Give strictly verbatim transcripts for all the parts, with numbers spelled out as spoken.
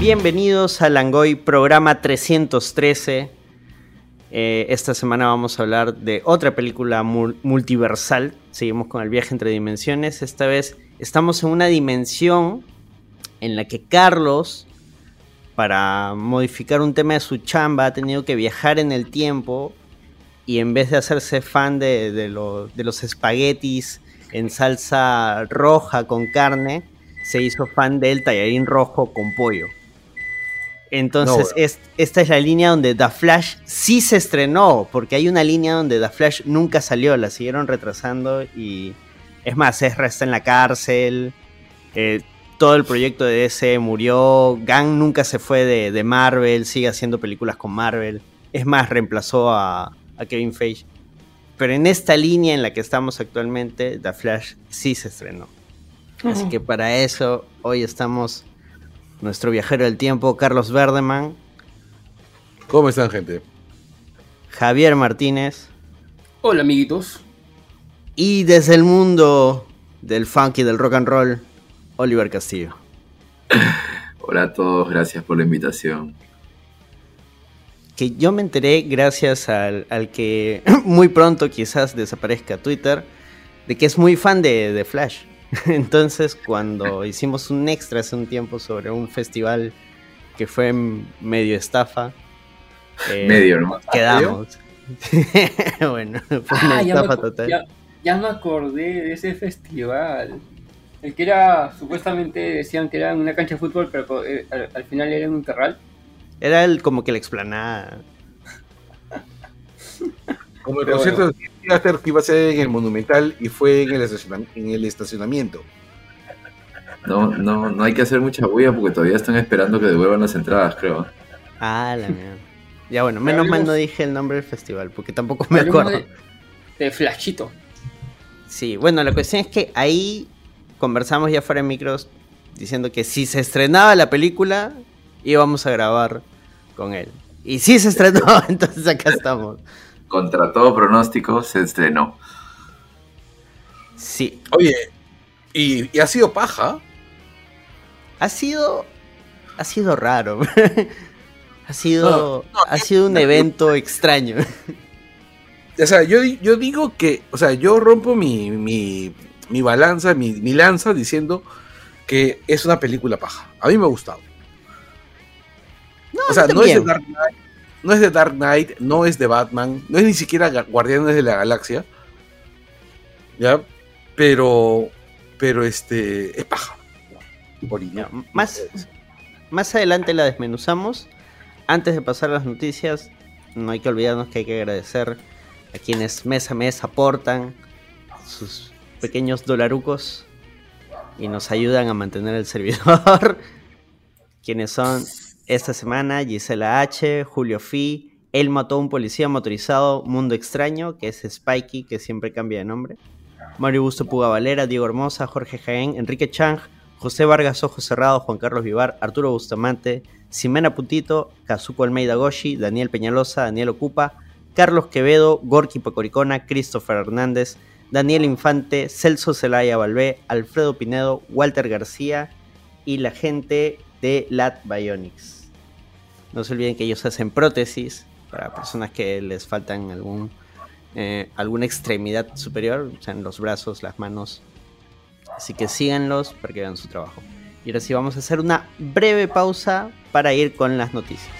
Bienvenidos a Langoy, programa trescientos trece. Eh, esta semana vamos a hablar de otra película mul- multiversal. Seguimos con el viaje entre dimensiones. Esta vez estamos en una dimensión en la que Carlos, para modificar un tema de su chamba, ha tenido que viajar en el tiempo y en vez de hacerse fan de, de, lo, de los espaguetis en salsa roja con carne, se hizo fan del tallarín rojo con pollo. Entonces, no, es, esta es la línea donde The Flash sí se estrenó, porque hay una línea donde The Flash nunca salió, la siguieron retrasando y es más, Ezra está en la cárcel, eh, todo el proyecto de D C murió, Gunn nunca se fue de, de Marvel, sigue haciendo películas con Marvel, es más, reemplazó a, a Kevin Feige. Pero en esta línea en la que estamos actualmente, The Flash sí se estrenó. Así que para eso, hoy estamos nuestro viajero del tiempo, Carlos Verdemán. ¿Cómo están, gente? Javier Martínez. Hola, amiguitos. Y desde el mundo del funk y del rock and roll, Oliver Castillo. Hola a todos, gracias por la invitación. Que yo me enteré, gracias al, al que muy pronto quizás desaparezca Twitter, de que es muy fan de, de Flash. Entonces, cuando hicimos un extra hace un tiempo sobre un festival que fue medio estafa, eh, medio, ¿no? Quedamos. Bueno, fue una ah, estafa ya me, total. Ya, ya me acordé de ese festival. El que era, supuestamente decían que era una cancha de fútbol, pero eh, al, al final era un terral. Era el, como que la explanada. Como el pero concierto bueno. de Theater que iba a ser en el Monumental y fue en el, estaciona- en el estacionamiento. No, no, no hay que hacer mucha bulla porque todavía están esperando que devuelvan las entradas, creo. Ah, la mierda. Ya bueno, menos mal no dije el nombre del festival porque tampoco me acuerdo. De, de Flashito. Sí, bueno, la cuestión es que ahí conversamos ya fuera de micros diciendo que si se estrenaba la película íbamos a grabar con él. Y sí se estrenó, entonces acá estamos. Contra todo pronóstico, se estrenó. Sí. Oye, ¿y, y ha sido paja? Ha sido... Ha sido raro. ha sido... No, no, ha sido un no, evento no. extraño. O sea, yo, yo digo que... O sea, yo rompo mi, mi, mi balanza, mi, mi lanza, diciendo que es una película paja. A mí me ha gustado. No, o sea, no es de Dark Knight. No es de Dark Knight, no es de Batman, no es ni siquiera Guardianes de la Galaxia. ¿Ya? Pero. Pero este. Es paja. Ya, más, más adelante la desmenuzamos. Antes de pasar a las noticias, no hay que olvidarnos que hay que agradecer a quienes mes a mes aportan sus pequeños dolarucos y nos ayudan a mantener el servidor. Quienes son. Esta semana, Gisela H, Julio Fi, Él mató a un policía motorizado, Mundo Extraño, que es Spikey, que siempre cambia de nombre, Mario Augusto Puga Valera, Diego Hermosa, Jorge Jaén, Enrique Chang, José Vargas Ojos Cerrados, Juan Carlos Vivar, Arturo Bustamante, Ximena Putito, Kazuko Almeida Goshi, Daniel Peñalosa, Daniel Ocupa, Carlos Quevedo, Gorky Pacoricona, Christopher Hernández, Daniel Infante, Celso Celaya Valvé, Alfredo Pinedo, Walter García y la gente de Lat Bionics. No se olviden que ellos hacen prótesis para personas que les faltan algún, eh, alguna extremidad superior, o sea, en los brazos, las manos. Así que síganlos para que vean su trabajo. Y ahora sí vamos a hacer una breve pausa para ir con las noticias.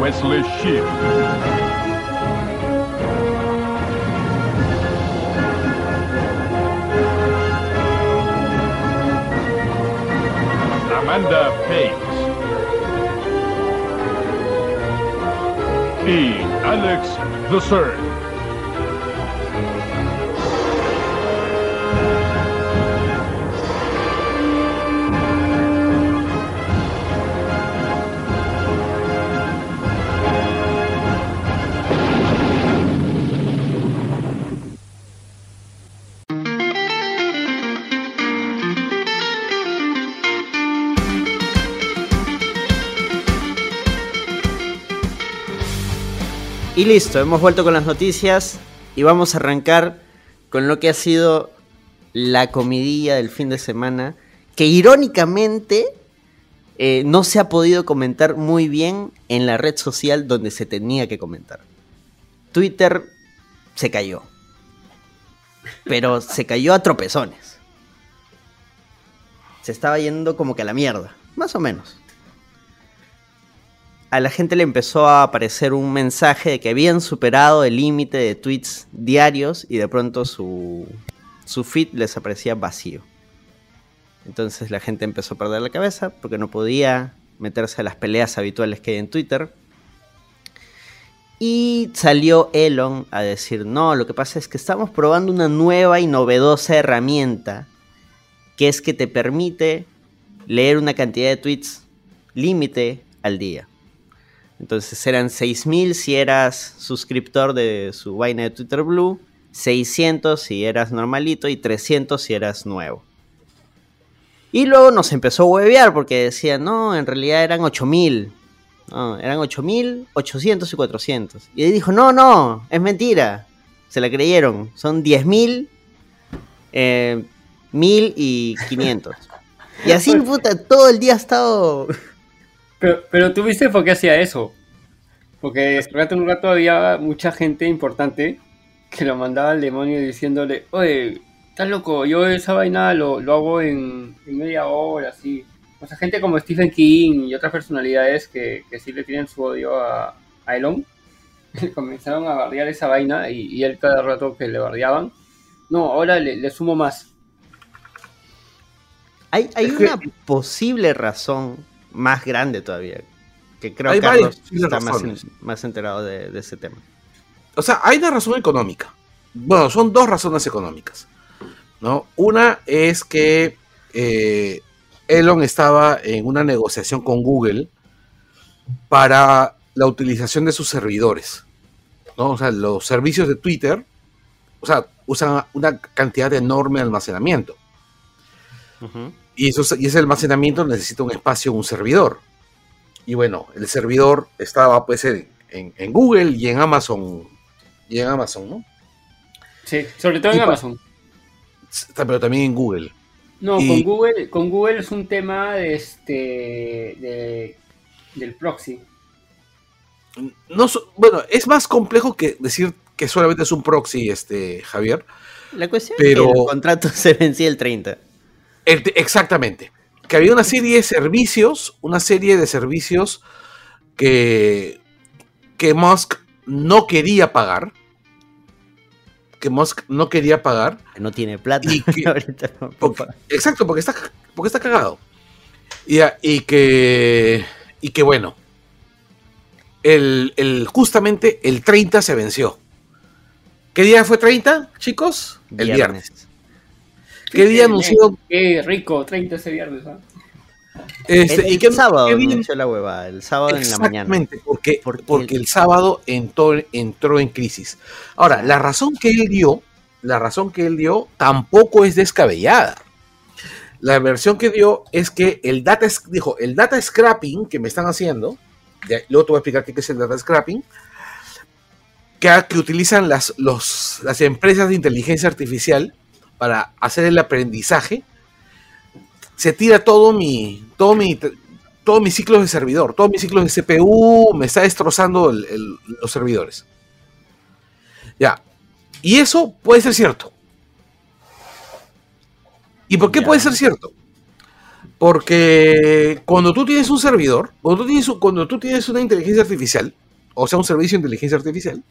Wesley Shields. Amanda Bates y Alex the Third. Y listo, hemos vuelto con las noticias y vamos a arrancar con lo que ha sido la comidilla del fin de semana, que irónicamente eh, no se ha podido comentar muy bien en la red social donde se tenía que comentar. Twitter se cayó, pero se cayó a tropezones. Se estaba yendo como que a la mierda, más o menos. A la gente le empezó a aparecer un mensaje de que habían superado el límite de tweets diarios y de pronto su, su feed les aparecía vacío. Entonces la gente empezó a perder la cabeza porque no podía meterse a las peleas habituales que hay en Twitter. Y salió Elon a decir, no, lo que pasa es que estamos probando una nueva y novedosa herramienta que es que te permite leer una cantidad de tweets límite al día. Entonces eran seis mil si eras suscriptor de su vaina de Twitter Blue, seiscientos si eras normalito y trescientos si eras nuevo. Y luego nos empezó a huevear porque decía, no, en realidad eran ocho mil. No, eran ocho mil ochocientos y cuatrocientos. Y él dijo, no, no, es mentira. Se la creyeron. Son diez mil, eh, mil y quinientos. Y así, puta, todo el día ha estado... Pero, pero tú viste por qué hacía eso. Porque rato en un rato había mucha gente importante que lo mandaba al demonio diciéndole, oye, estás loco, yo esa vaina lo, lo hago en, en media hora, así. O sea, gente como Stephen King y otras personalidades que, que sí le tienen su odio a, a Elon, comenzaron a bardear esa vaina y, y él cada rato que le bardeaban, no, ahora le, le sumo más. Hay, hay una que... posible razón... más grande todavía, que creo que Carlos está más, en, más enterado de, de ese tema. O sea, hay una razón económica. Bueno, son dos razones económicas, ¿no? Una es que eh, Elon estaba en una negociación con Google para la utilización de sus servidores, ¿no? O sea, los servicios de Twitter, o sea, usan una cantidad de enorme de almacenamiento. Ajá. Uh-huh. Y, eso, y ese almacenamiento necesita un espacio, un servidor. Y bueno, el servidor estaba pues en, en, en Google y en Amazon. Y en Amazon, ¿no? Sí, sobre todo y en pa- Amazon. Pero también en Google. No, y... con Google con Google es un tema de este de, del proxy. No, bueno, es más complejo que decir que solamente es un proxy, este Javier. La cuestión pero... es que el contrato se vencía el treinta. Exactamente, que había una serie de servicios, una serie de servicios que, que Musk no quería pagar, que Musk no quería pagar. No tiene plata. Que, ahorita no porque, exacto, porque está, porque está cagado. Y, y, que, y que bueno, el, el, justamente el treinta se venció. ¿Qué día fue treinta, chicos? El viernes. viernes. ¿Qué día anunció? Qué rico, treinta ese viernes, ¿no? Este, el, y que, el sábado que bien... anunció la huevada, el sábado en la mañana. Exactamente, porque, ¿Por porque el, el sábado entró, entró en crisis. Ahora, la razón que él dio, la razón que él dio tampoco es descabellada. La versión que dio es que el data, dijo, el data scrapping que me están haciendo, ya, luego te voy a explicar qué es el data scrapping, que, que utilizan las, los, las empresas de inteligencia artificial para hacer el aprendizaje, se tira todo mi, todo mi, todo mi ciclo de servidor, todos mis ciclos de C P U, me está destrozando el, el, los servidores. Ya, y eso puede ser cierto. ¿Y por qué ya. puede ser cierto? Porque cuando tú tienes un servidor, cuando tú tienes, cuando tú tienes una inteligencia artificial, o sea, un servicio de inteligencia artificial,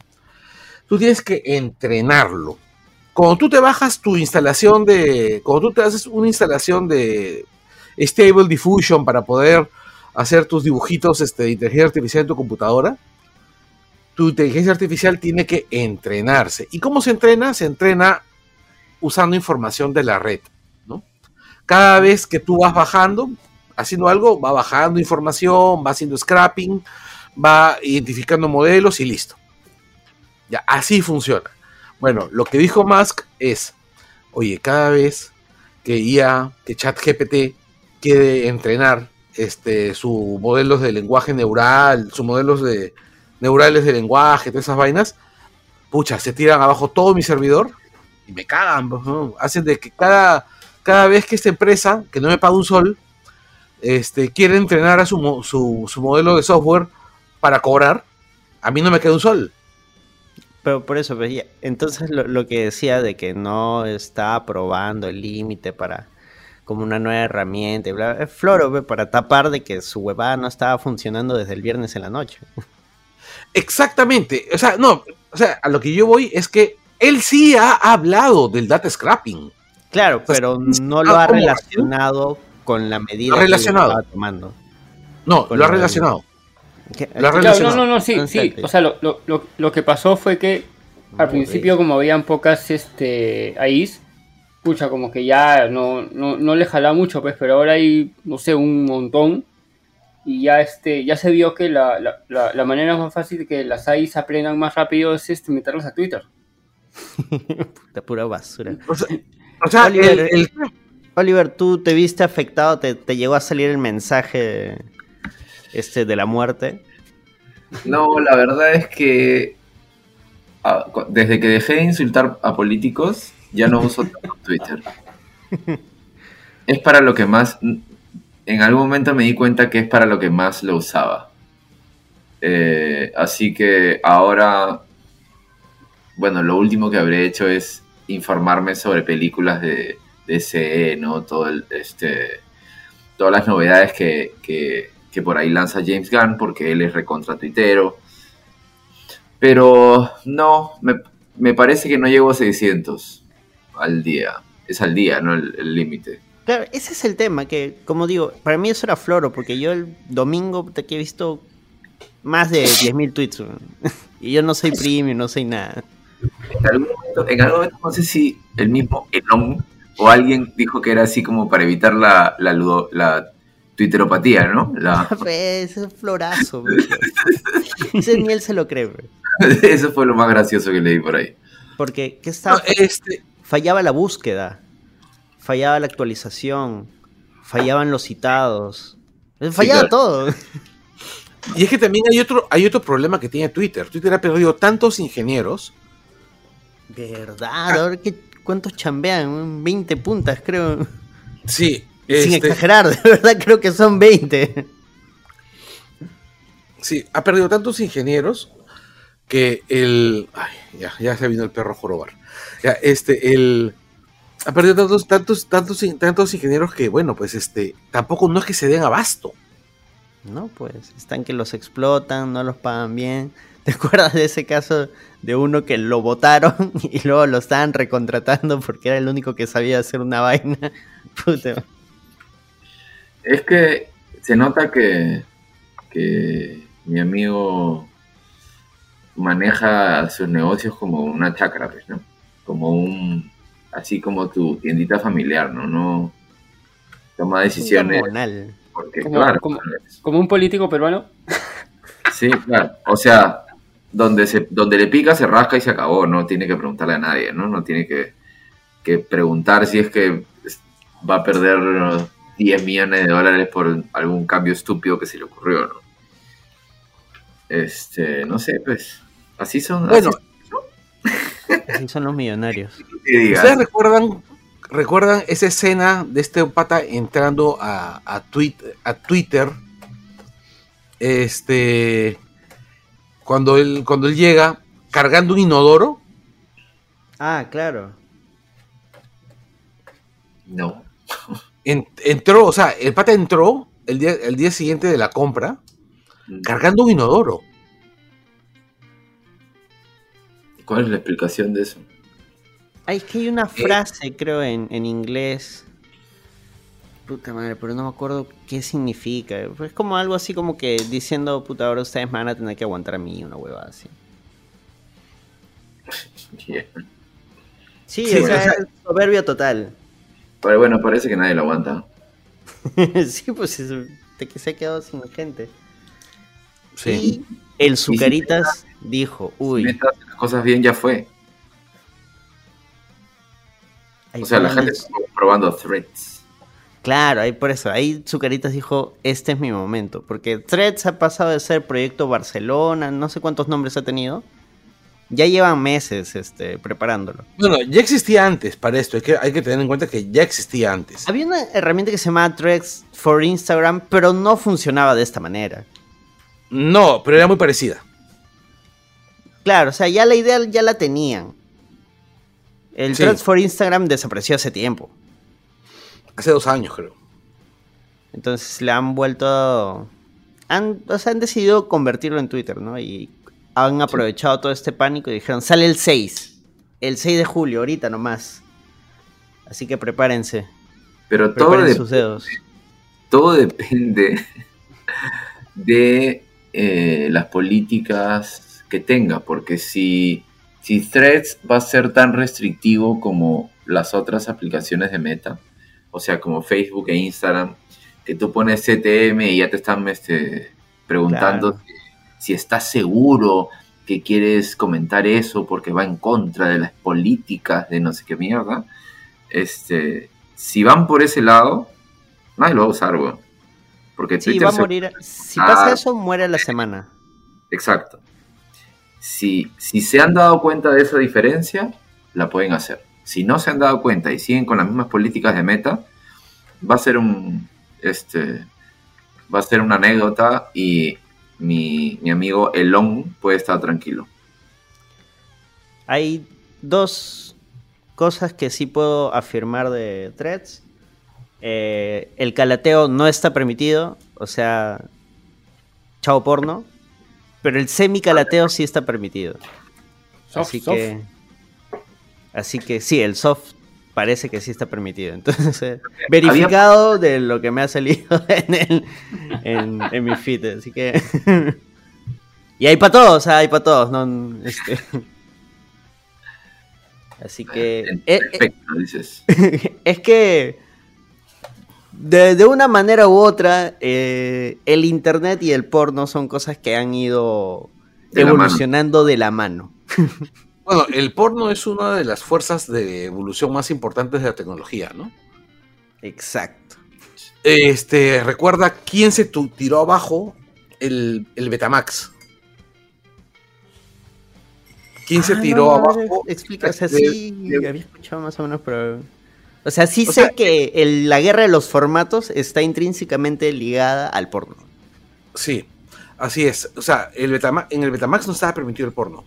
tú tienes que entrenarlo. Cuando tú te bajas tu instalación de... Cuando tú te haces una instalación de Stable Diffusion para poder hacer tus dibujitos este, de inteligencia artificial en tu computadora, tu inteligencia artificial tiene que entrenarse. ¿Y cómo se entrena? Se entrena usando información de la red, ¿no? Cada vez que tú vas bajando, haciendo algo, va bajando información, va haciendo scrapping, va identificando modelos y listo. Ya, así funciona. Bueno, lo que dijo Musk es, oye, cada vez que I A, que ChatGPT quiere entrenar este, sus modelos de lenguaje neural, sus modelos de, neurales de lenguaje, todas esas vainas, pucha, se tiran abajo todo mi servidor y me cagan, ¿no? Hacen de que cada, cada vez que esta empresa, que no me paga un sol, este, quiere entrenar a su, su, su modelo de software para cobrar, a mí no me queda un sol. Pero por eso, pues, ya, entonces lo, lo que decía de que no está aprobando el límite para como una nueva herramienta, bla, bla, es floro, pues, para tapar de que su huevada no estaba funcionando desde el viernes en la noche. Exactamente, o sea, no, o sea, a lo que yo voy es que él sí ha hablado del data scrapping. Claro, pero o sea, no lo ha relacionado con la medida que estaba tomando. No, lo ha relacionado. Claro, no, no, no, sí, sí. O sea, lo, lo, lo que pasó fue que al Muy principio, bien. como habían pocas este A Is, pucha, como que ya no, no, no le jalaba mucho, pues, pero ahora hay, no sé, un montón. Y ya este, ya se vio que la, la, la, la manera más fácil de que las A Is aprendan más rápido es este, meterlas a Twitter. Puta, pura basura. O sea, o sea Oliver, el, el... Oliver, ¿tú te viste afectado? ¿Te, te llegó a salir el mensaje este de la muerte? No, la verdad es que a, desde que dejé de insultar a políticos, ya no uso tanto Twitter. Es para lo que más... En algún momento me di cuenta que es para lo que más lo usaba. Eh, así que ahora... Bueno, lo último que habré hecho es informarme sobre películas de D C, ¿no? Todo el, este, todas las novedades que, que, que por ahí lanza James Gunn, porque él es recontra tuitero. Pero no, me, me parece que no llego a seiscientos al día. Es al día, ¿no? El límite. Claro, ese es el tema, que como digo, para mí eso era floro, porque yo el domingo te he visto más de diez mil tweets, ¿no? Y yo no soy premium, no soy nada. En algún momento, en algún momento no sé si el mismo Elon o alguien dijo que era así como para evitar la, la, ludo, la twitteropatía, ¿no? La... Ese es florazo, bro. Ese ni él se lo cree, bro. Eso fue lo más gracioso que leí por ahí. Porque ¿qué estaba? No, este... fallaba la búsqueda, fallaba la actualización, fallaban los citados, fallaba sí, claro. todo. Y es que también hay otro, hay otro problema que tiene Twitter. Twitter ha perdido tantos ingenieros. Verdad, ahora que cuántos chambean, veinte puntas creo. Sí. Sin este... exagerar, de verdad creo que son veinte. Sí, ha perdido tantos ingenieros que el... Ay, ya, ya se vino el perro jorobar. Ya, este, el... Ha perdido tantos, tantos, tantos, tantos ingenieros que, bueno, pues este, tampoco no es que se den abasto. No, pues, están que los explotan, no los pagan bien. ¿Te acuerdas de ese caso de uno que lo botaron y luego lo estaban recontratando porque era el único que sabía hacer una vaina? Puta. Es que se nota que, que mi amigo maneja sus negocios como una chacra, pues, ¿no? Como un... Así como tu tiendita familiar, ¿no? No toma decisiones. Porque, como, claro, como, como un político peruano. Sí, claro. O sea, donde se, donde le pica se rasca y se acabó. No tiene que preguntarle a nadie, ¿no? No tiene que, que preguntar si es que va a perder diez millones de dólares por algún cambio estúpido que se le ocurrió, ¿no? Este, no sé, pues. Así son. Bueno. Así... Así son los millonarios. ¿Ustedes recuerdan, recuerdan esa escena de este pata entrando a, a, tweet, a Twitter? Este, cuando él, cuando él llega cargando un inodoro. Ah, claro. No. En, entró, o sea, el pata entró el día, el día siguiente de la compra cargando un inodoro. ¿Cuál es la explicación de eso? Ay, es que hay una frase, eh, creo, en, en inglés. Puta madre, pero no me acuerdo qué significa. Es como algo así como que diciendo, puta, ahora ustedes me van a tener que aguantar a mí, una huevada así. Yeah. Sí, sí, o sea, es soberbia total. Pero bueno, parece que nadie lo aguanta. Sí, pues es, de que se ha quedado sin gente. Sí. Y el Zucaritas si dijo, uy... Si cosas bien ya fue. Ahí o sea, la gente está probando Threads. Claro, ahí por eso, ahí Zucaritas dijo, este es mi momento, porque Threads ha pasado de ser Proyecto Barcelona, no sé cuántos nombres ha tenido, ya llevan meses este, preparándolo. Bueno, ya existía antes para esto, hay que, hay que tener en cuenta que ya existía antes. Había una herramienta que se llamaba Threads for Instagram, pero no funcionaba de esta manera. No, pero era muy parecida. Claro, o sea, ya la idea ya la tenían. El sí. Threads for Instagram desapareció hace tiempo. Hace dos años, creo. Entonces le han vuelto... Han, o sea, han decidido convertirlo en Twitter, ¿no? Y han aprovechado sí. todo este pánico y dijeron, sale el seis. El seis de julio, ahorita nomás. Así que prepárense. Pero preparen todo sus dedos. Todo depende de eh, las políticas que tenga. Porque si, si Threads va a ser tan restrictivo como las otras aplicaciones de Meta... O sea, como Facebook e Instagram, que tú pones C T M y ya te están este, preguntando claro. si, si estás seguro que quieres comentar eso porque va en contra de las políticas de no sé qué mierda. Este, si van por ese lado, nadie lo va a usar, güey. Porque Twitter sí, va a morir. A... Si pasa eso, muere la semana. Exacto. Si, si se han dado cuenta de esa diferencia, la pueden hacer. Si no se han dado cuenta y siguen con las mismas políticas de Meta, va a ser un este va a ser una anécdota y mi, mi amigo Elon puede estar tranquilo. Hay dos cosas que sí puedo afirmar de Threads. Eh, el calateo no está permitido, o sea, chao porno, pero el semicalateo sí está permitido. Soft, Así soft. que... Así que sí, el soft parece que sí está permitido. Entonces, eh, verificado había... de lo que me ha salido en, el, en, en mi feed. Así que... Y hay para todos, hay para todos. ¿No? Este... Así que... Perfecto, dices. Es que... De, de una manera u otra, eh, el internet y el porno son cosas que han ido de evolucionando la de la mano. Bueno, el porno es una de las fuerzas de evolución más importantes de la tecnología, ¿no? Exacto. Este, recuerda quién se tu- tiró abajo el, el Betamax. ¿Quién ah, se tiró no, abajo? Explica, o sea, sí, de... había escuchado más o menos, pero... O sea, sí o sé sea, que el, la guerra de los formatos está intrínsecamente ligada al porno. Sí, así es. O sea, el Betama- en el Betamax no estaba permitido el porno.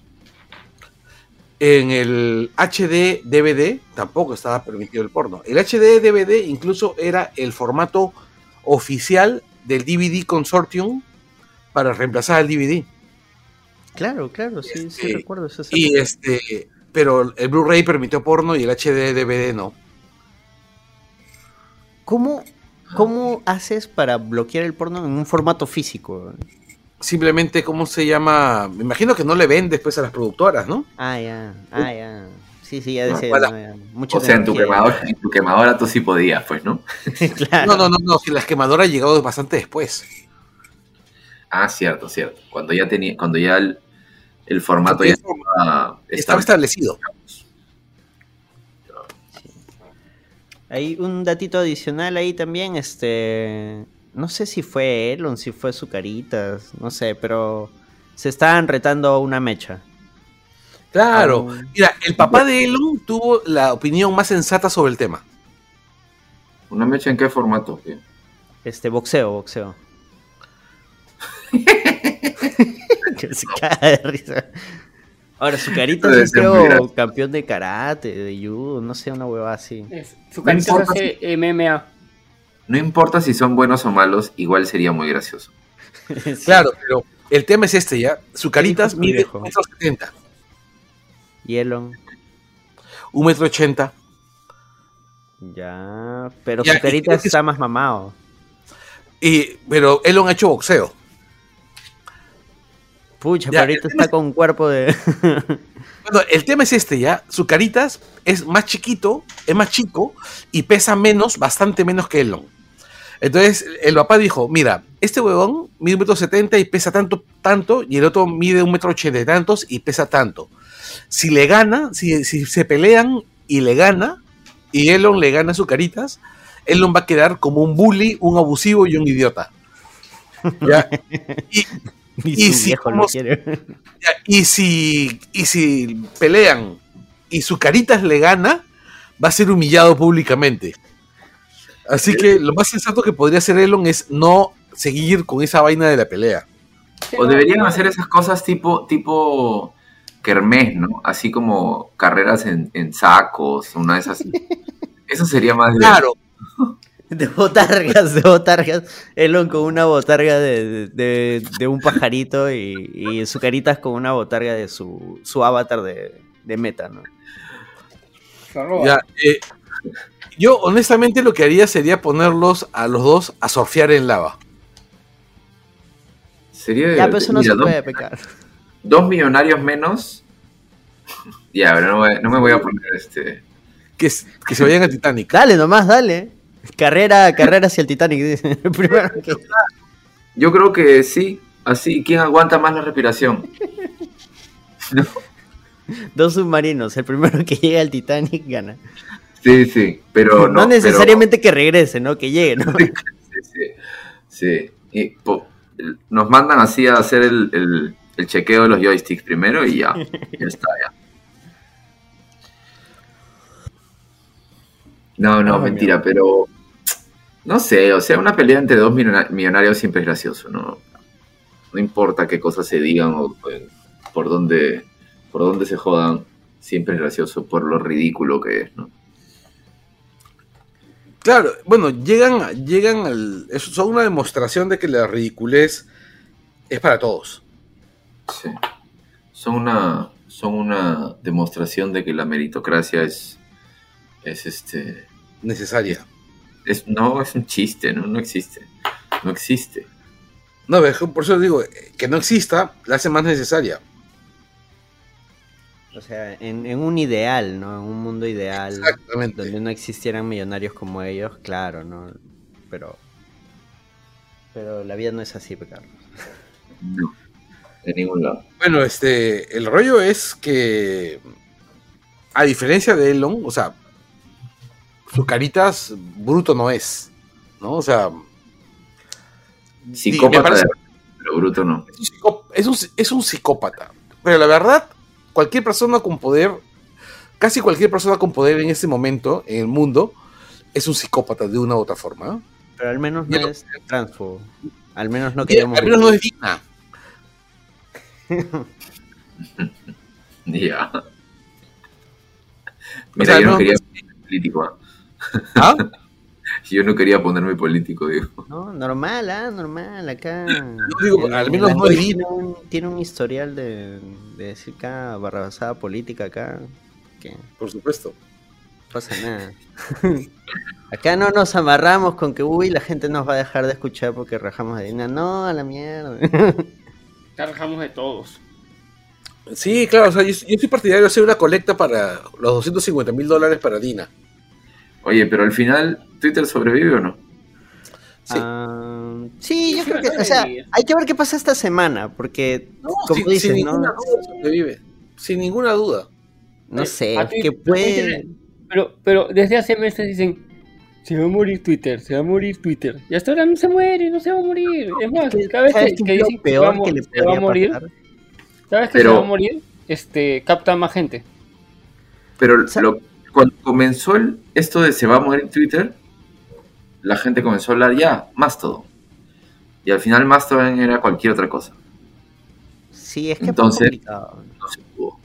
En el H D D V D tampoco estaba permitido el porno. El H D D V D incluso era el formato oficial del D V D Consortium para reemplazar al D V D. Claro, claro, sí, este, sí recuerdo. Eso y recuerdo. Este, pero el Blu-ray permitió porno y el H D D V D no. ¿Cómo, cómo haces para bloquear el porno en un formato físico? Simplemente, ¿cómo se llama? Me imagino que no le vendes después a las productoras, ¿no? Ah, ya, ah, ya. Sí, sí, ya decía. No, bueno, o sea, en tu, quemadora, en tu quemadora tú sí podías, pues, ¿no? Claro. No, no, no, no, que las quemadoras llegaron bastante después. Ah, cierto, cierto. Cuando ya tenía, cuando ya el, el formato ya estaba, estaba establecido. Sí. Hay un datito adicional ahí también, este... No sé si fue él o si fue Zucaritas, no sé, pero se estaban retando una mecha. Claro, um, mira, el papá de Elon tuvo la opinión más sensata sobre el tema. ¿Una mecha en qué formato? ¿Qué? Este, boxeo, boxeo. Que se cae de risa. Ahora, Zucaritas es creo campeón de karate, de judo, no sé, una huevada así. Zucaritas hace M M A. No importa si son buenos o malos, igual sería muy gracioso. Sí. Claro, pero el tema es este ya. Zucaritas, un metro setenta. Y Elon. Un metro ochenta. Ya, pero ya, Zucaritas que... está más mamado. Y, pero Elon ha hecho boxeo. Pucha, ya, pero ahorita está es... con un cuerpo de... Bueno, el tema es este ya. Zucaritas es más chiquito, es más chico y pesa menos, bastante menos que Elon. Entonces el papá dijo, mira, este huevón mide un metro setenta y pesa tanto, tanto, y el otro mide un metro ochenta y tantos y pesa tanto. Si le gana, si, si se pelean y le gana, y Elon le gana a Zucaritas, él lo va a quedar como un bully, un abusivo y un idiota. ¿Ya? Y, y, y, si, como, ya, y, si, y si pelean y su Caritas le gana, va a ser humillado públicamente. Así que lo más sensato que podría hacer Elon es no seguir con esa vaina de la pelea. O deberían hacer esas cosas tipo tipo kermés, ¿no? Así como carreras en, en sacos, una de esas. Eso sería más... Claro. De, de botargas, de botargas. Elon con una botarga de, de, de un pajarito y, y su Caritas con una botarga de su, su avatar de, de Meta, ¿no? Ya, eh, yo honestamente lo que haría sería ponerlos a los dos a surfear en lava. Sería... Ya, pero eso no mira, se puede dos, pecar. Dos millonarios menos. Ya, pero no, voy, no me voy a poner este... Que, que se vayan al Titanic. Dale, nomás, dale. Carrera, carrera hacia el Titanic. Primero que... Yo creo que sí. Así, ¿quién aguanta más la respiración? ¿No? Dos submarinos. El primero que llegue al Titanic gana. Sí, sí, pero no... No necesariamente pero... que regrese, ¿no? Que llegue, ¿no? Sí, sí, sí. Y, po, nos mandan así a hacer el, el, el chequeo de los joysticks primero y ya. Ya está, ya. No, no, oh, mentira, mira. Pero... No sé, o sea, una pelea entre dos millonarios siempre es gracioso, ¿no? No importa qué cosas se digan o eh, por dónde... Por donde se jodan, siempre es gracioso por lo ridículo que es, ¿no? Claro, bueno, llegan, llegan al... Son una demostración de que la ridiculez es para todos. Sí. Son una, son una demostración de que la meritocracia es... Es este... Necesaria. Es, no, es un chiste, ¿no? No existe. No existe. No, por eso digo, que no exista, la hace más necesaria. O sea, en, en un ideal, ¿no? En un mundo ideal. Exactamente. Donde no existieran millonarios como ellos, claro, ¿no? Pero pero la vida no es así, Carlos. No, de ningún lado. Bueno, este, el rollo es que, a diferencia de Elon, o sea, su Caritas bruto no es, ¿no? O sea... Psicópata, me parece, pero bruto no. Es un, es un psicópata, pero la verdad... Cualquier persona con poder, casi cualquier persona con poder en este momento, en el mundo, es un psicópata de una u otra forma. Pero al menos no, no es transfobo. Al menos no queremos... Al menos no es digna. Ya. Mira, o sea, yo no, no quería ponerme político. ¿Ah? Yo no quería ponerme político, digo. No, normal, ah, ¿eh? normal, acá. No, digo, el, al menos no tiene un, tiene un historial de, de decir acá, barrabasada política acá. Que por supuesto. No pasa nada. Acá no nos amarramos con que, uy, la gente nos va a dejar de escuchar porque rajamos de Dina. No, a la mierda. Acá rajamos de todos. Sí, claro, o sea, yo, yo soy partidario de hacer una colecta para los doscientos cincuenta mil dólares para Dina. Oye, pero al final, ¿Twitter sobrevive o no? Sí, uh, sí yo creo que, o sea, hay que ver qué pasa esta semana, porque, no, como sin, dices, sin ninguna ¿no? duda sobrevive, sin ninguna duda. No sé, ti, que puede... Pero, pero desde hace meses dicen, se va a morir Twitter, se va a morir Twitter, y hasta ahora no se muere, no se va a morir. Es más, cada vez que, que dicen que, va, que le se va a morir, pasar. cada vez que pero, se va a morir, este, capta más gente. Pero ¿sabes? lo... Cuando comenzó el, esto de se va a morir Twitter, la gente comenzó a hablar ya, Mastodon. Y al final Mastodon era cualquier otra cosa. Sí, es que entonces, es complicado. No se pudo.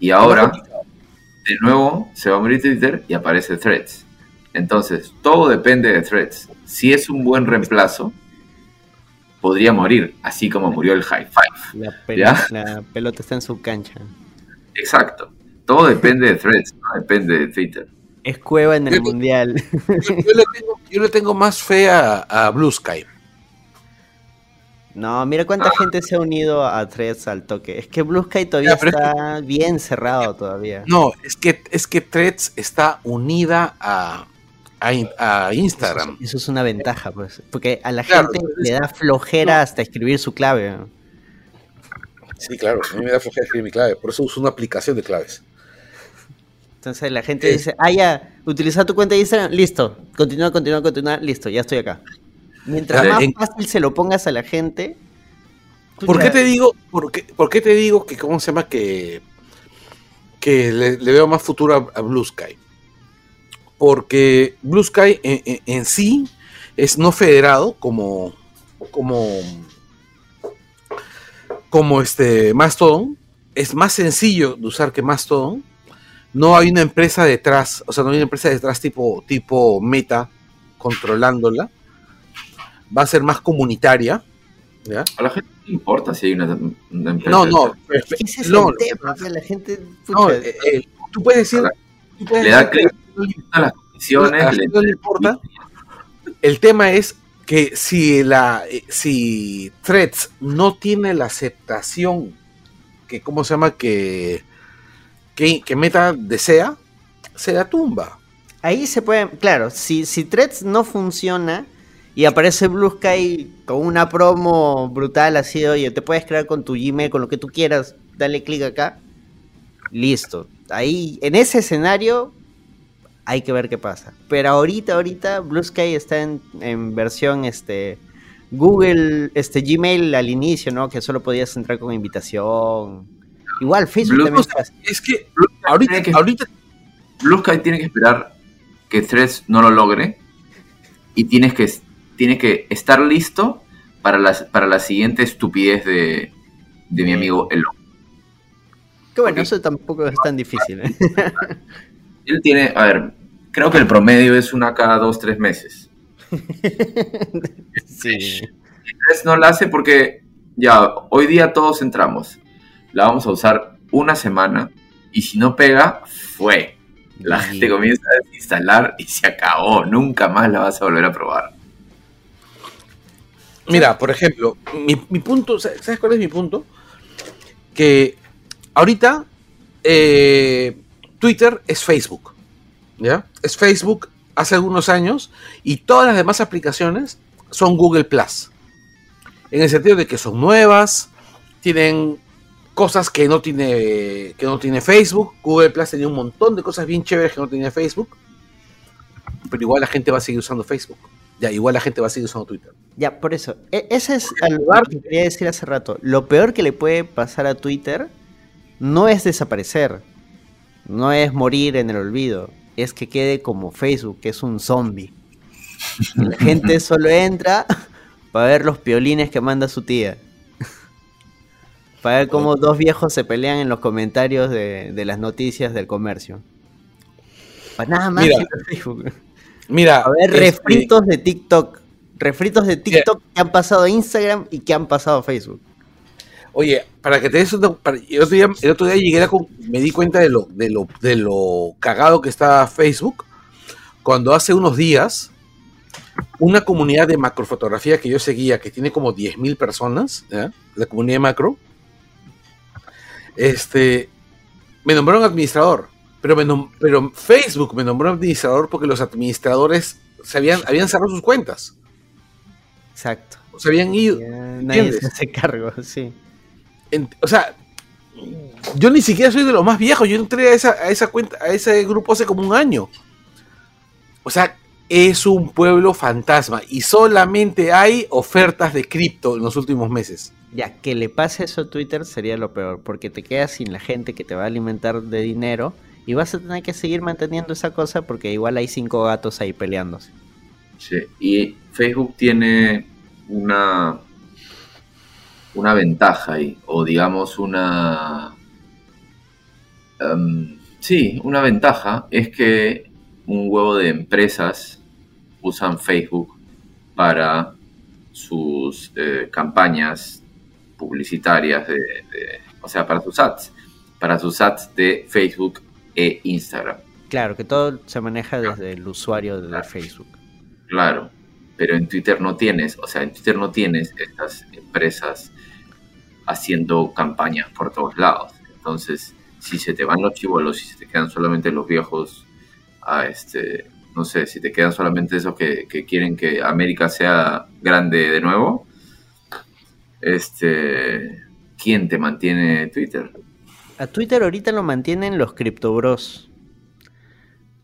Y ahora, de nuevo, se va a morir Twitter y aparece Threads. Entonces, todo depende de Threads. Si es un buen reemplazo, podría morir, así como murió el High Five. La, pel- ¿ya? la pelota está en su cancha. Exacto. Todo depende de Threads, no depende de Twitter. Es cueva en el yo, mundial. Yo, yo, le tengo, yo le tengo más fe a, a BlueSky. No, mira cuánta ah. gente se ha unido a Threads al toque. Es que BlueSky todavía ya, está es que, bien cerrado todavía. No, es que es que Threads está unida a, a, a Instagram. Eso es, eso es una ventaja, pues, porque a la claro, gente le da flojera no. hasta escribir su clave. Sí, claro, a mí me da flojera escribir mi clave, por eso uso una aplicación de claves. Entonces la gente sí. dice, ah, ya, utiliza tu cuenta de Instagram, listo, continúa, continúa, continúa, listo, ya estoy acá. Mientras ver, más en... fácil se lo pongas a la gente... ¿Por qué te digo, por qué, por qué te digo que, cómo se llama, que, que le, le veo más futuro a, a BlueSky? Porque BlueSky en, en, en sí es no federado como, como, como este Mastodon. Es más sencillo de usar que Mastodon. No hay una empresa detrás, o sea, no hay una empresa detrás tipo, tipo Meta controlándola. Va a ser más comunitaria. ¿Ya? A la gente no importa si hay una, una empresa. No, no, ese es no, el tema, que la gente no, eh, eh, tú puedes decir, tú puedes le da crédito a las condiciones, a la le, no le importa. El tema es que si la eh, si Threads no tiene la aceptación que cómo se llama que que, que Meta desea, se la tumba. Ahí se pueden, claro, si si Threads no funciona y aparece BlueSky con una promo brutal así, oye, te puedes crear con tu Gmail, con lo que tú quieras, dale clic acá, listo. Ahí, en ese escenario, hay que ver qué pasa. Pero ahorita, ahorita, BlueSky está en, en versión este Google, este Gmail al inicio, ¿no? Que solo podías entrar con invitación. Igual, Facebook Blue, también pasa. Es que, ahorita, que, ahorita... BlueSky tiene que esperar que Threads no lo logre y tienes que... Tiene que estar listo para la, para la siguiente estupidez de, de mi amigo Elon. Que bueno, okay. Eso tampoco es tan difícil, ¿eh? Él tiene, a ver, creo que el promedio es una cada dos, tres meses. Sí. Entonces no la hace porque ya, hoy día todos entramos. La vamos a usar una semana y si no pega, fue. La sí. gente comienza a desinstalar y se acabó. Nunca más la vas a volver a probar. Mira, por ejemplo, mi, mi punto, ¿sabes cuál es mi punto? Que ahorita eh, Twitter es Facebook, ¿ya? Es Facebook hace algunos años y todas las demás aplicaciones son Google Plus. En el sentido de que son nuevas, tienen cosas que no tiene, que no tiene Facebook. Google Plus tenía un montón de cosas bien chéveres que no tenía Facebook, pero igual la gente va a seguir usando Facebook. Ya, igual la gente va a seguir usando Twitter. Ya, por eso. E- ese es algo que quería decir hace rato. Lo peor que le puede pasar a Twitter no es desaparecer. No es morir en el olvido. Es que quede como Facebook, que es un zombie. La gente solo entra para ver los piolines que manda su tía. Para ver cómo dos viejos se pelean en los comentarios de, de las noticias del comercio. Para nada más que Facebook. Mira, a ver, refritos este, de TikTok. Refritos de TikTok yeah. que han pasado a Instagram y que han pasado a Facebook. Oye, para que te des una, para, el, otro día, el otro día llegué a con, me di cuenta de lo, de lo, de lo cagado que está Facebook. Cuando hace unos días, una comunidad de macrofotografía que yo seguía, que tiene como diez mil personas, ¿eh? La comunidad de macro, este, me nombraron administrador. Pero, me nom- pero Facebook me nombró administrador porque los administradores se habían, habían cerrado sus cuentas. Exacto. O se habían ido. Ya, nadie se hace cargo, sí. En, o sea, yo ni siquiera soy de los más viejos. Yo entré a esa, a esa cuenta, a ese grupo hace como un año. O sea, es un pueblo fantasma y solamente hay ofertas de cripto en los últimos meses. Ya, que le pase eso a Twitter sería lo peor, porque te quedas sin la gente que te va a alimentar de dinero. Y vas a tener que seguir manteniendo esa cosa porque igual hay cinco gatos ahí peleándose. Sí, y Facebook tiene una una ventaja ahí, o digamos una... Um, sí, una ventaja es que un huevo de empresas usan Facebook para sus eh, campañas publicitarias, de, de, o sea, para sus ads, para sus ads de Facebook e Instagram. Claro, que todo se maneja desde claro. el usuario de claro. Facebook. Claro, pero en Twitter no tienes, o sea, en Twitter no tienes estas empresas haciendo campañas por todos lados. Entonces, si se te van los chibolos, si se te quedan solamente los viejos, a este, no sé, si te quedan solamente esos que, que quieren que América sea grande de nuevo, este, ¿quién te mantiene Twitter? A Twitter ahorita lo mantienen los criptobros.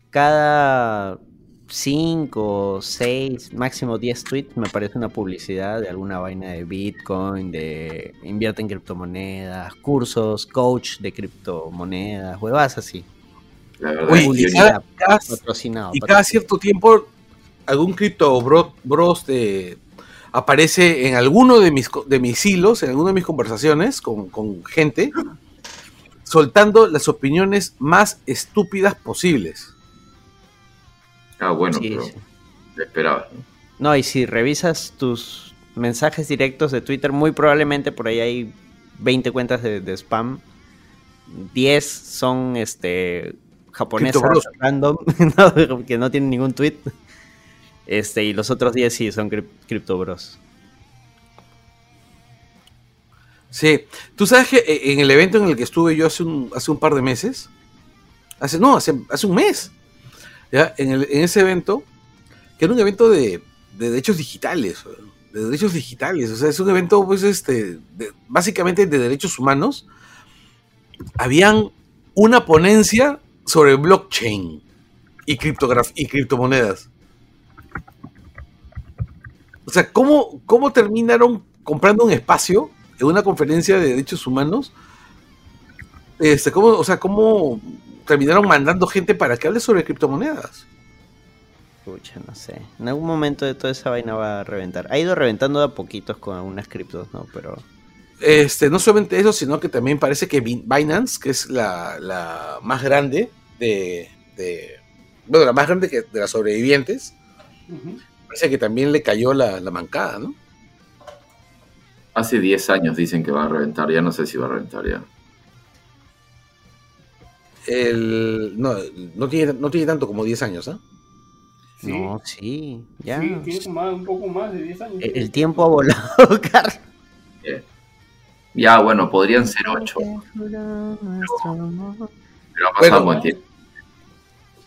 cada cinco, seis, máximo diez tweets me aparece una publicidad de alguna vaina de Bitcoin, de invierte en criptomonedas, cursos, coach de criptomonedas, huevas así. La verdad, oye, y cada, cada, patrocinado, y cada patrocinado. Cierto tiempo algún cripto bro, bros de, aparece en alguno de mis, de mis hilos, en alguna de mis conversaciones con, con gente, soltando las opiniones más estúpidas posibles. Ah, bueno, sí, pero sí. Te esperabas, ¿no? No, y si revisas tus mensajes directos de Twitter, muy probablemente por ahí hay veinte cuentas de, de spam, diez son este japonesas random, no, que no tienen ningún tweet, este, y los otros diez sí son Crypto Bros. Sí, tú sabes que en el evento en el que estuve yo hace un, hace un par de meses, hace no, hace, hace un mes, ¿ya? En, el, en ese evento, que era un evento de, de derechos digitales, de derechos digitales, o sea, es un evento pues este, de, básicamente de derechos humanos, habían una ponencia sobre blockchain y, criptograf- y criptomonedas. O sea, ¿cómo, cómo terminaron comprando un espacio en una conferencia de derechos humanos? Este, ¿cómo, o sea, ¿cómo terminaron mandando gente para que hable sobre criptomonedas? Pucha, no sé. En algún momento de toda esa vaina va a reventar. Ha ido reventando de a poquitos con algunas criptos, ¿no? Pero... Este, no solamente eso, sino que también parece que Binance, que es la, la más grande de, de... Bueno, la más grande que de las sobrevivientes, uh-huh, parece que también le cayó la, la mancada, ¿no? Hace diez años dicen que va a reventar, ya no sé si va a reventar ya. El, no, no tiene, no tiene tanto como diez años, ¿ah? ¿eh? Sí. No, sí, ya. Sí, tiene más, un poco más de diez años. El, el tiempo ha volado, Carlos. Yeah. Ya, bueno, podrían ser ocho. Pero, pero ha pasado un buen tiempo.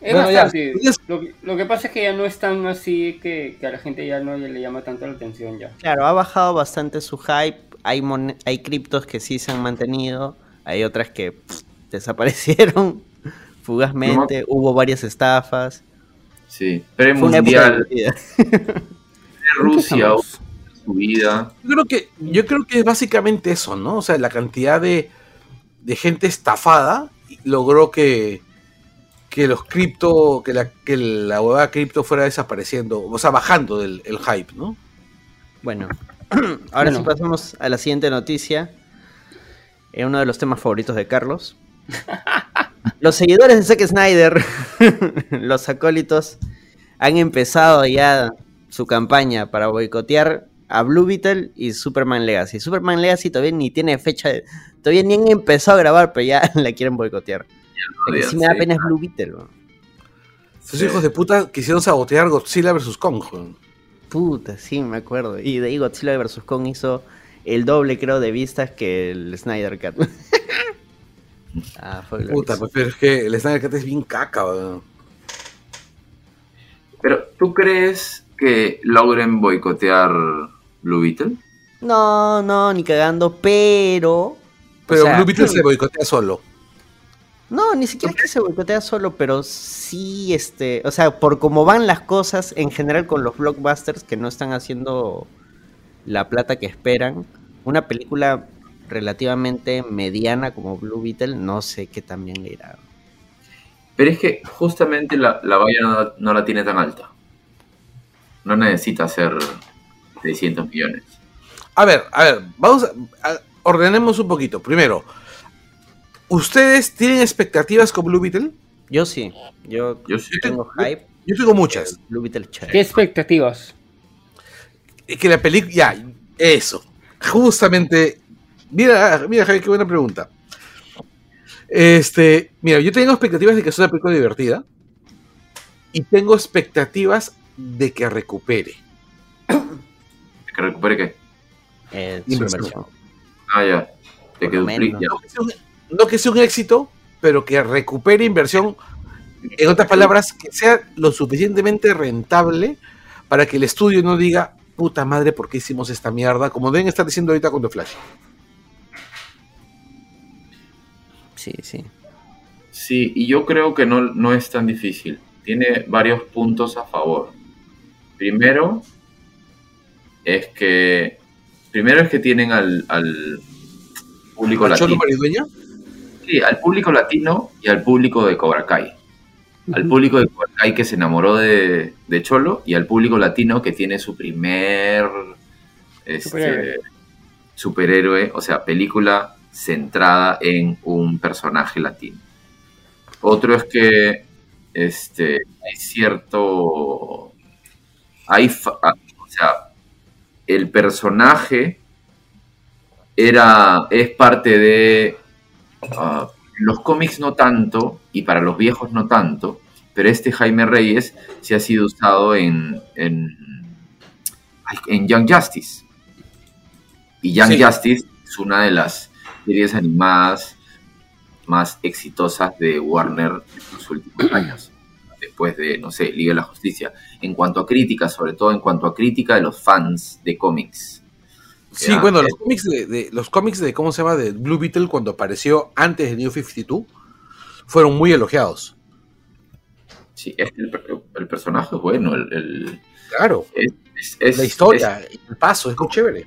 Es bueno, bastante. Ya. Lo, lo que pasa es que ya no es tan así que, que a la gente ya no le llama tanto la atención ya. Claro, ha bajado bastante su hype. Hay, mon- hay criptos que sí se han mantenido. Hay otras que pff, desaparecieron fugazmente. No, hubo varias estafas. Sí, premundial. Rusia. Vida. Yo creo que, yo creo que es básicamente eso, ¿no? O sea, la cantidad de, de gente estafada logró que, que los cripto, que la, que la huevada cripto fuera desapareciendo, o sea, bajando del, el hype, ¿no? Bueno, ahora bueno. Sí, pasamos a la siguiente noticia. Es uno de los temas favoritos de Carlos. Los seguidores de Zack Snyder, los acólitos, han empezado ya su campaña para boicotear a Blue Beetle y Superman Legacy. Superman Legacy todavía ni tiene fecha, de, todavía ni han empezado a grabar, pero ya la quieren boicotear. La que sí me da pena es Blue Beetle. Esos sí. Hijos de puta quisieron sabotear Godzilla versus. Kong. Puta, sí, me acuerdo. Y de ahí Godzilla versus. Kong hizo el doble, creo, de vistas que el Snyder Cut. Ah, fue puta, pero es que el Snyder Cut es bien caca, bro. Pero, ¿tú crees que logren boicotear Blue Beetle? No, no, ni cagando, pero... Pero o sea, Blue Beetle sí se boicotea solo. No, ni siquiera es que se boicotea solo, pero sí, este... O sea, por cómo van las cosas en general con los blockbusters que no están haciendo la plata que esperan, una película relativamente mediana como Blue Beetle, no sé qué también le irá. Pero es que justamente la, la valla no, no la tiene tan alta. No necesita hacer seiscientos millones. A ver, a ver, vamos a, a ordenemos un poquito. Primero, ¿ustedes tienen expectativas con Blue Beetle? Yo sí. Yo, yo sí tengo hype. Yo, yo tengo muchas. Blue Beetle, ¿qué expectativas? Es que la película, ya, eso. Justamente, mira, mira, Javi, qué buena pregunta. Este, mira, yo tengo expectativas de que sea una película divertida y tengo expectativas de que recupere. ¿De que recupere qué? Eh, inversión. Ah, ya. De que duplique. No que sea un éxito, pero que recupere inversión. En otras palabras, que sea lo suficientemente rentable para que el estudio no diga, puta madre, ¿por qué hicimos esta mierda? Como deben estar diciendo ahorita con The Flash. Sí, sí. Sí, y yo creo que no, no es tan difícil. tiene varios puntos a favor. Primero es que primero es que tienen al, al público latino. Sí, al público latino y al público de Cobra Kai. Uh-huh. Al público de Cobra Kai que se enamoró de, de Cholo, y al público latino que tiene su primer este, superhéroe. superhéroe, o sea, película centrada en un personaje latino. Otro es que este, hay cierto... Hay, o sea, el personaje era es parte de... Uh, los cómics no tanto, y para los viejos no tanto, pero este Jaime Reyes sí ha sido usado en en, en Young Justice. Y Young sí. Justice es una de las series animadas más exitosas de Warner en los últimos años, después de, no sé, Liga de la Justicia. En cuanto a crítica, sobre todo en cuanto a crítica de los fans de cómics. Sí, bueno, los cómics de, de los cómics de ¿cómo se llama? De Blue Beetle, cuando apareció antes de New cincuenta y dos, fueron muy elogiados. Sí, es que el, el personaje es bueno, el, el claro, es, es, es, la historia, es, el paso, es muy chévere.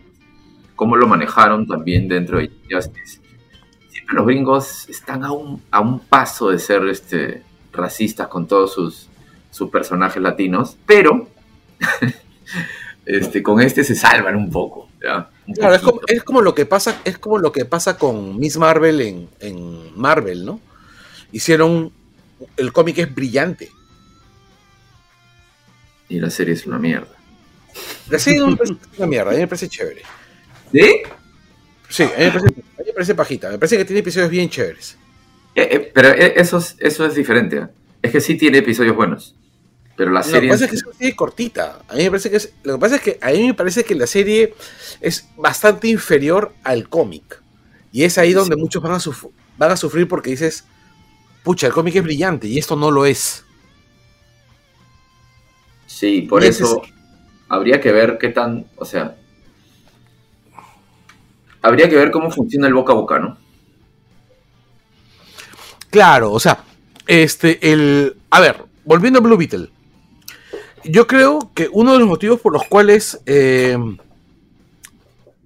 Cómo lo manejaron también dentro de Justice. Siempre los gringos están a un a un paso de ser este racistas con todos sus sus personajes latinos, pero este con este se salvan un poco, ¿ya? Claro, es como, es como lo que pasa, es como lo que pasa con Miss Marvel en, en Marvel, ¿no? Hicieron, el cómic es brillante. Y la serie es una mierda. La serie no me parece una mierda, a mí me parece chévere. ¿Sí? Sí, a mí me parece, a mí me parece pajita, me parece que tiene episodios bien chéveres. Eh, eh, pero eso es, eso es diferente, ¿eh? Es que sí tiene episodios buenos. Pero la serie... Lo que pasa es que es una serie cortita. A mí me parece que es... Lo que pasa es que a mí me parece que la serie es bastante inferior al cómic. Y es ahí donde sí. muchos van a, suf- van a sufrir porque dices, pucha, el cómic es brillante y esto no lo es. Sí, por y eso es... habría que ver qué tan... O sea, habría que ver cómo funciona el boca a boca, ¿no? Claro, o sea, este, el... A ver, volviendo a Blue Beetle. Yo creo que uno de los motivos por los cuales eh,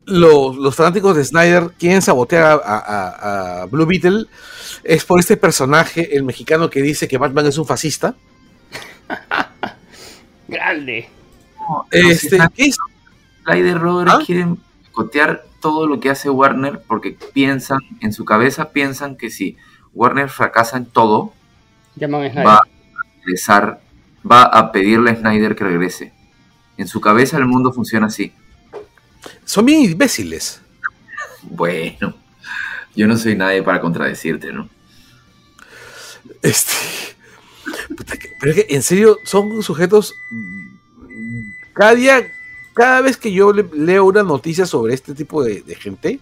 los, los fanáticos de Snyder quieren sabotear a, a, a Blue Beetle es por este personaje, el mexicano que dice que Batman es un fascista. Grande. No, este, ¿qué Snyder Robert ¿Ah? quieren boicotear todo lo que hace Warner porque piensan, en su cabeza piensan que si Warner fracasa en todo, llaman a Snyder. Va a regresar. Va a pedirle a Snyder que regrese. En su cabeza el mundo funciona así. Son bien imbéciles. Bueno, yo no soy nadie para contradecirte, ¿no? Este, pero es que en serio son sujetos. Cada día, cada vez que yo leo una noticia sobre este tipo de, de gente,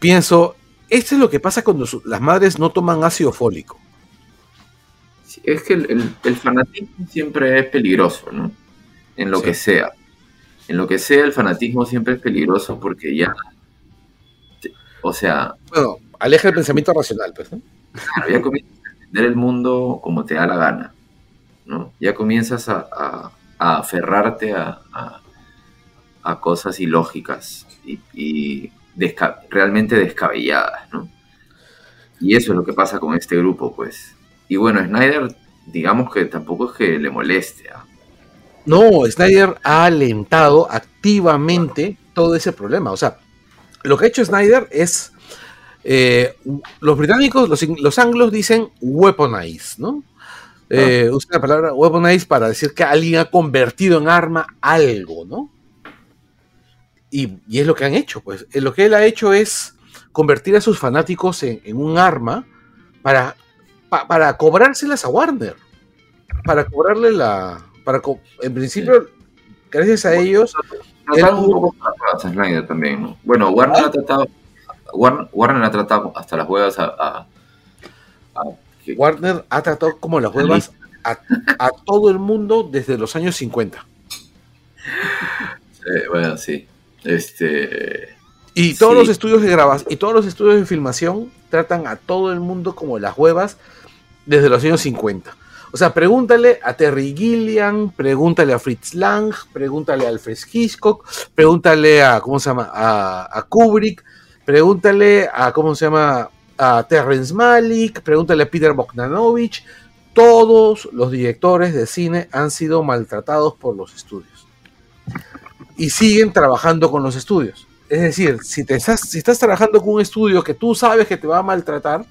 pienso, esto es lo que pasa cuando las madres no toman ácido fólico. Es que el, el, el fanatismo siempre es peligroso, ¿no? En lo sí. que sea. En lo que sea, el fanatismo siempre es peligroso porque ya... Te, o sea... Bueno, aleja el pensamiento racional, pues, ¿no? Claro, ya comienzas a entender el mundo como te da la gana, ¿no? Ya comienzas a, a, a aferrarte a, a, a cosas ilógicas y, y desca- realmente descabelladas, ¿no? Y eso es lo que pasa con este grupo, pues... Y bueno, Snyder, digamos que tampoco es que le moleste. No, Snyder ha alentado activamente todo ese problema. O sea, lo que ha hecho Snyder es... Eh, los británicos, los, los anglos dicen weaponize, ¿no? Eh, ah. Usa la palabra weaponize para decir que alguien ha convertido en arma algo, ¿no? Y, y es lo que han hecho, pues. Lo que él ha hecho es convertir a sus fanáticos en, en un arma para... para cobrárselas a Warner, para cobrarle la... para co- en principio, sí. gracias a bueno, ellos... Trataron un poco hasta Snyder también, ¿no? Bueno, Warner ha tratado Warner, Warner ha tratado hasta las huevas a... a, a que, Warner ha tratado como las huevas a, a todo el mundo desde los años cincuenta. Eh, bueno, sí. Este... Y todos sí. los estudios de grabas y todos los estudios de filmación tratan a todo el mundo como las huevas desde los años cincuenta. O sea, pregúntale a Terry Gilliam, pregúntale a Fritz Lang, pregúntale a Alfred Hitchcock, pregúntale a, ¿cómo se llama?, a, a Kubrick, pregúntale a, ¿cómo se llama?, a Terrence Malick, pregúntale a Peter Bogdanovich. Todos los directores de cine han sido maltratados por los estudios y siguen trabajando con los estudios. Es decir, si, te estás, si estás trabajando con un estudio que tú sabes que te va a maltratar,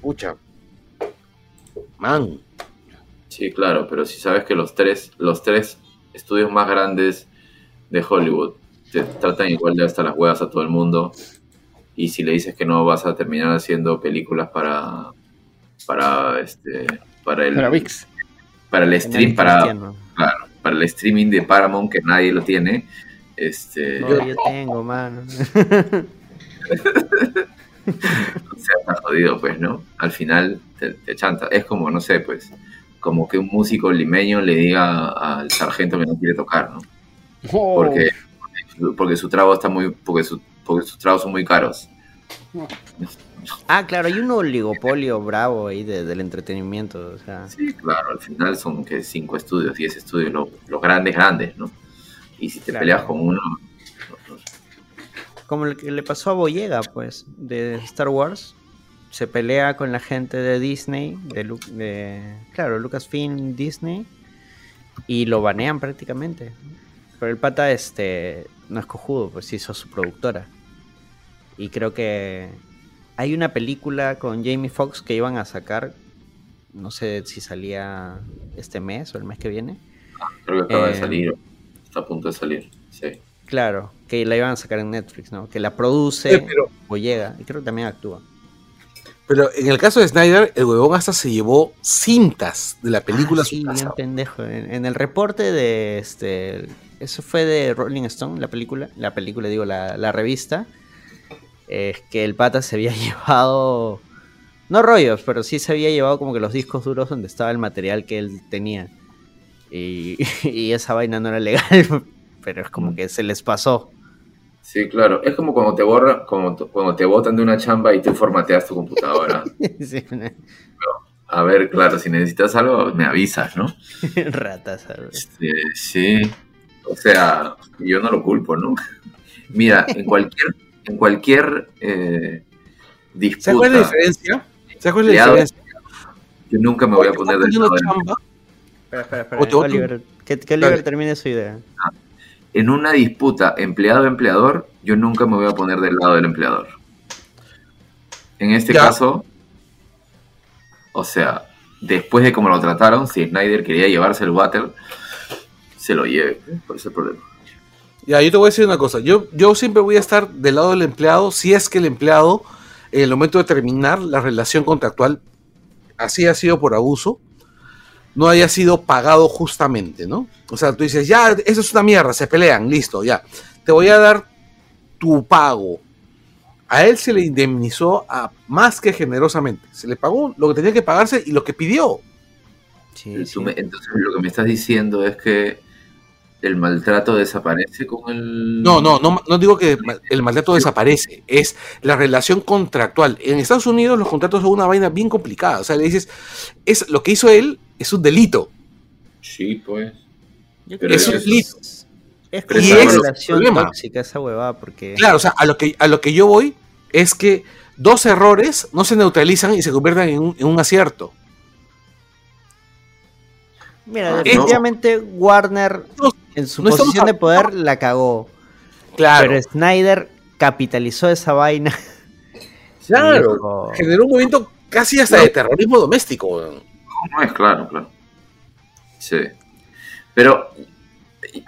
pucha, man. Sí, claro, pero si sabes que los tres, los tres estudios más grandes de Hollywood te tratan igual de hasta las huevas a todo el mundo, y si le dices que no, vas a terminar haciendo películas para para este para el para, Vix. para el stream para claro, para el streaming de Paramount que nadie lo tiene. Este, no, yo yo tengo, mano. O sea, está jodido, pues, ¿no? Al final te, te chanta. Es como, no sé, pues, como que un músico limeño le diga al sargento que no quiere tocar, ¿no? Oh. Porque, porque su trago está muy, porque, su, porque sus tragos son muy caros. No. Ah, claro, hay un oligopolio bravo ahí de, del entretenimiento, o sea. Sí, claro, al final son que cinco estudios, diez estudios, los, los grandes, grandes, ¿no? Y si te claro. peleas con uno... Como el que le pasó a Boyega, pues, de Star Wars. Se pelea con la gente de Disney, de, Lu de claro, Lucasfilm, Disney, y lo banean prácticamente. Pero el pata este no es cojudo, pues hizo su productora. Y creo que hay una película con Jamie Foxx que iban a sacar, no sé si salía este mes o el mes que viene. Ah, creo que acaba eh, de salir, está a punto de salir, sí. Claro, que la iban a sacar en Netflix, ¿no? Que la produce sí, pero, Boyega, y creo que también actúa. Pero en el caso de Snyder, el huevón hasta se llevó cintas de la película. Ah, sí, bien pendejo. En, en el reporte de este, eso fue de Rolling Stone, la película, la película digo, la, la revista, es eh, que el pata se había llevado, no rollos, pero sí se había llevado como que los discos duros donde estaba el material que él tenía. Y, y esa vaina no era legal. Pero es como que se les pasó. Sí, claro. Es como cuando te borran, como cuando te botan de una chamba y tú formateas tu computadora. Sí, no. A ver, claro, si necesitas algo, me avisas, ¿no? Ratas, este, sí. O sea, yo no lo culpo, ¿no? Mira, en cualquier, en cualquier eh, disputa. ¿Sabes cuál es la diferencia? ¿Sabes cuál es la diferencia? Yo nunca me voy a poner de lado. Espera, espera, espera. ¿O Oliver? Que, que Oliver termine su idea. Ah. En una disputa empleado-empleador, yo nunca me voy a poner del lado del empleador. En este ya. caso, o sea, después de cómo lo trataron, si Snyder quería llevarse el water, se lo lleve, ¿eh? Por ese problema. Ya, yo te voy a decir una cosa. Yo, yo siempre voy a estar del lado del empleado si es que el empleado, en el momento de terminar la relación contractual, así ha sido por abuso, no haya sido pagado justamente, ¿no? O sea, tú dices, ya, eso es una mierda, se pelean, listo, ya. Te voy a dar tu pago. A él se le indemnizó a más que generosamente. Se le pagó lo que tenía que pagarse y lo que pidió. Sí, sí. Me, entonces, lo que me estás diciendo es que el maltrato desaparece con el... No, no, no, no digo que el maltrato desaparece. Es la relación contractual. En Estados Unidos los contratos son una vaina bien complicada. O sea, le dices, es lo que hizo él... Es un delito. Sí, pues. Pero es un delito. Es, es como y una relación problema. tóxica esa huevada, porque... Claro, o sea, a lo que, a lo que yo voy es que dos errores no se neutralizan y se convierten en un, en un acierto. Mira, ah, definitivamente no. Warner no, en su no posición de poder no. la cagó. Claro. Pero Snyder capitalizó esa vaina. Claro. Dijo... Generó un movimiento casi hasta no. de terrorismo doméstico, weón. No es claro, claro. Sí. Pero,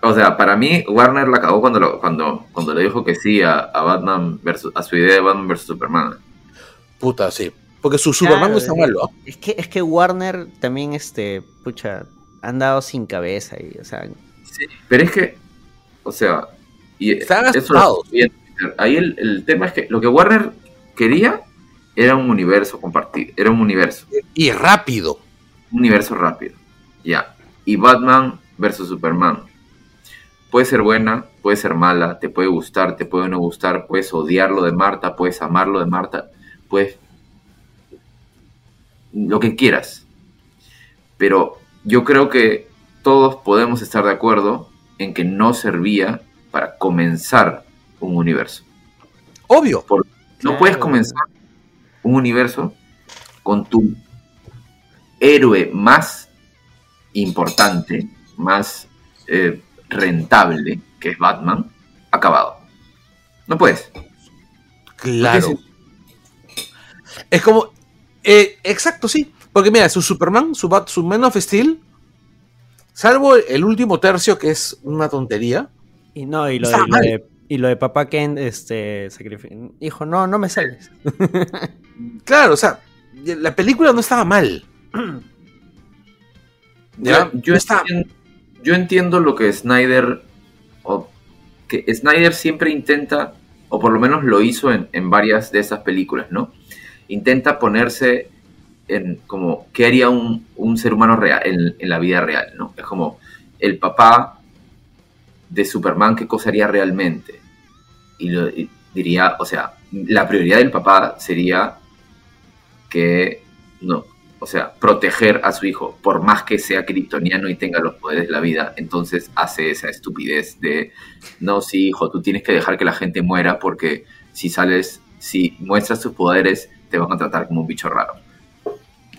o sea, para mí, Warner la cagó cuando, lo, cuando, cuando le dijo que sí a, a Batman versus, a su idea de Batman versus Superman. Puta, sí. Porque su Superman claro, no está malo. Es que, es que Warner también, este, pucha, han dado sin cabeza y, o sea. Sí, pero es que, o sea, y están gastados. Ahí el, el tema es que lo que Warner quería era un universo compartido, era un universo. Y rápido. Universo rápido, ya. Y Batman versus Superman. Puede ser buena, puede ser mala, te puede gustar, te puede no gustar, puedes odiarlo de Marta, puedes amarlo de Marta, puedes... Lo que quieras. pero yo creo que todos podemos estar de acuerdo en que no servía para comenzar un universo. Obvio. Porque no puedes comenzar un universo con tu héroe más importante, más eh, rentable, que es Batman, acabado. No puedes. Claro. ¿No es? es como... Eh, exacto, sí. Porque mira, su Superman, su, Bat, su Man of Steel, salvo el último tercio, que es una tontería. Y no, y lo, de, lo, de, y lo de papá Kent, este, sacrific- hijo, no, no me sales. Claro, o sea, la película no estaba mal. ¿Ya? Yo, yo, está... entiendo, yo entiendo lo que Snyder, o que Snyder siempre intenta, o por lo menos lo hizo en, en varias de esas películas, ¿no? Intenta ponerse en como qué haría un, un ser humano real en, en la vida real, ¿no? Es como el papá de Superman, qué cosa haría realmente. Y, lo, y diría, o sea, la prioridad del papá sería que, no, o sea, proteger a su hijo, por más que sea kriptoniano y tenga los poderes de la vida. Entonces hace esa estupidez de, no, sí, hijo, tú tienes que dejar que la gente muera porque si sales, si muestras tus poderes, te van a tratar como un bicho raro.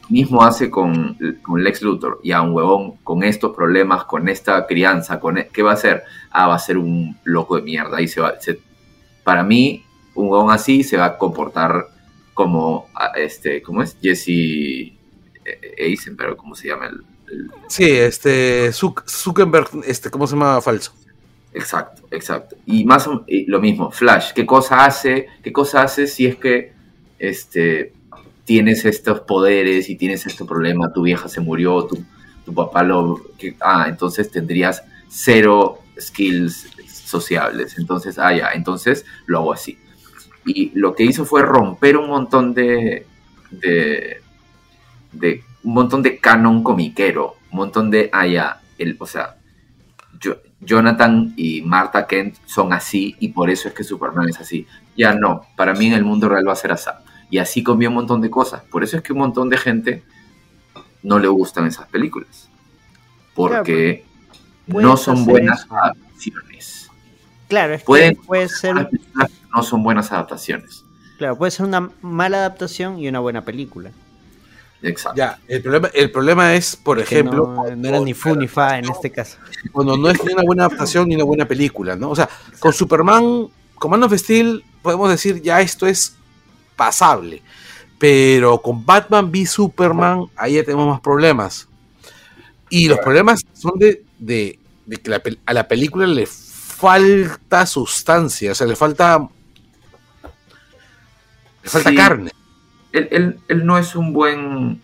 Mismo hace con, con Lex Luthor, y a un huevón con estos problemas, con esta crianza, con ¿qué va a hacer? Ah, va a ser un loco de mierda y se va. Se, para mí, un huevón así se va a comportar como este, ¿cómo es? Jesse Eisenberg, ¿cómo se llama? El, el... Sí, este Zuckerberg, este, ¿cómo se llama? Falso. Exacto, exacto. Y más y lo mismo, Flash, ¿qué cosa hace? ¿Qué cosa hace si es que Este, tienes estos poderes y tienes este problema, tu vieja se murió, tu, tu papá lo... Que, ah, entonces tendrías cero skills sociables. Entonces, ah, ya, entonces lo hago así. Y lo que hizo fue romper un montón de... de, de un montón de canon comiquero, un montón de... Ah, ya, el, o sea, yo, Jonathan y Martha Kent son así y por eso es que Superman es así. Ya no, para mí en el mundo real va a ser así. Y así comió un montón de cosas. Por eso es que un montón de gente no le gustan esas películas. Porque claro, no son buenas eso. adaptaciones. Claro, es Pueden que puede ser... No son buenas adaptaciones. Claro, puede ser una mala adaptación y una buena película. Exacto. Ya, el problema, el problema es, por es ejemplo... No, no era ni fu ni fa en este caso. Cuando no es ni una buena adaptación ni una buena película, ¿no? O sea, exacto. Con Superman, con Man of Steel, podemos decir, ya esto es... pasable, pero con Batman v Superman, ahí ya tenemos más problemas, y los problemas son de, de, de que la, a la película le falta sustancia, o sea, le falta le falta sí. carne. Él, él, él no es un buen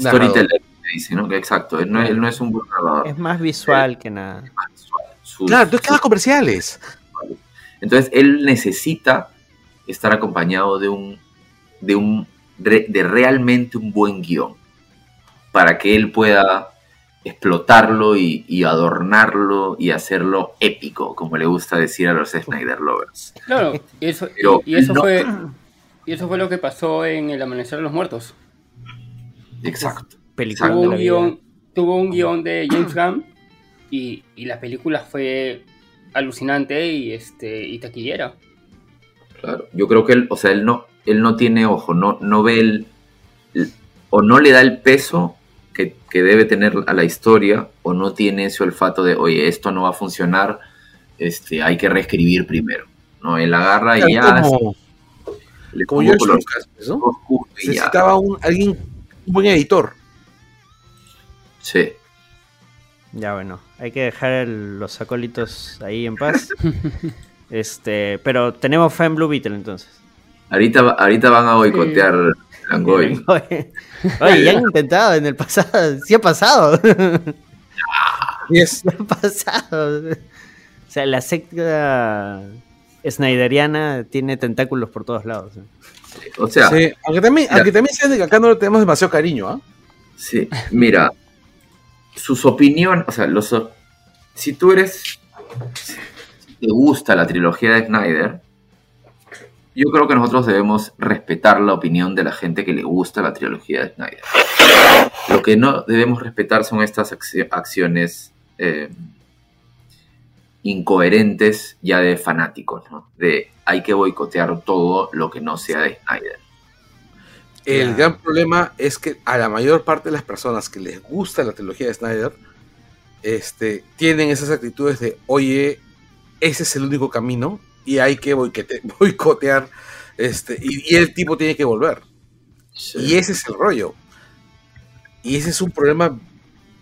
storyteller, dice, ¿no? Exacto, él no, él no es un buen narrador. Es más visual él, que nada. Visual. Sus, claro, entonces queda comerciales. Entonces, él necesita estar acompañado de un de un de realmente un buen guión para que él pueda explotarlo y, y adornarlo y hacerlo épico, como le gusta decir a los Snyder Lovers. Claro, y eso, y, y, eso no. fue, y eso fue lo que pasó en El Amanecer de los Muertos. Exacto. Exacto. Tuvo, un guión, tuvo un guión de James Gunn y, y la película fue alucinante y, este, y taquillera. Claro. Yo creo que él, o sea, él no, él no tiene ojo, no, no ve el, el o no le da el peso que, que debe tener a la historia, o no tiene ese olfato de, oye, esto no va a funcionar, este, hay que reescribir primero, ¿no? Él agarra claro, y ya como, se, le como yo color, casos, ¿no? Oscuro, necesitaba un alguien, un buen editor. Sí. Ya bueno, hay que dejar el, los acólitos ahí en paz. Este, pero tenemos fe en Blue Beetle entonces. Ahorita, ahorita van a boicotear Langoy. Oye, ya han intentado en el pasado, sí ha pasado. Yes. Sí ha pasado. O sea, la secta snyderiana tiene tentáculos por todos lados. O sea, sí, aunque también, aunque también sea de que acá no le tenemos demasiado cariño, ¿ah? ¿eh? Sí, mira, sus opiniones, o sea, los si tú eres. Te gusta la trilogía de Snyder, Yo creo que nosotros debemos respetar la opinión de la gente que le gusta la trilogía de Snyder. Lo que no debemos respetar son estas acciones eh, incoherentes ya de fanáticos, ¿no? De hay que boicotear todo lo que no sea de Snyder. El yeah. gran problema es que a la mayor parte de las personas que les gusta la trilogía de Snyder este, tienen esas actitudes de, oye, ese es el único camino, y hay que boicotear, este, y, y el tipo tiene que volver. Sí. Y ese es el rollo. Y ese es un problema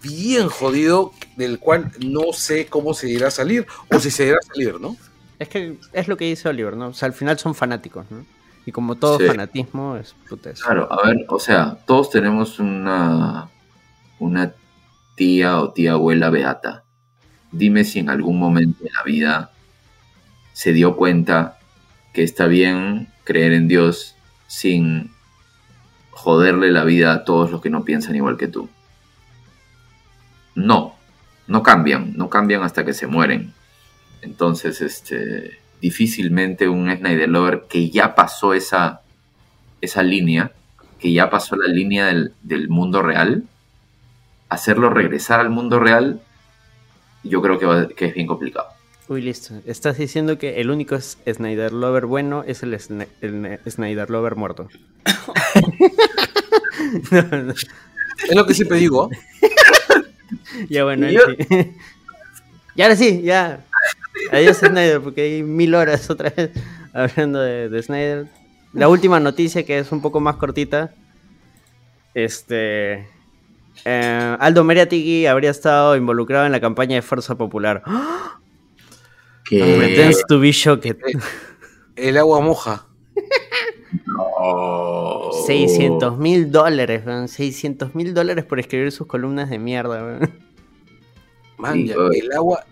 bien jodido del cual no sé cómo se irá a salir, o si se irá a salir, ¿no? Es que es lo que dice Oliver, ¿no? O sea, al final son fanáticos, ¿no? Y como todo sí. fanatismo es puta. Claro, a ver, o sea, todos tenemos una, una tía o tía abuela beata. Dime si en algún momento de la vida se dio cuenta que está bien creer en Dios sin joderle la vida a todos los que no piensan igual que tú. No, no cambian, no cambian hasta que se mueren. Entonces, este, difícilmente un Snyder Lover que ya pasó esa, esa línea, que ya pasó la línea del, del mundo real, hacerlo regresar al mundo real, yo creo que, va, que es bien complicado. Uy, listo. Estás diciendo que el único Snyder Lover bueno es el, Sna- el Snyder Lover muerto. no, no. Es lo que siempre digo. Ya bueno, yo... sí. Y ahora sí, ya. Adiós Snyder, porque hay mil horas otra vez hablando de, de Snyder. La última noticia, que es un poco más cortita. Este... Eh, Aldo Mariátegui habría estado involucrado en la campaña de Fuerza Popular. ¡Oh! Que... to be shocked. El agua moja. No. seiscientos mil dólares, man. seiscientos mil dólares por escribir sus columnas de mierda, man. Man, sí, ya, el agua.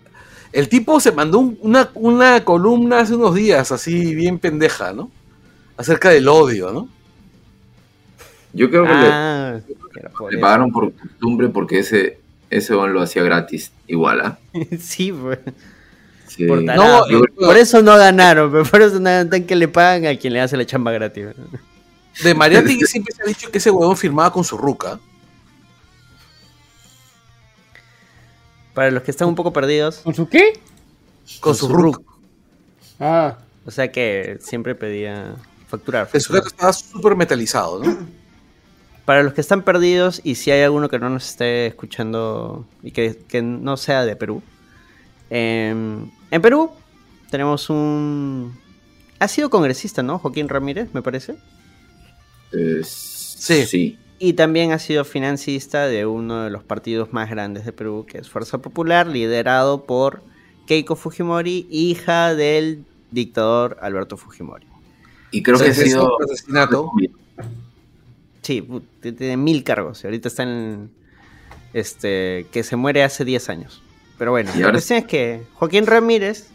El tipo se mandó un, una, una columna hace unos días, así bien pendeja, ¿no? Acerca del odio, ¿no? Yo creo que ah, le, creo que le pagaron por costumbre porque ese, ese don lo hacía gratis, igual, ¿ah? ¿eh? Sí, pues. Sí. Por, no, yo, por eso no ganaron, pero por eso no ganaron, que le pagan a quien le hace la chamba gratis. De Mariátegui siempre se ha dicho que ese huevón firmaba con su ruca. Para los que están un poco perdidos. ¿Con su qué? Con, con su, su ruca. Ah. O sea que siempre pedía facturar. El sujeto estaba súper metalizado, ¿no? Para los que están perdidos, y si hay alguno que no nos esté escuchando y que, que no sea de Perú. Eh, en Perú tenemos un... Ha sido congresista, ¿no? Joaquín Ramírez, me parece. Eh, sí. sí. Y también ha sido financista de uno de los partidos más grandes de Perú, que es Fuerza Popular, liderado por Keiko Fujimori, hija del dictador Alberto Fujimori. Y creo Entonces, que ha sido... asesinato. Sí, tiene mil cargos. Ahorita está en... Este, que se muere hace diez años. Pero bueno, la cuestión es que Joaquín Ramírez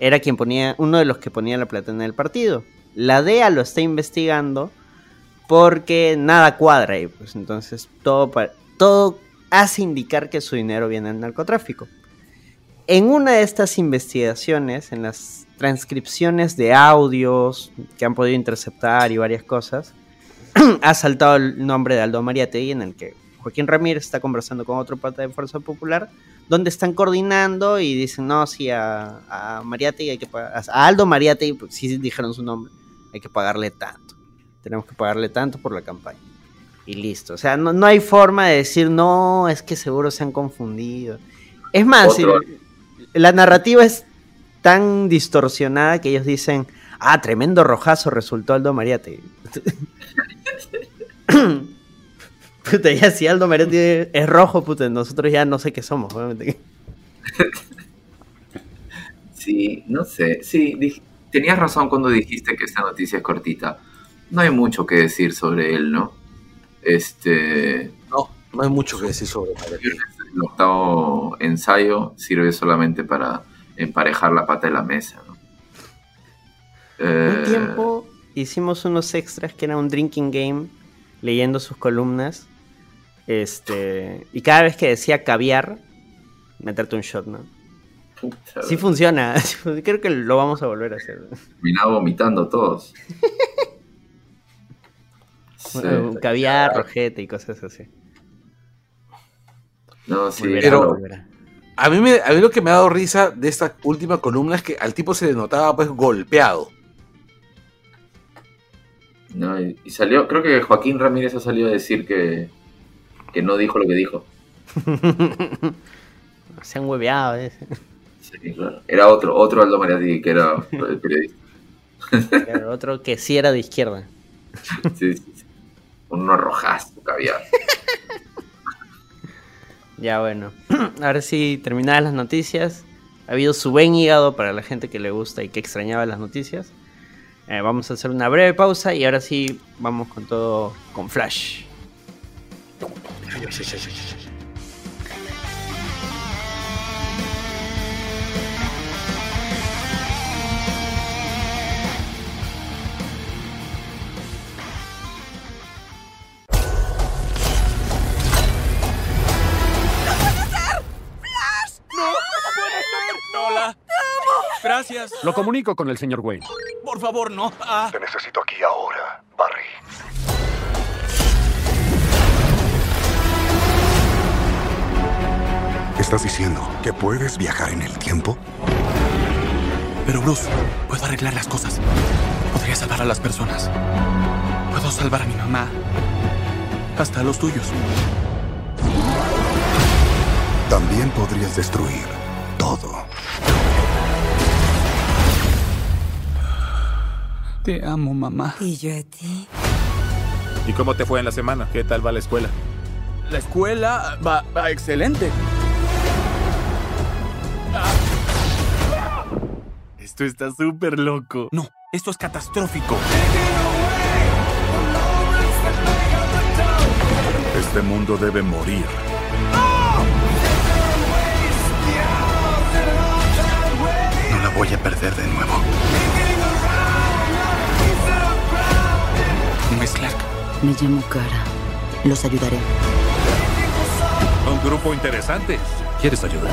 era quien ponía, uno de los que ponía la plata en el partido. La D E A lo está investigando porque nada cuadra ahí, pues entonces todo, todo hace indicar que su dinero viene del narcotráfico. En una de estas investigaciones, en las transcripciones de audios que han podido interceptar y varias cosas, ha saltado el nombre de Aldo Mariátegui, en el que Joaquín Ramírez está conversando con otro pata de Fuerza Popular, donde están coordinando y dicen, no, sí, a, a Mariátegui hay que pagar, a Aldo Mariátegui, pues sí dijeron su nombre, hay que pagarle tanto, tenemos que pagarle tanto por la campaña, y listo. O sea, no, no hay forma de decir, no, es que seguro se han confundido. Es más, si, la narrativa es tan distorsionada que ellos dicen, ah, tremendo rojazo resultó Aldo Mariátegui. Puta, ya si Aldo Mariátegui es rojo, puta, nosotros ya no sé qué somos, obviamente. Sí, no sé. Sí, dij- tenías razón cuando dijiste que esta noticia es cortita. No hay mucho que decir sobre él, ¿no? Este... No, no hay mucho que decir sobre él. El octavo ensayo sirve solamente para emparejar la pata de la mesa, ¿no? Eh... Un tiempo hicimos unos extras que era un drinking game leyendo sus columnas. Este, y cada vez que decía caviar, meterte un shot, ¿no? Puta, sí funciona. Creo que lo vamos a volver a hacer. Terminaba vomitando todos. Sí, bueno, caviar, claro. Rojete y cosas así. No, sí, volverá, pero volverá. A mí, me, a mí lo que me ha dado risa de esta última columna es que al tipo se le notaba pues golpeado. No, y, y salió, creo que Joaquín Ramírez ha salido a decir que, que no dijo lo que dijo. Se han hueveado. ¿Eh? Sí, claro. Era otro, otro Aldo Mariátegui, que era el periodista. Claro, otro que sí era de izquierda. Sí, sí, sí. Un arrojazo, caviar. Ya, bueno. Ahora sí, terminadas las noticias. Ha habido su buen hígado para la gente que le gusta y que extrañaba las noticias. Eh, vamos a hacer una breve pausa y ahora sí vamos con todo, con Flash. Gracias. Lo comunico con el señor Wayne. Por favor, no. Ah. Te necesito aquí ahora, Barry. ¿Estás diciendo que puedes viajar en el tiempo? Pero, Bruce, puedo arreglar las cosas. Podría salvar a las personas. Puedo salvar a mi mamá. Hasta a los tuyos. También podrías destruir todo. Te amo, mamá. Y yo a ti. ¿Y cómo te fue en la semana? ¿Qué tal va la escuela? La escuela va, va excelente. Ah. Esto está súper loco. No, esto es catastrófico. Este mundo debe morir. ¡Oh! No la voy a perder de nuevo. Clark. Me llamo Cara. Los ayudaré. Un grupo interesante. ¿Quieres ayudar?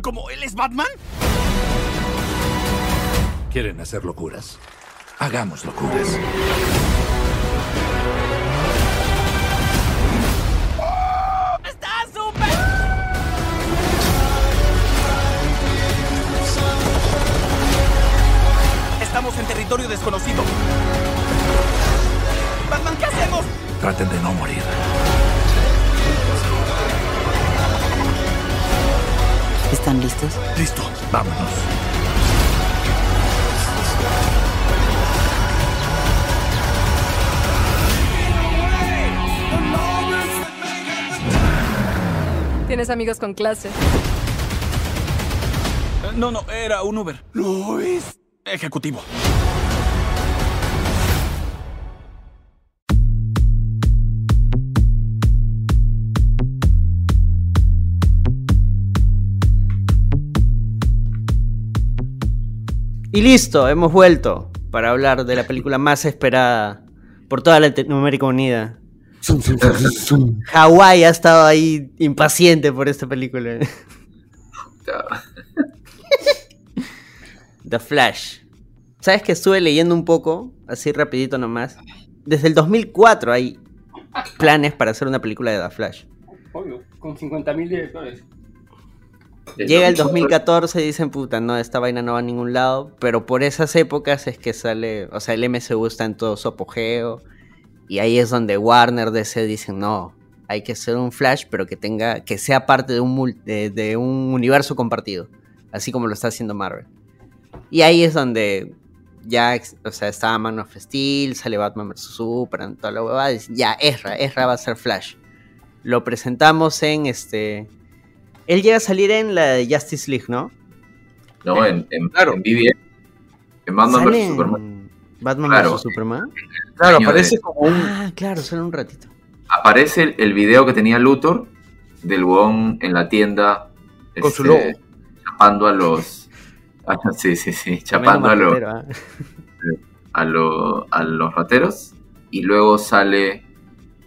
¿Cómo él es Batman? Quieren hacer locuras. Hagamos locuras. Estamos en territorio desconocido. Batman, ¿qué hacemos? Traten de no morir. ¿Están listos? Listo. Vámonos. Tienes amigos con clase. No, no, era un Uber. Luis. Ejecutivo. Y listo, hemos vuelto para hablar de la película más esperada por toda Latinoamérica Unida. Hawái ha estado ahí impaciente por esta película. The Flash. ¿Sabes que estuve leyendo un poco? Así rapidito nomás. Desde el dos mil cuatro hay planes para hacer una película de The Flash. Obvio, con cincuenta mil directores. Llega el dos mil catorce y dicen, puta, no, esta vaina no va a ningún lado. Pero por esas épocas es que sale... O sea, el M C U está en todo su apogeo. Y ahí es donde Warner, D C dicen, no, hay que hacer un Flash, pero que tenga, que sea parte de un, de, de un universo compartido. Así como lo está haciendo Marvel. Y ahí es donde ya, o sea, estaba Man of Steel, sale Batman versus. Superman, toda la huevada. Ya, Ezra, Ezra va a ser Flash. Lo presentamos en este... Él llega a salir en la de Justice League, ¿no? No, en, en, en, claro. en B B S. En Batman versus. Superman. Batman claro. versus. Superman. Claro, aparece de... como un... Ah, claro, solo un ratito. Aparece el, el video que tenía Luthor del huevón en la tienda. Con este, su logo. Chapando a los... Ah, sí, sí, sí, chapando a, lo, ratero, ¿eh? a, lo, a los rateros. Y luego sale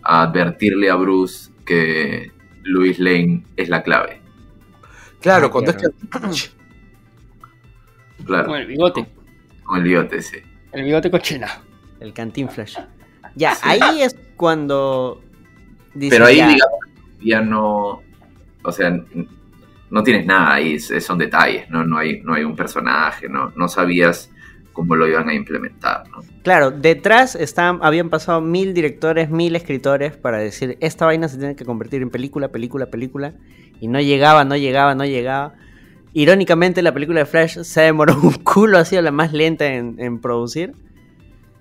a advertirle a Bruce que Lois Lane es la clave. Claro, ah, cuando claro. Este... claro. Con el bigote. Con el bigote, sí. El bigote cochina. El Cantinflash. Ya, sí. Ahí es cuando... dice, pero ahí, ya... digamos, ya no... O sea, no tienes nada ahí, son detalles, ¿no? No hay, no hay un personaje, no, no sabías cómo lo iban a implementar, ¿no? Claro, detrás estaban, habían pasado mil directores, mil escritores para decir, esta vaina se tiene que convertir en película, película, película, y no llegaba, no llegaba, no llegaba. Irónicamente, la película de Flash se demoró un culo, ha sido la más lenta en, en producir,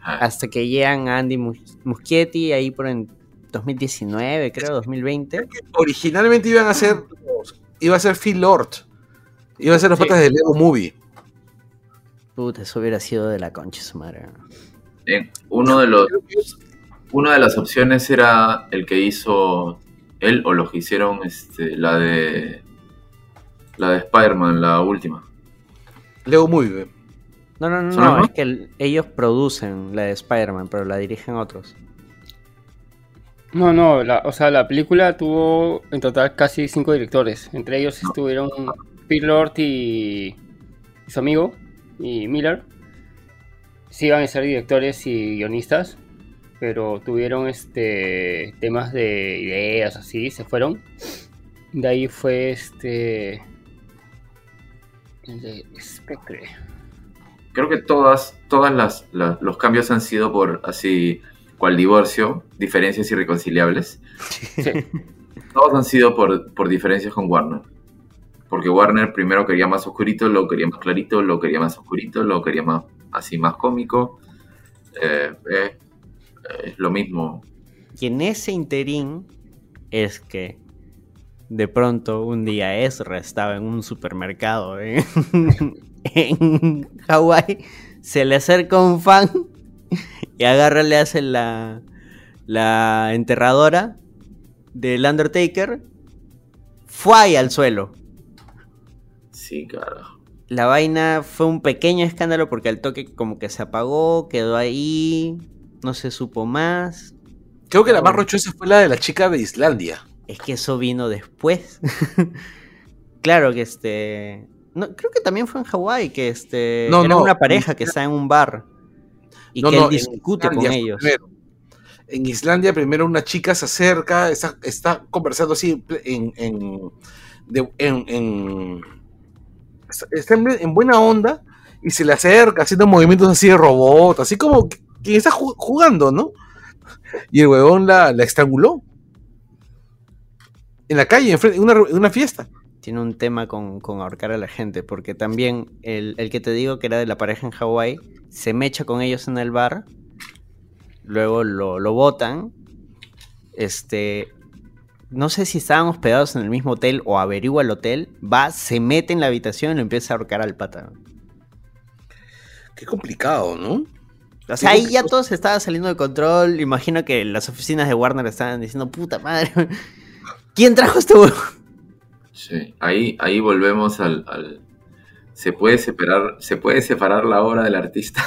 ah. hasta que llegan a Andy Muschietti, ahí por en dos mil diecinueve, creo, dos mil veinte. Originalmente iban a ser, iba a ser Phil Lord, iba a ser los sí. patas de Lego Movie. Puta, eso hubiera sido de la concha su madre. Bien, uno de los, una de las opciones era el que hizo él o los que hicieron este, la de la de Spider-Man, la última. Leo muy bien. No, no, no, no es que el, ellos producen la de Spider-Man, pero la dirigen otros. No, no, la, o sea, la película tuvo en total casi cinco directores. Entre ellos estuvieron Phil Lord y, y su amigo. Y Miller, sí iban a ser directores y guionistas, pero tuvieron este temas de ideas, así, se fueron. De ahí fue este... el de Spectre. Creo que todas, todas las, las los cambios han sido por así, cual divorcio, diferencias irreconciliables. Sí. Todos han sido por, por diferencias con Warner. Porque Warner primero quería más oscurito, luego quería más clarito, luego quería más oscurito, luego quería más así más cómico. Eh, eh, es lo mismo. Y en ese interín es que de pronto un día Ezra estaba en un supermercado en, en Hawái, se le acerca un fan y agarra, le hace la, la enterradora del Undertaker, fue al suelo. Sí, claro. La vaina fue un pequeño escándalo porque al toque como que se apagó, quedó ahí, no se supo más. Creo que la más rochosa fue la de la chica de Islandia. Es que eso vino después. Claro que este... no, creo que también fue en Hawái, que este... No, era no, una pareja que está en un bar y no, que él no, discute con ellos. Primero. En Islandia primero una chica se acerca, está, está conversando así en... en, de, en, en... está en buena onda y se le acerca haciendo movimientos así de robot, así como que está jugando, ¿no? Y el huevón la, la estranguló en la calle, en una, una fiesta. Tiene un tema con, con ahorcar a la gente, porque también el, el que te digo que era de la pareja en Hawái, se mecha con ellos en el bar, luego lo, lo botan, este... no sé si estaban hospedados en el mismo hotel o averigua el hotel, va, se mete en la habitación y lo empieza a ahorcar al pata. Qué complicado, ¿no? O sea, ahí ya todo se estaba saliendo de control. Imagino que las oficinas de Warner estaban diciendo, puta madre, ¿quién trajo este huevo? Sí, ahí, ahí volvemos al, al... ¿Se puede separar, se puede separar la obra del artista?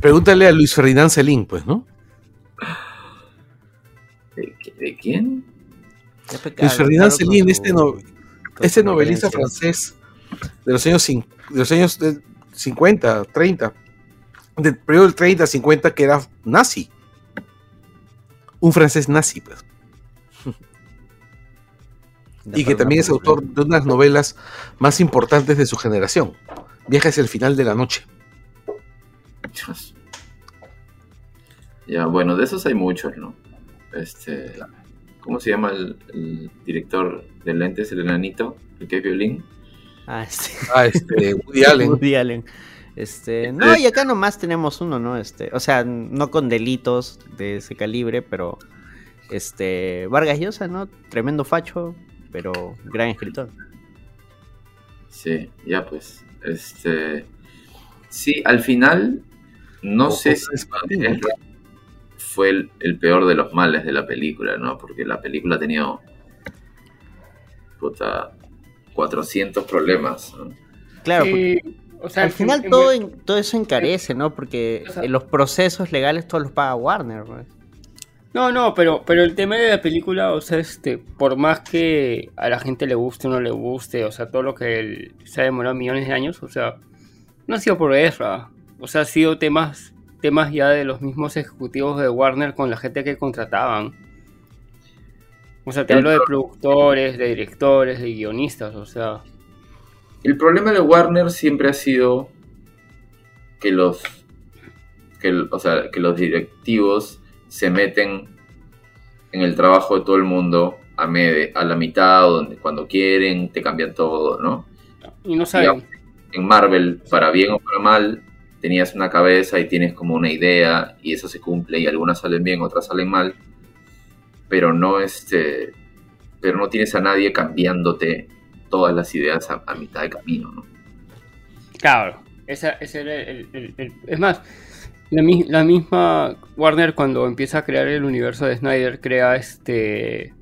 Pregúntale a Luis Ferdinand Celín, pues, ¿no? ¿De, ¿De quién? Luis Ferdinand Celín, este, no, este novelista francés de los años, de los años cincuenta, treinta, del periodo del treinta, cincuenta, que era nazi. Un francés nazi, pues. Y que también es autor de unas novelas más importantes de su generación. Viaje hacia el final de la noche. Ya, bueno, de esos hay muchos, ¿no? Este, ¿cómo se llama el, el director de lentes, el enanito, el que es violín? Ah, este, ah, este Woody Allen. Woody Allen. Este, no, y acá nomás tenemos uno, ¿no? Este, o sea, no con delitos de ese calibre, pero este Vargas Llosa, ¿no? Tremendo facho, pero gran escritor. Sí, ya pues, este, sí, al final no Ojo, sé si es fue el, el peor de los males de la película, ¿no? Porque la película ha tenido puta cuatrocientos problemas, ¿no? Claro, porque sí, o sea, al final en, en, todo, en, todo eso encarece, ¿no? Porque o sea, los procesos legales todos los paga Warner, ¿no? No, no, pero, pero el tema de la película, o sea, este, por más que a la gente le guste o no le guste, o sea, todo lo que el, se ha demorado millones de años, o sea, no ha sido por Ezra, o sea, ha sido temas, temas ya de los mismos ejecutivos de Warner con la gente que contrataban. O sea, te el hablo de productores, de directores, de guionistas, o sea... El problema de Warner siempre ha sido que los, que, o sea, que los directivos se meten en el trabajo de todo el mundo a, med- a la mitad, donde, cuando quieren, te cambian todo, ¿no? Y no saben. Y en Marvel, para bien o para mal, tenías una cabeza y tienes como una idea, y eso se cumple, y algunas salen bien, otras salen mal, pero no, este, pero no tienes a nadie cambiándote todas las ideas a, a mitad de camino, ¿no? Claro, esa, ese era el, el, el... Es más... La, la misma Warner, cuando empieza a crear el universo de Snyder, crea este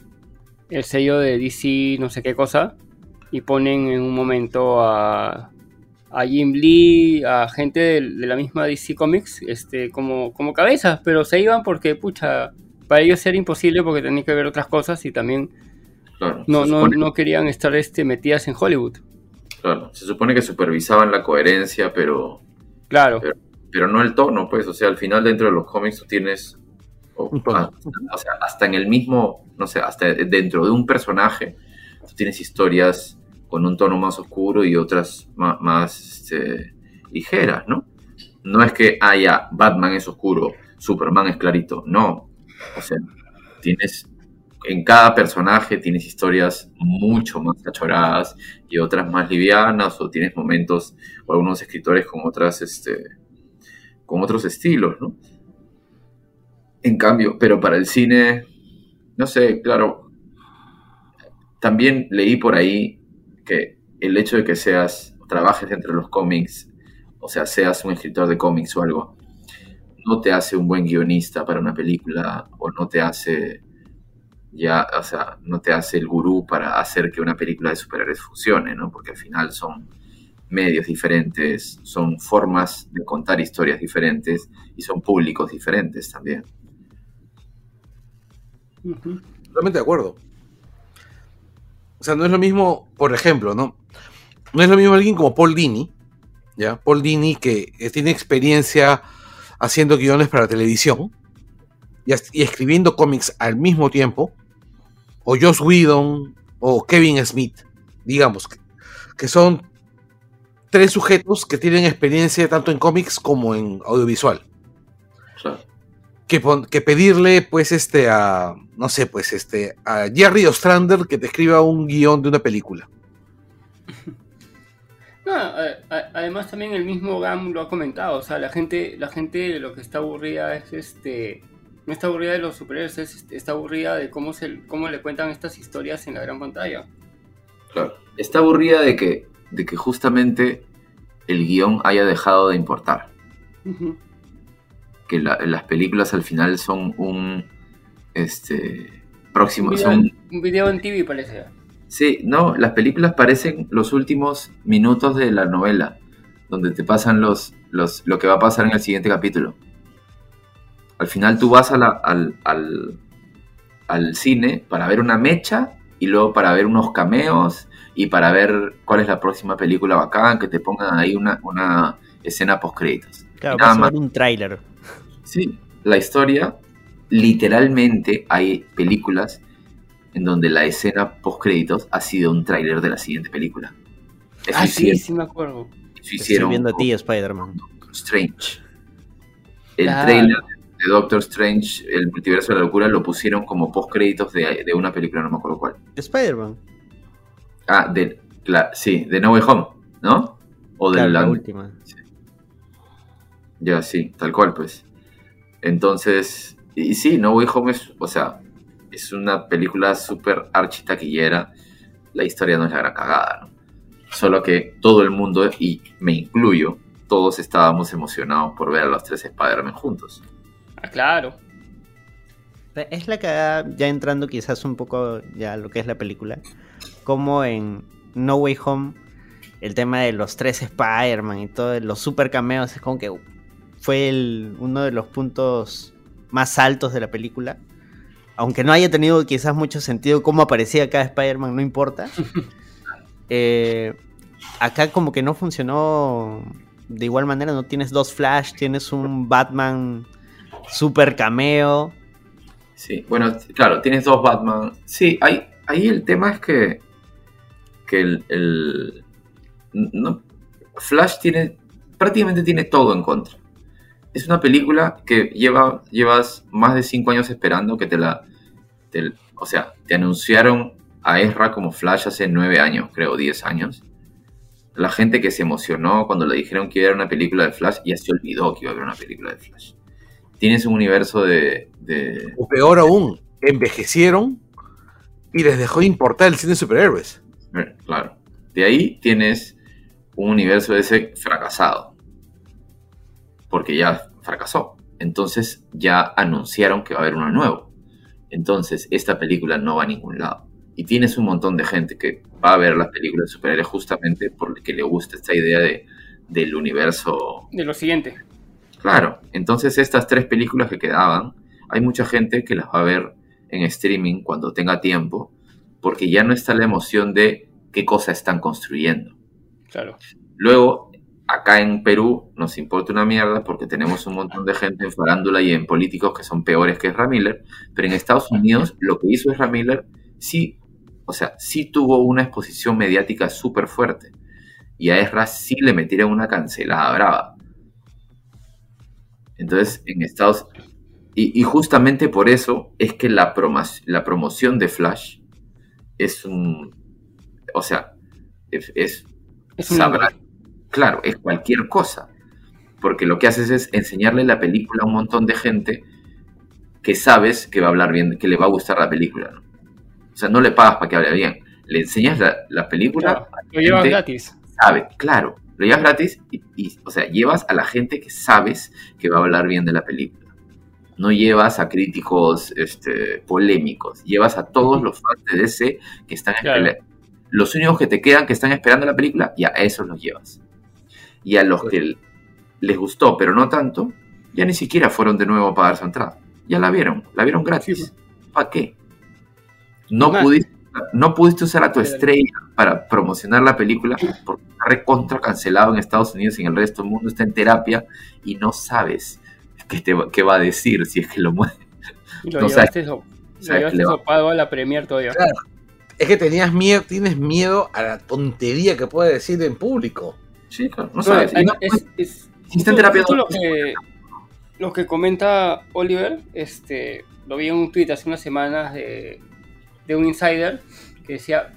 el sello de D C no sé qué cosa, y ponen en un momento a, a Jim Lee, a gente de, de la misma D C Comics, este como, como cabezas, pero se iban porque, pucha, para ellos era imposible porque tenían que ver otras cosas y también claro, no, no, no querían estar este, metidas en Hollywood. Claro, se supone que supervisaban la coherencia, pero... Claro. Pero... Pero no el tono, pues, o sea, al final dentro de los cómics tú tienes, oh, hasta, o sea, hasta en el mismo, no sé, hasta dentro de un personaje, tú tienes historias con un tono más oscuro y otras más, más eh, ligeras, ¿no? No es que haya Batman es oscuro, Superman es clarito, no. O sea, tienes, en cada personaje tienes historias mucho más cachoradas y otras más livianas, o tienes momentos, o algunos escritores con otras, este... con otros estilos, ¿no? En cambio, pero para el cine, no sé, claro, también leí por ahí que el hecho de que seas, trabajes entre los cómics, o sea, seas un escritor de cómics o algo, no te hace un buen guionista para una película, o no te hace, ya, o sea, no te hace el gurú para hacer que una película de superhéroes funcione, ¿no? Porque al final son... medios diferentes, son formas de contar historias diferentes y son públicos diferentes también. Uh-huh. Totalmente de acuerdo. O sea, no es lo mismo, por ejemplo, ¿no? No es lo mismo alguien como Paul Dini, ¿ya? Paul Dini, que tiene experiencia haciendo guiones para televisión y, y escribiendo cómics al mismo tiempo, o Joss Whedon, o Kevin Smith, digamos, que, que son tres sujetos que tienen experiencia tanto en cómics como en audiovisual. Sí. Que, pon, que pedirle, pues, este, a, no sé, pues, este, a Jerry Ostrander que te escriba un guión de una película. No, a, a, además también el mismo Gam lo ha comentado, o sea, la gente, la gente lo que está aburrida es, este, no está aburrida de los superhéroes, es, está aburrida de cómo se, cómo le cuentan estas historias en la gran pantalla. Claro, está aburrida de que de que justamente el guión haya dejado de importar. Uh-huh. Que la, las películas al final son un... este próximo... Un video, son, un video en T V parece. Sí, no, las películas parecen los últimos minutos de la novela, donde te pasan los, los lo que va a pasar en el siguiente capítulo. Al final tú vas a la, al, al, al cine para ver una mecha y luego para ver unos cameos y para ver cuál es la próxima película bacán, que te pongan ahí una, una escena post-créditos. Claro, nada más. Un tráiler. Sí, la historia, literalmente hay películas en donde la escena post-créditos ha sido un tráiler de la siguiente película. Eso ah, hicieron, sí, sí me acuerdo. Eso hicieron, estoy viendo a ti, Spider-Man. Doctor Strange. El ah. tráiler de Doctor Strange, el multiverso de la locura, lo pusieron como post-créditos de, de una película, no me acuerdo cuál. Spider-Man. Ah, de la, sí, de No Way Home, ¿no? O de claro, la, la última. Sí. Ya, sí, tal cual, pues. Entonces, y sí, No Way Home es, o sea, es una película súper architaquillera. La historia no es la gran cagada, ¿no? Solo que todo el mundo, y me incluyo, todos estábamos emocionados por ver a los tres Spider-Man juntos. Ah, claro. Es la cagada, ya entrando quizás un poco ya lo que es la película. Como en No Way Home, el tema de los tres Spider-Man y todos los super cameos es como que fue el, uno de los puntos más altos de la película. aunque no haya tenido quizás mucho sentido cómo aparecía cada Spider-Man, no importa. Eh, acá como que no funcionó de igual manera, no tienes dos Flash, tienes un Batman super cameo. Sí, bueno, claro, tienes dos Batman. Sí, ahí, ahí el tema es que, que el, el no, Flash tiene prácticamente tiene todo en contra. Es una película que lleva, llevas más de cinco años esperando que te la... Te, o sea, te anunciaron a Ezra como Flash hace nueve años, creo, diez años. La gente que se emocionó cuando le dijeron que iba a haber una película de Flash ya se olvidó que iba a haber una película de Flash. Tienes un universo de... de o peor de, aún, envejecieron y les dejó de importar el cine de superhéroes. Claro. De ahí tienes un universo de ese fracasado. Porque ya fracasó. Entonces ya anunciaron que va a haber uno nuevo. Entonces esta película no va a ningún lado. Y tienes un montón de gente que va a ver las películas de superhéroes justamente porque le gusta esta idea de, del universo. De lo siguiente. Claro. Entonces estas tres películas que quedaban, hay mucha gente que las va a ver en streaming cuando tenga tiempo. Porque ya no está la emoción de qué cosa están construyendo. Claro. Luego... Acá en Perú nos importa una mierda porque tenemos un montón de gente en farándula y en políticos que son peores que Ezra Miller, pero en Estados Unidos lo que hizo Ezra Miller sí, o sea, sí tuvo una exposición mediática súper fuerte y a Ezra sí le metieron una cancelada brava. Entonces, en Estados Unidos, y, y justamente por eso es que la, promo- la promoción de Flash es un, o sea, es, es, es un sabrá. Claro, es cualquier cosa, porque lo que haces es enseñarle la película a un montón de gente que sabes que va a hablar bien, que le va a gustar la película, ¿no? O sea, no le pagas para que hable bien, le enseñas la, la película... Claro, lo llevas gratis. Sabe, claro, lo llevas gratis y, y, o sea, llevas a la gente que sabes que va a hablar bien de la película. No llevas a críticos este, polémicos, llevas a todos los fans de D C que están... Claro. Esper- los únicos que te quedan que están esperando la película, y a esos los llevas. Y a los que les gustó, pero no tanto, ya ni siquiera fueron de nuevo a pagar su entrada. Ya la vieron, la vieron gratis. ¿Para qué? No pudiste, no pudiste usar a tu estrella para promocionar la película porque está recontra cancelado en Estados Unidos y en el resto del mundo, está en terapia y no sabes qué, te, qué va a decir si es que lo mueve. Lo no llevaste, sabes, so, lo llevaste sopado a la premier todavía. Claro. Es que tenías miedo, tienes miedo a la tontería que puede decir en público. Sí, claro, no sabes. No, es, es, justo, justo lo, que, lo que comenta Oliver, este, lo vi en un tweet hace unas semanas de, de un insider que decía,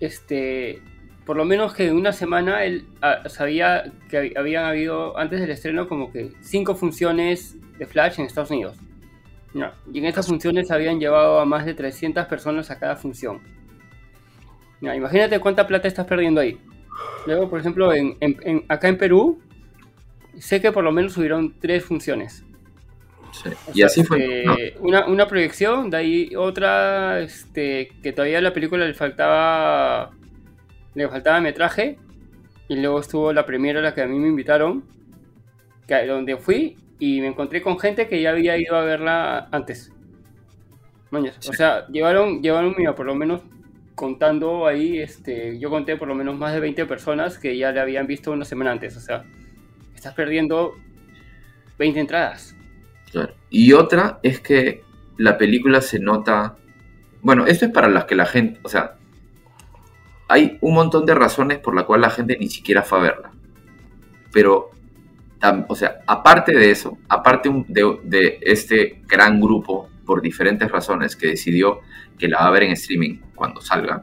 este, por lo menos que en una semana él a, sabía que habían habido antes del estreno como que cinco funciones de Flash en Estados Unidos. No, y en estas funciones habían llevado a más de trescientas personas a cada función. No, imagínate cuánta plata estás perdiendo ahí. Luego, por ejemplo, en, en, en, acá en Perú, sé que por lo menos subieron tres funciones. Sí. Y sea, así fue. Eh, no. una, una proyección, de ahí otra, este, que todavía a la película le faltaba, le faltaba metraje. Y luego estuvo la primera, la que a mí me invitaron, que, donde fui y me encontré con gente que ya había ido a verla antes. Mañas. Sí. O sea, llevaron, llevaron, mira, por lo menos... contando ahí, este, yo conté por lo menos más de veinte personas que ya le habían visto una semana antes, o sea, estás perdiendo veinte entradas. Claro. Y otra es que la película se nota, bueno, esto es para las que la gente, o sea, hay un montón de razones por la cual la gente ni siquiera fue a verla, pero, o sea, aparte de eso, aparte de, de este gran grupo, por diferentes razones, que decidió que la va a ver en streaming cuando salga,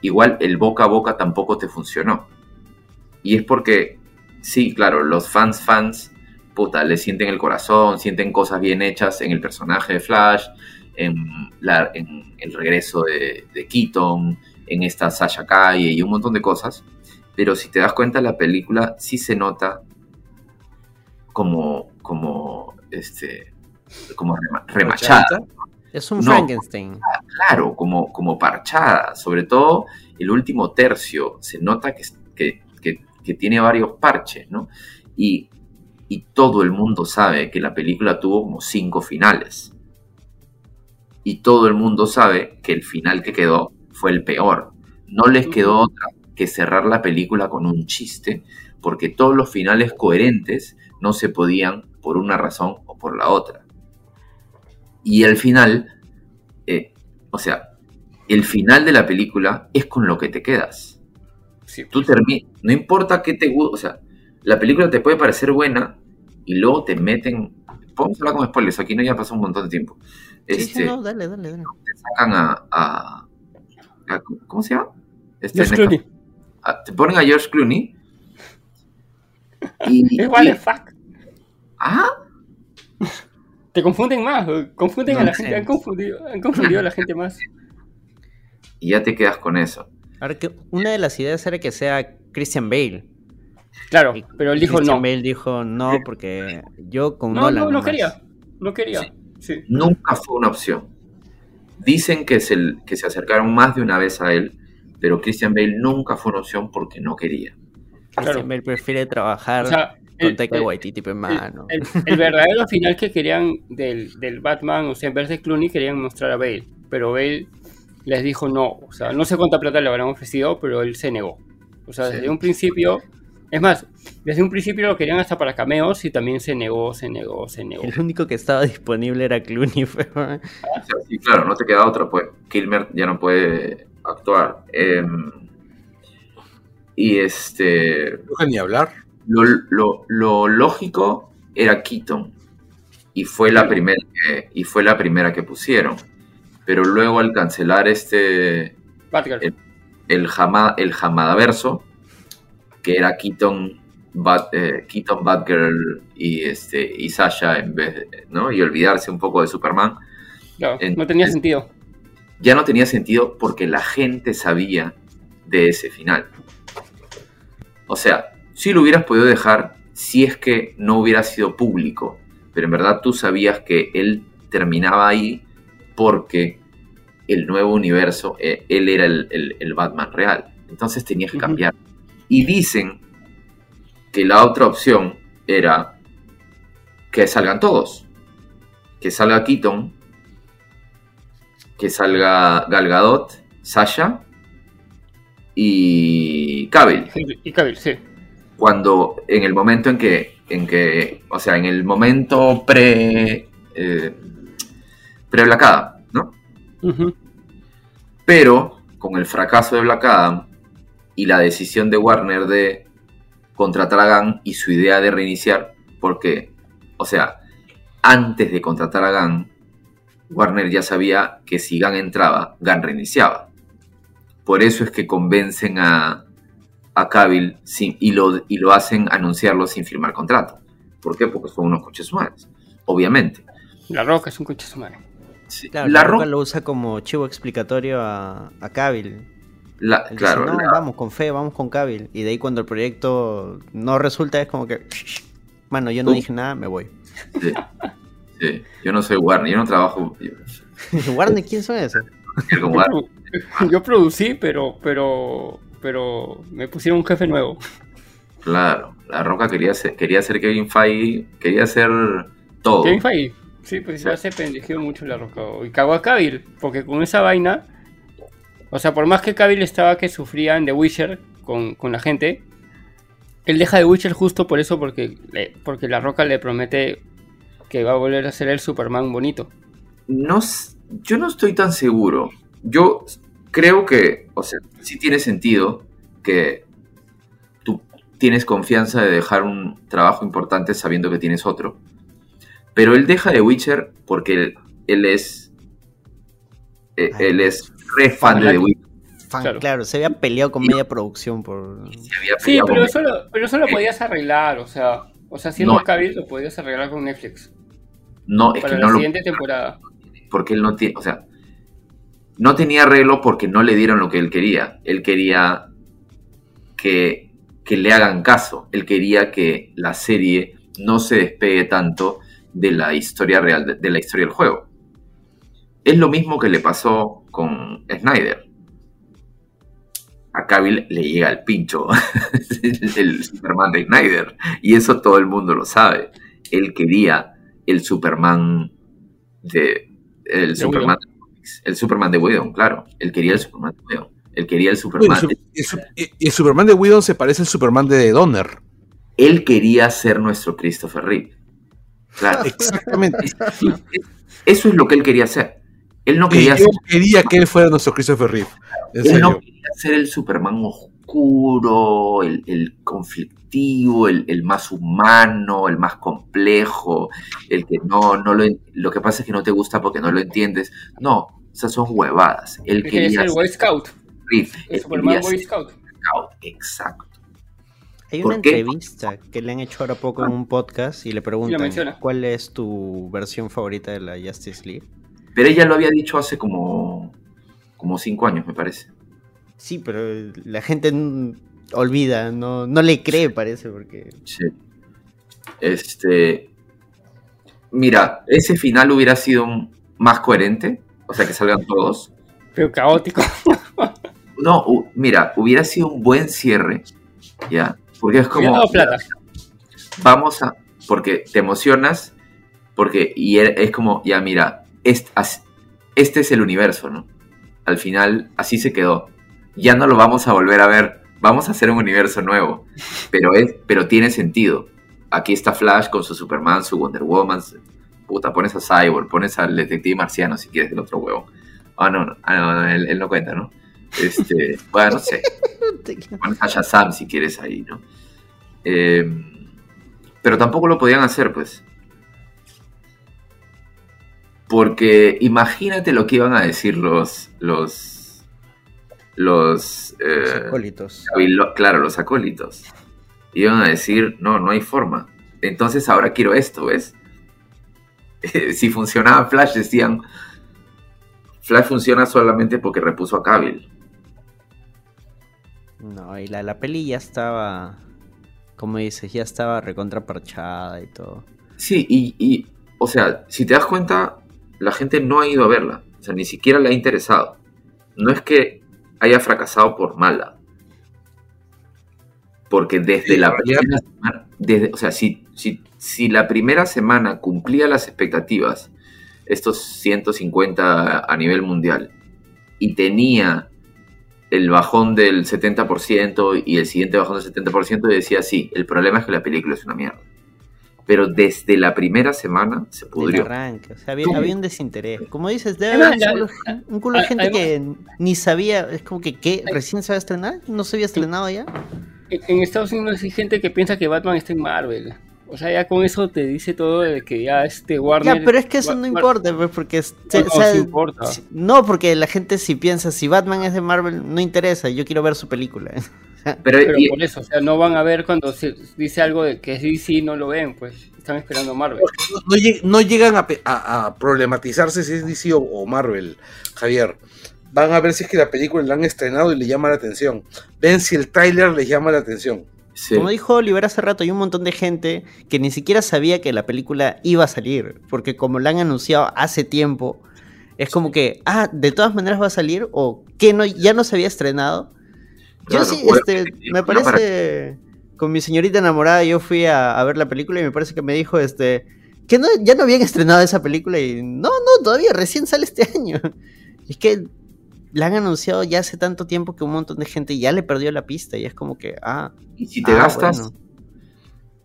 igual el boca a boca tampoco te funcionó. Y es porque, sí, claro, los fans fans, puta, le sienten el corazón, sienten cosas bien hechas en el personaje de Flash, en, la, en el regreso de, de Keaton, en esta Sasha Calle y un montón de cosas, pero si te das cuenta, la película sí se nota como, como, este... como remachada. Es un no, Frankenstein. Claro, como, como parchada. Sobre todo el último tercio. Se nota que, que, que, que tiene varios parches, ¿no? Y, y todo el mundo sabe que la película tuvo como cinco finales. y todo el mundo sabe que el final que quedó fue el peor. No les quedó otra que cerrar la película con un chiste, porque todos los finales coherentes no se podían por una razón o por la otra. Y al final, eh, o sea, el final de la película es con lo que te quedas. Sí. Tú termi- no importa qué te guste, o sea, la película te puede parecer buena y luego te meten... Podemos hablar con spoilers, aquí no, ya pasó un montón de tiempo. Este, sí, no, dale, dale, dale. Te sacan a... a, a ¿cómo se llama? Este, George Clooney. A, te ponen a George Clooney. Y, igual es fuck. ¿Ah? Te confunden más, confunden no, a la gente, han confundido, han confundido a la gente más. Y ya te quedas con eso. Ahora, que una de las ideas era que sea Christian Bale. Claro, y, pero él dijo Christian no. Bale dijo no porque yo con no, Nolan... No, no, no quería, no quería. Sí. Sí. Nunca fue una opción. Dicen que se, que se acercaron más de una vez a él, pero Christian Bale nunca fue una opción porque no quería. Claro. Christian Bale prefiere trabajar... O sea, El, el, el, el verdadero final que querían del, del Batman, o sea, en vez de Clooney querían mostrar a Bale, pero Bale les dijo no, o sea, no sé cuánta plata le habrán ofrecido, pero él se negó. O sea, sí. Desde un principio, es más, desde un principio lo querían hasta para cameos y también se negó, se negó, se negó. El único que estaba disponible era Clooney, pero... Sí, claro, no te queda otra, pues Kilmer ya no puede actuar. Eh, y este... No deja ni hablar. Lo, lo, lo lógico era Keaton y fue la primera que, y fue la primera que pusieron, pero luego al cancelar este el, el, jama, el jamadaverso que era Keaton Bat, eh, Keaton Batgirl y este y Sasha en vez de, ¿no? Y olvidarse un poco de Superman, no, en, no tenía sentido, ya no tenía sentido porque la gente sabía de ese final. O sea, sí lo hubieras podido dejar si es que no hubiera sido público, pero en verdad tú sabías que él terminaba ahí porque el nuevo universo, eh, él era el, el, el Batman real, entonces tenías que cambiar. Uh-huh. Y dicen que la otra opción era que salgan todos, que salga Keaton, que salga Gal Gadot, Sasha y Cavill. Y Cavill, sí. Cuando en el momento en que, en que o sea, en el momento pre eh, pre Black Adam, ¿no? Uh-huh. Pero con el fracaso de Black Adam y la decisión de Warner de contratar a Gunn y su idea de reiniciar, porque, o sea, antes de contratar a Gunn, Warner ya sabía que si Gunn entraba, Gunn reiniciaba. Por eso es que convencen a a Cavill sin, y, lo, y lo hacen anunciarlo sin firmar contrato. ¿Por qué? Porque son unos coches humanos, obviamente. La Roca es un coche humano. Sí. Claro, la, la Roca Ro- lo usa como chivo explicatorio a, a Cavill. La, claro, dice, no, la... vamos con fe, vamos con Cavill. Y de ahí cuando el proyecto no resulta es como que, mano, yo no uh. dije nada, me voy. Sí. Sí. Yo no soy Warner, yo no trabajo. ¿Warner? ¿Quién son esos? Yo producí, pero pero... pero me pusieron un jefe nuevo. Claro, La Roca quería ser, quería ser Kevin Feige, quería ser todo. Kevin Feige, sí, pues sí. Ya se pendejeó mucho La Roca. Y cagó a Cavill, porque con esa vaina, o sea, por más que Cavill estaba que sufría en The Witcher con, con la gente, él deja The Witcher justo por eso, porque, le, porque La Roca le promete que va a volver a ser el Superman bonito. No, yo no estoy tan seguro. Yo... Creo que, o sea, sí tiene sentido que tú tienes confianza de dejar un trabajo importante sabiendo que tienes otro. Pero él deja de Witcher porque él, él es eh, él es re fan de The Witcher. Fan, claro. claro, se había peleado con media producción por... Sí, pero eso, lo, pero eso lo podías arreglar, o sea, o sea, siendo no, Cavill lo podías arreglar con Netflix. No, es para que la no siguiente lo... temporada. Porque él no tiene, o sea... No tenía arreglo porque no le dieron lo que él quería. Él quería que, que le hagan caso. Él quería que la serie no se despegue tanto de la historia real, de, de la historia del juego. Es lo mismo que le pasó con Snyder. A Cavill le llega el pincho el, el Superman de Snyder. Y eso todo el mundo lo sabe. Él quería el Superman de... El Superman... Bueno. el Superman de Whedon, claro. Él quería el Superman de Whedon. Él quería el Superman. Bueno, el, su- el, su- el Superman de Whedon se parece al Superman de Donner. Él quería ser nuestro Christopher Reeve. Claro. Exactamente. Sí, eso es lo que él quería hacer. Él no quería, él ser quería que él fuera nuestro Christopher Reeve. Él serio. no quería ser el Superman oscuro, el, el conflictivo, el, el más humano, el más complejo, el que no, no lo, lo que pasa es que no te gusta porque no lo entiendes. No, esas son huevadas. Él el quería ser el Boy Scout. Reeve. El él Superman Boy Scout. Scout. Exacto. Hay una entrevista que le han hecho ahora poco en un podcast y le preguntan cuál es tu versión favorita de la Justice League. Pero ella lo había dicho hace como, como cinco años, me parece. Sí, pero la gente n- olvida, no, no le cree, parece, porque... Sí. Este... Mira, ese final hubiera sido más coherente, o sea, que salgan todos. Pero caótico. No, u- mira, hubiera sido un buen cierre, ¿ya? Porque es como... No, plata. Vamos a... Porque te emocionas, porque y es como, ya mira, este, este es el universo, ¿no? Al final, así se quedó. Ya no lo vamos a volver a ver. Vamos a hacer un universo nuevo. Pero, es, pero tiene sentido. Aquí está Flash con su Superman, su Wonder Woman. Puta, pones a Cyborg, pones al detective marciano si quieres, del otro huevo. Ah, oh, no, no, ah, no, no él, él no cuenta, ¿no? Este, bueno, no sé. Pones a Shazam si quieres ahí, ¿no? Eh, pero tampoco lo podían hacer, pues. Porque imagínate lo que iban a decir los... los Los, eh, los acólitos. Claro, los acólitos. Iban a decir, no, no hay forma. Entonces ahora quiero esto, ¿ves? Si funcionaba Flash, decían, Flash funciona solamente porque repuso a Cavill. No, y la, la peli ya estaba, como dices, ya estaba recontraparchada y todo. Sí, y, y, o sea, si te das cuenta, la gente no ha ido a verla. O sea, ni siquiera le ha interesado. No es que haya fracasado por mala. Porque desde sí, la primera semana, desde, o sea, si, si, si la primera semana cumplía las expectativas, estos ciento cincuenta a nivel mundial, y tenía el bajón del setenta por ciento y el siguiente bajón del setenta por ciento, y decía, sí, el problema es que la película es una mierda. Pero desde la primera semana se pudrió. Arranque, o sea, había, había un desinterés. Como dices, debe haber un culo de gente que ni sabía, es como que, ¿qué? ¿Recién se va a estrenar? ¿No se había estrenado ya? En Estados Unidos hay gente que piensa que Batman está en Marvel. O sea, ya con eso te dice todo de que ya este Warner... Ya, pero es que eso no importa, pues, porque... No, o sea, no, sí importa. No, porque la gente si piensa, si Batman es de Marvel, no interesa, yo quiero ver su película. Pero, pero y, por eso, o sea, no van a ver cuando se dice algo de que es D C, no lo ven, pues están esperando Marvel. No, no, no llegan a, a, a problematizarse si es D C o, o Marvel, Javier. Van a ver si es que la película la han estrenado y le llama la atención. Ven si el tráiler les llama la atención. Sí. Como dijo Oliver hace rato, hay un montón de gente que ni siquiera sabía que la película iba a salir, porque como la han anunciado hace tiempo, es como que, ah, de todas maneras va a salir, o que no, ya no se había estrenado. Claro, yo sí, este, me parece, con mi señorita enamorada yo fui a, a ver la película y me parece que me dijo este que no, ya no habían estrenado esa película y no, no, todavía recién sale este año. Y es que la han anunciado ya hace tanto tiempo que un montón de gente ya le perdió la pista y es como que, ah, y si te ah, gastas bueno.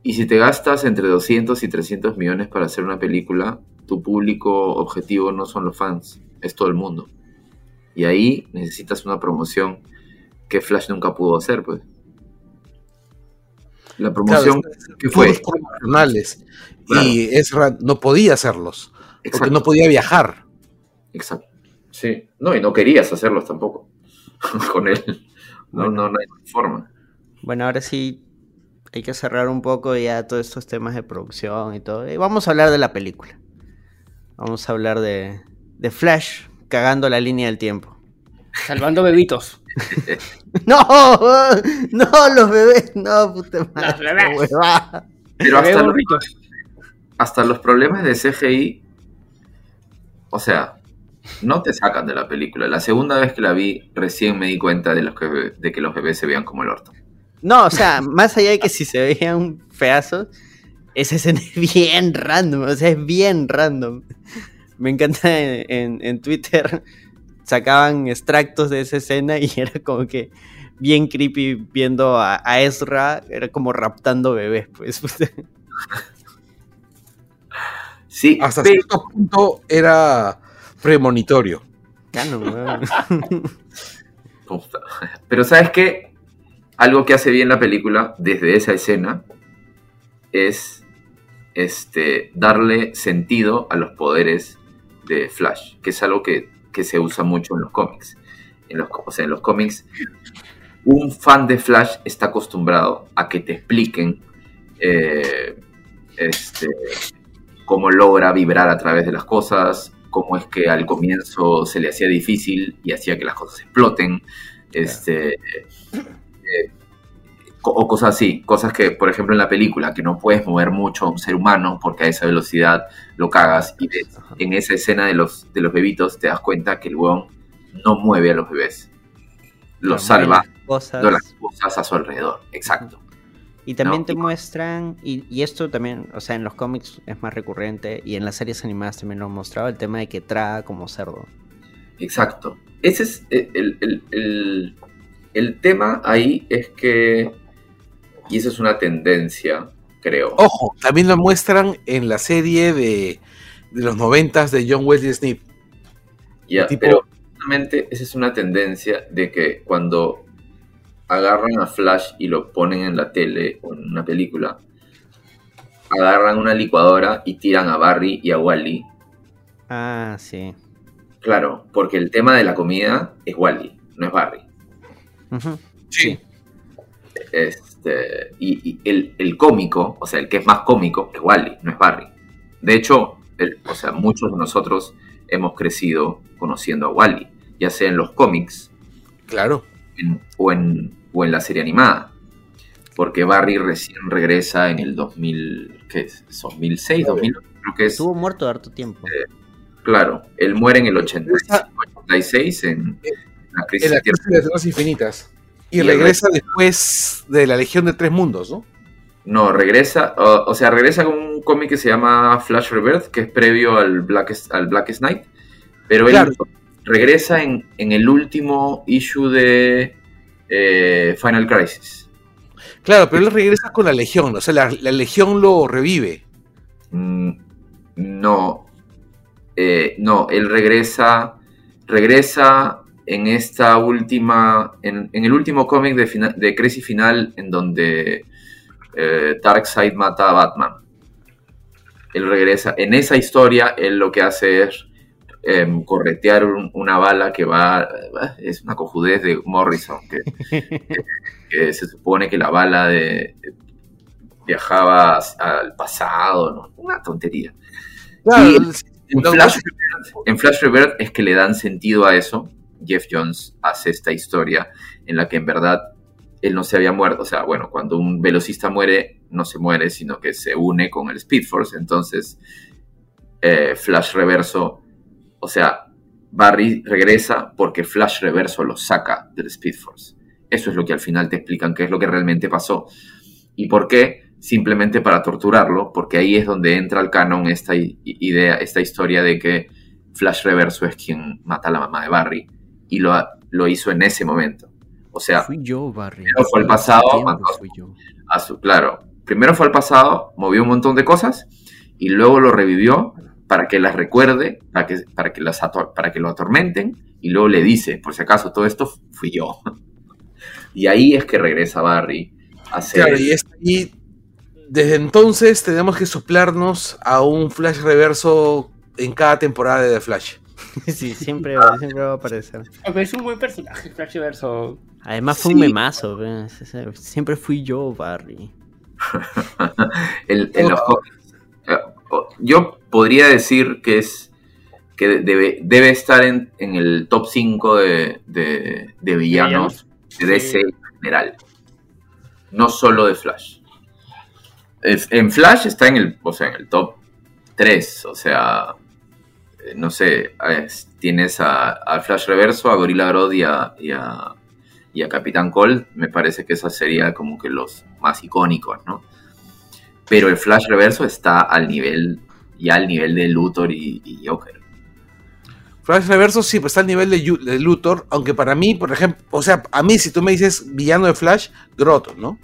Y si te gastas entre doscientos y trescientos millones para hacer una película, tu público objetivo no son los fans, es todo el mundo. Y ahí necesitas una promoción que Flash nunca pudo hacer, pues. La promoción claro, que fue. Personales, claro. Y Ezra no podía hacerlos. Exacto. Porque no podía viajar. Exacto. Sí. No, y no querías hacerlos tampoco. Con él. No, bueno. no, no hay forma. Bueno, ahora sí hay que cerrar un poco ya todos estos temas de producción y todo. Y vamos a hablar de la película. Vamos a hablar de, de Flash cagando la línea del tiempo. Salvando bebitos. No, no, los bebés, no, puta madre, bebés. Pero hasta los, hasta los problemas de C G I, o sea, no te sacan de la película. La segunda vez que la vi, recién me di cuenta de, los que, de que los bebés se veían como el orto. No, o sea, más allá de que si se veían feazos, esa escena es bien random, o sea, es bien random. me encanta en, en Twitter, sacaban extractos de esa escena y era como que bien creepy viendo a, a Ezra, era como raptando bebés, pues. Sí, hasta pero... cierto punto era premonitorio. Canon, pero ¿sabes qué? Algo que hace bien la película desde esa escena es este darle sentido a los poderes de Flash, que es algo que, que se usa mucho en los cómics. En los, o sea, en los cómics, un fan de Flash está acostumbrado a que te expliquen eh, este, cómo logra vibrar a través de las cosas, cómo es que al comienzo se le hacía difícil y hacía que las cosas exploten, este, eh, o cosas así, cosas que, por ejemplo, en la película, que no puedes mover mucho a un ser humano porque a esa velocidad lo cagas, y de, en esa escena de los, de los bebitos te das cuenta que el huevón no mueve a los bebés, los salva de las cosas a su alrededor, exacto. Y también no, te y... muestran, y, y esto también, o sea, en los cómics es más recurrente, y en las series animadas también lo han mostrado, el tema de que traga como cerdo. Exacto. Ese es el, el, el, el tema ahí, es que, y eso es una tendencia, creo. Ojo, también lo muestran en la serie de, de los noventas de John Wesley Snipes. Ya, tipo... pero realmente esa es una tendencia de que cuando... agarran a Flash y lo ponen en la tele o en una película, agarran una licuadora y tiran a Barry y a Wally. Ah, sí. Claro, porque el tema de la comida es Wally, no es Barry. Uh-huh. Sí. Este, y y el, el cómico, o sea, el que es más cómico es Wally, no es Barry. De hecho, el, o sea, muchos de nosotros hemos crecido conociendo a Wally, ya sea en los cómics. Claro. En, o, en, o en la serie animada, porque Barry recién regresa en el dos mil, ¿qué es? dos mil seis, dos mil ocho, creo que es. Estuvo muerto harto tiempo. Eh, claro, él muere en el ochenta y seis, en la crisis, en la crisis de las infinitas, y, y regresa, regresa después de la Legión de Tres Mundos, ¿no? No, regresa, uh, o sea, regresa con un cómic que se llama Flash Reverso, que es previo al Black, al Blackest Night, pero claro. él... regresa en, en el último issue de eh, Final Crisis. Claro, pero él regresa con la Legión, o sea, la, la Legión lo revive. Mm, no, eh, no, él regresa, regresa en esta última, en, en el último cómic de, fina, de Crisis Final, en donde eh, Darkseid mata a Batman. Él regresa, en esa historia, él lo que hace es Eh, corretear un, una bala que va, es una cojudez de Morrison, que, que, que se supone que la bala de, de, viajaba al pasado, ¿no? Una tontería. Claro, y en, no, Flash, no. en Flash Reverso es que le dan sentido a eso. Jeff Jones hace esta historia en la que en verdad él no se había muerto, o sea, bueno, cuando un velocista muere, no se muere, sino que se une con el Speed Force, entonces eh, Flash Reverso, o sea, Barry regresa porque Flash Reverso lo saca del Speed Force. Eso es lo que al final te explican, qué es lo que realmente pasó. ¿Y por qué? Simplemente para torturarlo, porque ahí es donde entra al canon esta idea, esta historia de que Flash Reverso es quien mata a la mamá de Barry, y lo, lo hizo en ese momento. O sea, fui yo, Barry. Primero fue al pasado, mató a su, a su, claro, primero fue al pasado, movió un montón de cosas, y luego lo revivió, para que las recuerde, para que, para que, las ator- para que lo atormenten, y luego le dice, por si acaso, todo esto fui yo. Y ahí es que regresa Barry a hacer... Claro, y, es, y desde entonces tenemos que soplarnos a un Flash Reverso en cada temporada de The Flash. Sí, siempre, siempre va a aparecer. Es un buen personaje, Flash Reverso. Además fue sí. un memazo, siempre fui yo, Barry. el, en los Yo podría decir que es que debe, debe estar en, en el top cinco de, de, de villanos de D C en general. No solo de Flash. Es, en Flash está en el, o sea, en el top tres. O sea, no sé, es, tienes a, a Flash Reverso, a Gorilla Grodd y a, y, a, y a Capitán Cold. Me parece que esos serían como que los más icónicos, ¿no? Pero el Flash Reverso está al nivel, ya al nivel de Luthor y, y Joker. Flash Reverso sí, pues está al nivel de, de Luthor, aunque para mí, por ejemplo, o sea, a mí si tú me dices villano de Flash, Grodd, ¿no?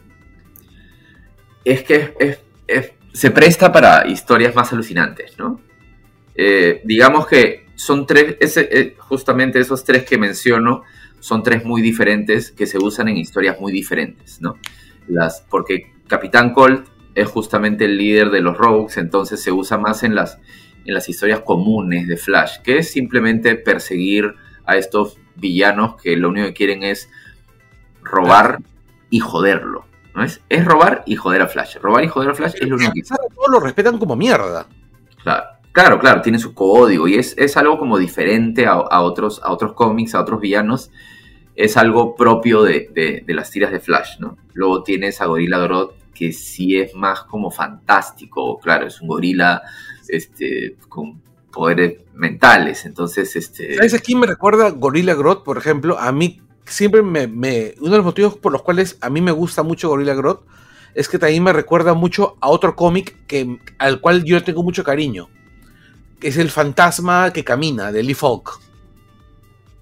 Es que es, es, es, se presta para historias más alucinantes, ¿no? Eh, digamos que son tres, ese, eh, justamente esos tres que menciono, son tres muy diferentes que se usan en historias muy diferentes, ¿no? Las, porque Capitán Colt es justamente el líder de los Rogues, entonces se usa más en las, en las historias comunes de Flash, que es simplemente perseguir a estos villanos que lo único que quieren es robar y joderlo, ¿no? Es, es robar y joder a Flash. Robar y joder a Flash es lo único que quieren. Todos lo respetan como mierda. Claro. Claro, claro, tiene su código y es, es algo como diferente a, a otros a otros cómics, a otros villanos. Es algo propio de, de, de las tiras de Flash, ¿no? Luego tienes a Gorilla Grodd, que sí es más como fantástico. Claro, es un gorila este, con poderes mentales, entonces... Este... ¿Sabes a quién me recuerda Gorilla Grodd, por ejemplo? A mí siempre me, me... Uno de los motivos por los cuales a mí me gusta mucho Gorilla Grodd es que también me recuerda mucho a otro cómic que, al cual yo tengo mucho cariño. Es el fantasma que camina, de Lee Falk.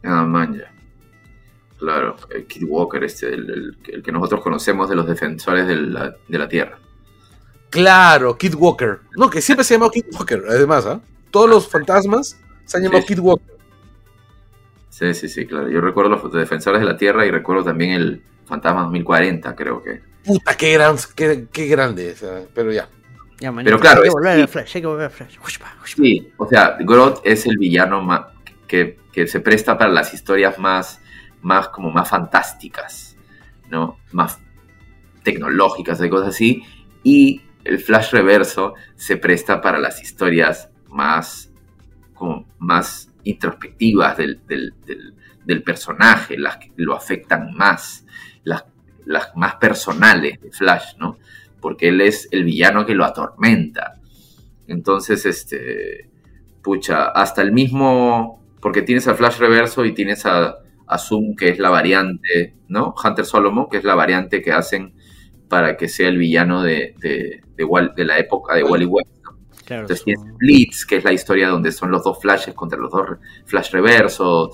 Ah, man, ya. Claro, el Kid Walker, este, el, el, el que nosotros conocemos de los defensores de la, de la Tierra. Claro, Kid Walker. No, que siempre se llamó Kid Walker, además, ¿eh? Todos los fantasmas se han llamado sí, Kid Walker. Sí, sí, sí, claro. Yo recuerdo los defensores de la Tierra y recuerdo también el fantasma dos mil cuarenta, creo que. Puta, qué, gran, qué, qué grande, pero ya. Ya, pero claro, hay que volver a Flash, hay que volver a Flash. Sí, o sea, Grodd es el villano más, que, que se presta para las historias más, más como más fantásticas, ¿no? Más tecnológicas, de cosas así. Y el Flash Reverso se presta para las historias más, como más introspectivas del, del, del, del personaje, las que lo afectan más, las, las más personales de Flash, ¿no? Porque él es el villano que lo atormenta. Entonces, este... Pucha, hasta el mismo... Porque tienes al Flash Reverso y tienes a, a Zoom, que es la variante, ¿no? Hunter Solomon, que es la variante que hacen para que sea el villano de, de, de, Wall, de la época de Wally West, ¿no? Claro. Entonces tienes Blitz, que es la historia donde son los dos Flashes contra los dos Flash Reverso.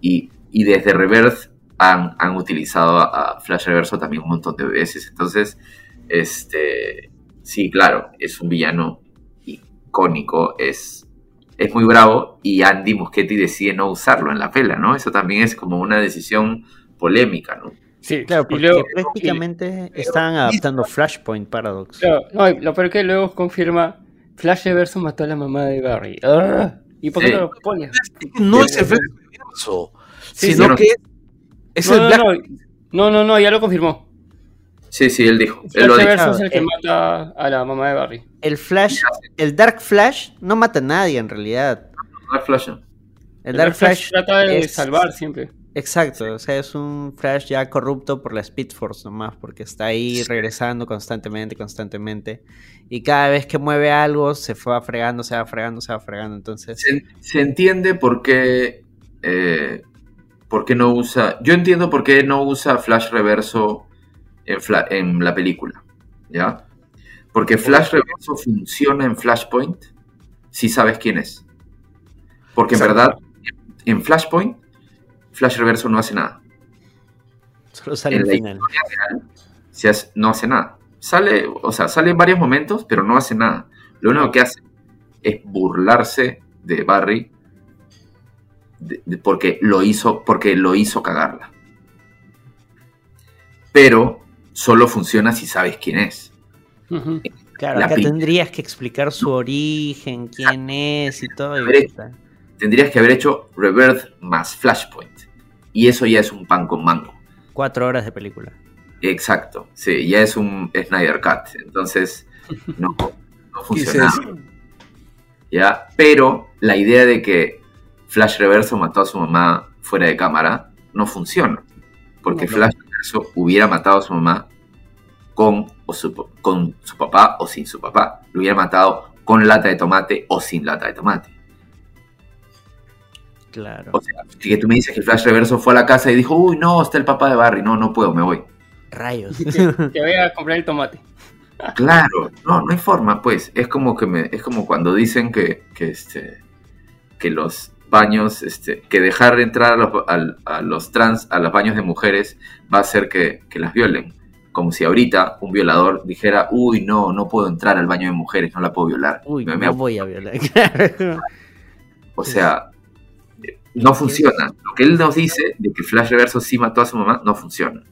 Y, y desde Reverse han, han utilizado a, a Flash Reverso también un montón de veces. Entonces... Este, sí, claro, es un villano icónico, es, es muy bravo y Andy Muschietti decide no usarlo en la pela, ¿no? Eso también es como una decisión polémica, ¿no? Sí, claro, porque luego, prácticamente y, están y, adaptando y, Flashpoint Paradox. Claro, no, lo peor que luego confirma, Flash Reverso mató a la mamá de Barry. ¡Arr! ¿Y por qué sí. no lo pones? No es el Flash Reverso, sí, sino no, que es no, el Black... No, no, no, ya lo confirmó. Sí, sí, él dijo. El Flash Reverso es el que el, mata a la mamá de Barry. El Flash, el Dark Flash no mata a nadie en realidad. Dark Flash. El, el Dark Flash, Flash trata de es, salvar siempre. Exacto, sí. O sea, es un Flash ya corrupto por la Speed Force nomás, porque está ahí regresando constantemente, constantemente. Y cada vez que mueve algo se va fregando, se va fregando, se va fregando. Entonces. Se, se entiende por qué. Eh, por qué no usa. Yo entiendo por qué no usa Flash Reverso. En, fla- en la película, ¿ya? Porque Flash Reverso funciona en Flashpoint si sabes quién es. Porque en verdad, en Flashpoint, Flash Reverso no hace nada. Solo sale en el final. Real, se hace, no hace nada. Sale, o sea, sale en varios momentos, pero no hace nada. Lo único que hace es burlarse de Barry de, de, porque lo hizo, porque lo hizo cagarla. Pero solo funciona si sabes quién es. Uh-huh. Claro, la acá película. Tendrías que explicar su origen, quién es y todo. Y hecho, tendrías que haber hecho Rebirth más Flashpoint. Y eso ya es un pan con mango. Cuatro horas de película. Exacto, sí, ya es un Snyder Cut. Entonces, no, no funciona. ¿Ya? Pero la idea de que Flash Reverso mató a su mamá fuera de cámara no funciona. Porque no, Flash... No. Eso hubiera matado a su mamá con, o su, con su papá o sin su papá. Lo hubiera matado con lata de tomate o sin lata de tomate. Claro. O sea, que tú me dices que el Flash Reverso fue a la casa y dijo, uy, no, está el papá de Barry, no, no puedo, me voy. Rayos. Te, te voy a comprar el tomate. Claro, no, no hay forma, pues. Es como que me, es como cuando dicen que, que, este, que los baños, este, que dejar entrar a los, a, a los trans a los baños de mujeres va a hacer que, que las violen. Como si ahorita un violador dijera, uy, no, no puedo entrar al baño de mujeres, no la puedo violar. Uy, me, me no voy a violar. O sea, no funciona. Lo que él nos dice de que Flash Reverso sí mató a su mamá, no funciona.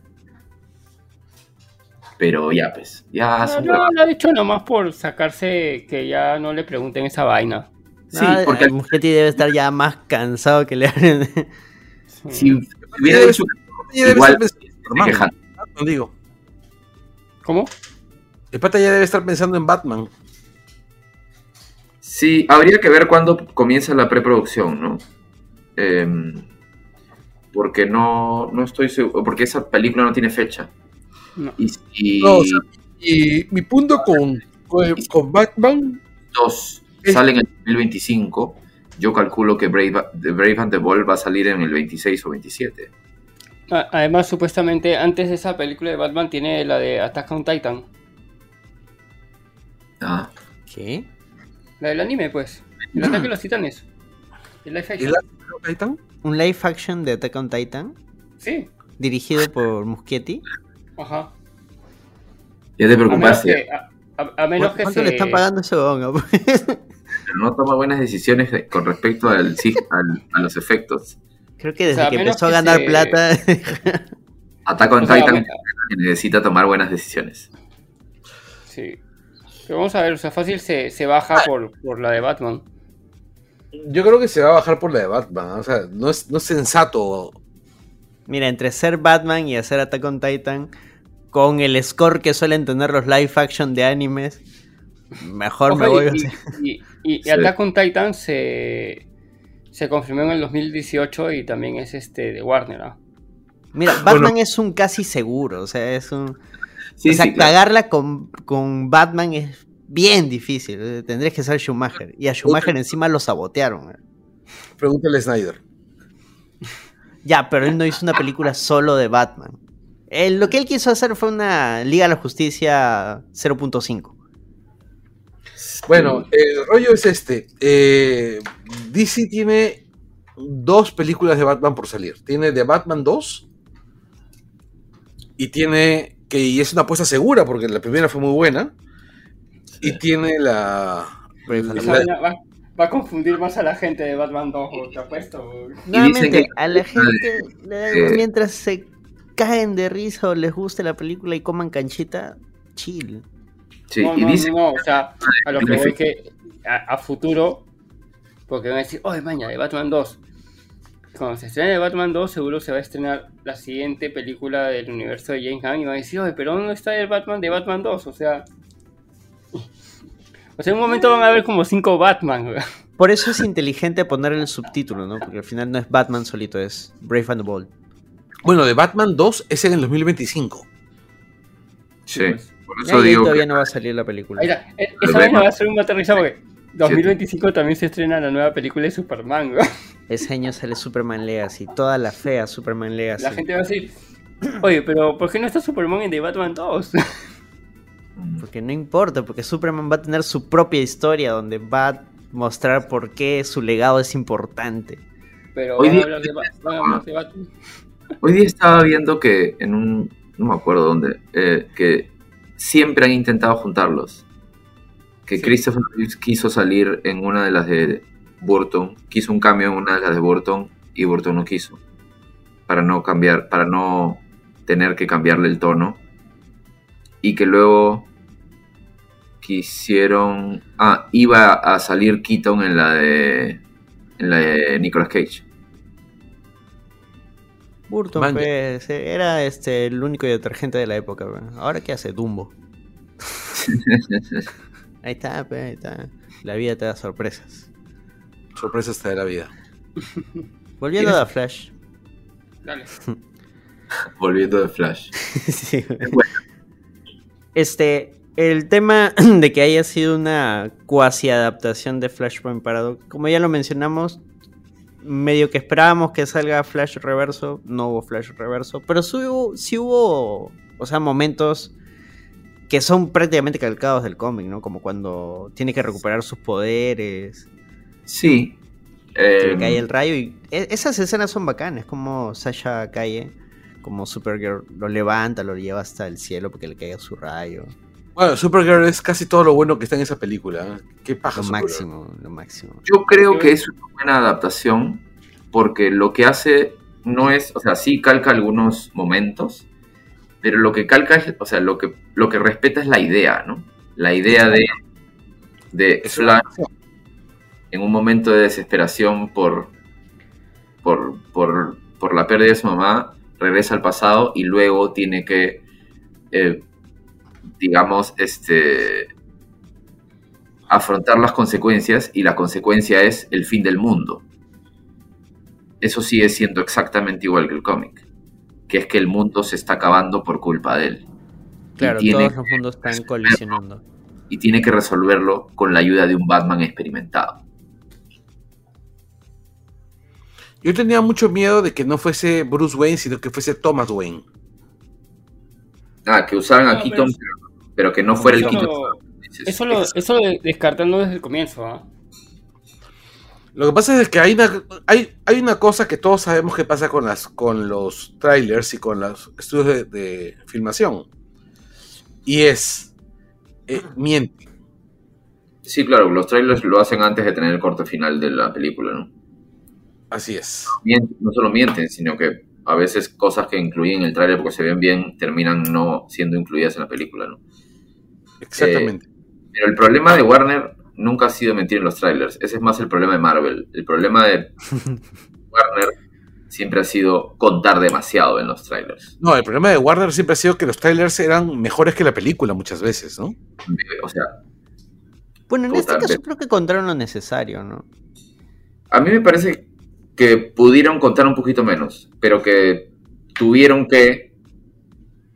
Pero ya, pues, ya... No, no lo ha dicho nomás por sacarse que ya no le pregunten esa vaina. Sí, ah, porque... El Muschietti debe estar ya más cansado que le... Sí. Si hubiera dicho... Igual, quejando. No digo. ¿Cómo? El pata ya debe estar pensando en Batman. Sí, habría que ver cuándo comienza la preproducción, ¿no? Eh, porque no, no estoy seguro, porque esa película no tiene fecha. No, y, y... no o sea, y, mi punto con, con, con Batman... Dos, es... sale en el dos mil veinticinco. Yo calculo que Brave, The Brave and the Bold va a salir en el veintiséis o veintisiete. Además, supuestamente, antes de esa película de Batman tiene la de Attack on Titan. Ah. ¿Qué? La del anime, pues. El ataque de los titanes. El live action. ¿El Attack on Titan? ¿Un live action de Attack on Titan? Sí. Dirigido por Muschietti. Ajá. Ya te preocupaste. A menos que, a, a menos que se... le están pagando ese bongo? Pero no toma buenas decisiones con respecto al, al, a los efectos. Creo que desde o sea, que empezó a ganar se... plata... Attack on Titan necesita tomar buenas decisiones. Sí. Pero vamos a ver, o sea, fácil se, se baja por, por la de Batman. Yo creo que se va a bajar por la de Batman. O sea, no es, no es sensato. Mira, entre ser Batman y hacer Attack on Titan, con el score que suelen tener los live action de animes, mejor o sea, me voy y, a... Y, y, y sí. Attack on Titan se... Se confirmó en el dos mil dieciocho y también es este de Warner, ¿no? Mira, Batman bueno. es un casi seguro, o sea, es un... Sí, o sea, sí, cagarla claro. con, con Batman es bien difícil, tendrías que ser Schumacher. Y a Schumacher Otra. encima lo sabotearon. Pregúntale a Snyder. Ya, pero él no hizo una película solo de Batman. Él, lo que él quiso hacer fue una Liga de la Justicia cero punto cinco. Bueno, el rollo es este. Eh, D C tiene dos películas de Batman por salir. Tiene The Batman dos y tiene que y es una apuesta segura porque la primera fue muy buena y sí. tiene la, la... Va, va a confundir más a la gente de Batman dos, te apuesto. Nuevamente, a la gente eh, mientras se caen de risa o les guste la película y coman canchita, chill. Sí, no, y no, dice... no, o sea, a lo que voy es que a, a futuro, porque van a decir, oye, mañana de Batman dos. Cuando se estrene de Batman dos, seguro se va a estrenar la siguiente película del universo de James Gunn y van a decir, oye, pero ¿dónde está el Batman de Batman dos? O sea, o sea, en un momento van a haber como cinco Batman. ¿Verdad? Por eso es inteligente ponerle el subtítulo, ¿no? Porque al final no es Batman solito, es Brave and the Bold. Bueno, de Batman dos es en el dos mil veinticinco. Sí. sí pues. Por eso digo todavía que... no va a salir la película. Mira, esa vez no va a ser un aterrizado porque dos mil veinticinco también se estrena la nueva película de Superman, ¿no? Ese año sale Superman Legacy, toda la fea Superman Legacy. La gente va a decir, oye, pero ¿por qué no está Superman en The Batman dos? Porque no importa, porque Superman va a tener su propia historia donde va a mostrar por qué su legado es importante. Pero hoy día, de ba- de Batman. Hoy día estaba viendo que en un... no me acuerdo dónde, eh, que siempre han intentado juntarlos. Que sí. Christopher Reeves quiso salir en una de las de Burton, quiso un cambio en una de las de Burton y Burton no quiso. Para no cambiar, para no tener que cambiarle el tono. Y que luego quisieron... Ah, iba a salir Keaton en la de, en la de Nicolas Cage. Burton Man, pues, era este, el único detergente de la época. Bro. Ahora qué hace Dumbo. Ahí está, pues, ahí está. La vida te da sorpresas. Sorpresas te da la vida. Volviendo ¿Quieres? a Flash. Dale. Volviendo de Flash. Sí, bueno. Este, el tema de que haya sido una cuasi adaptación de Flashpoint Paradox, como ya lo mencionamos. Medio que esperábamos que salga Flash Reverso, no hubo Flash Reverso, pero sí hubo, sí hubo o sea, momentos que son prácticamente calcados del cómic, ¿no? Como cuando tiene que recuperar sus poderes. Sí, Eh, que le cae el rayo y esas escenas son bacanas, como Sasha cae, como Supergirl lo levanta, lo lleva hasta el cielo porque le caiga su rayo. Bueno, Supergirl es casi todo lo bueno que está en esa película. Qué paja. Lo Supergirl. máximo, lo máximo. Yo creo que es una buena adaptación porque lo que hace no es, o sea, sí calca algunos momentos, pero lo que calca es, o sea, lo que lo que respeta es la idea, ¿no? La idea de de Flash en un momento de desesperación por por por por la pérdida de su mamá, regresa al pasado y luego tiene que eh, digamos, este afrontar las consecuencias, y la consecuencia es el fin del mundo. Eso sigue siendo exactamente igual que el cómic, que es que el mundo se está acabando por culpa de él. Claro, todos los mundos están colisionando. Y tiene que resolverlo con la ayuda de un Batman experimentado. Yo tenía mucho miedo de que no fuese Bruce Wayne, sino que fuese Thomas Wayne. Ah, que usaran no, a Keaton, pero, pero, pero que no fuera el Keaton. Eso lo, eso lo descartando desde el comienzo, ¿eh? Lo que pasa es que hay una, hay, hay una cosa que todos sabemos que pasa con, las, con los trailers y con los estudios de, de filmación. Y es... Eh, miente. Sí, claro, los trailers lo hacen antes de tener el corte final de la película, ¿no? Así es. Mienten, no solo mienten, sino que a veces cosas que incluyen el tráiler porque se ven bien terminan no siendo incluidas en la película, ¿no? Exactamente. Eh, pero el problema de Warner nunca ha sido mentir en los trailers. Ese es más el problema de Marvel. El problema de Warner siempre ha sido contar demasiado en los trailers. No, el problema de Warner siempre ha sido que los trailers eran mejores que la película muchas veces, ¿no? O sea... Bueno, en este caso creo que contaron lo necesario, ¿no? A mí me parece que que pudieron contar un poquito menos, pero que tuvieron que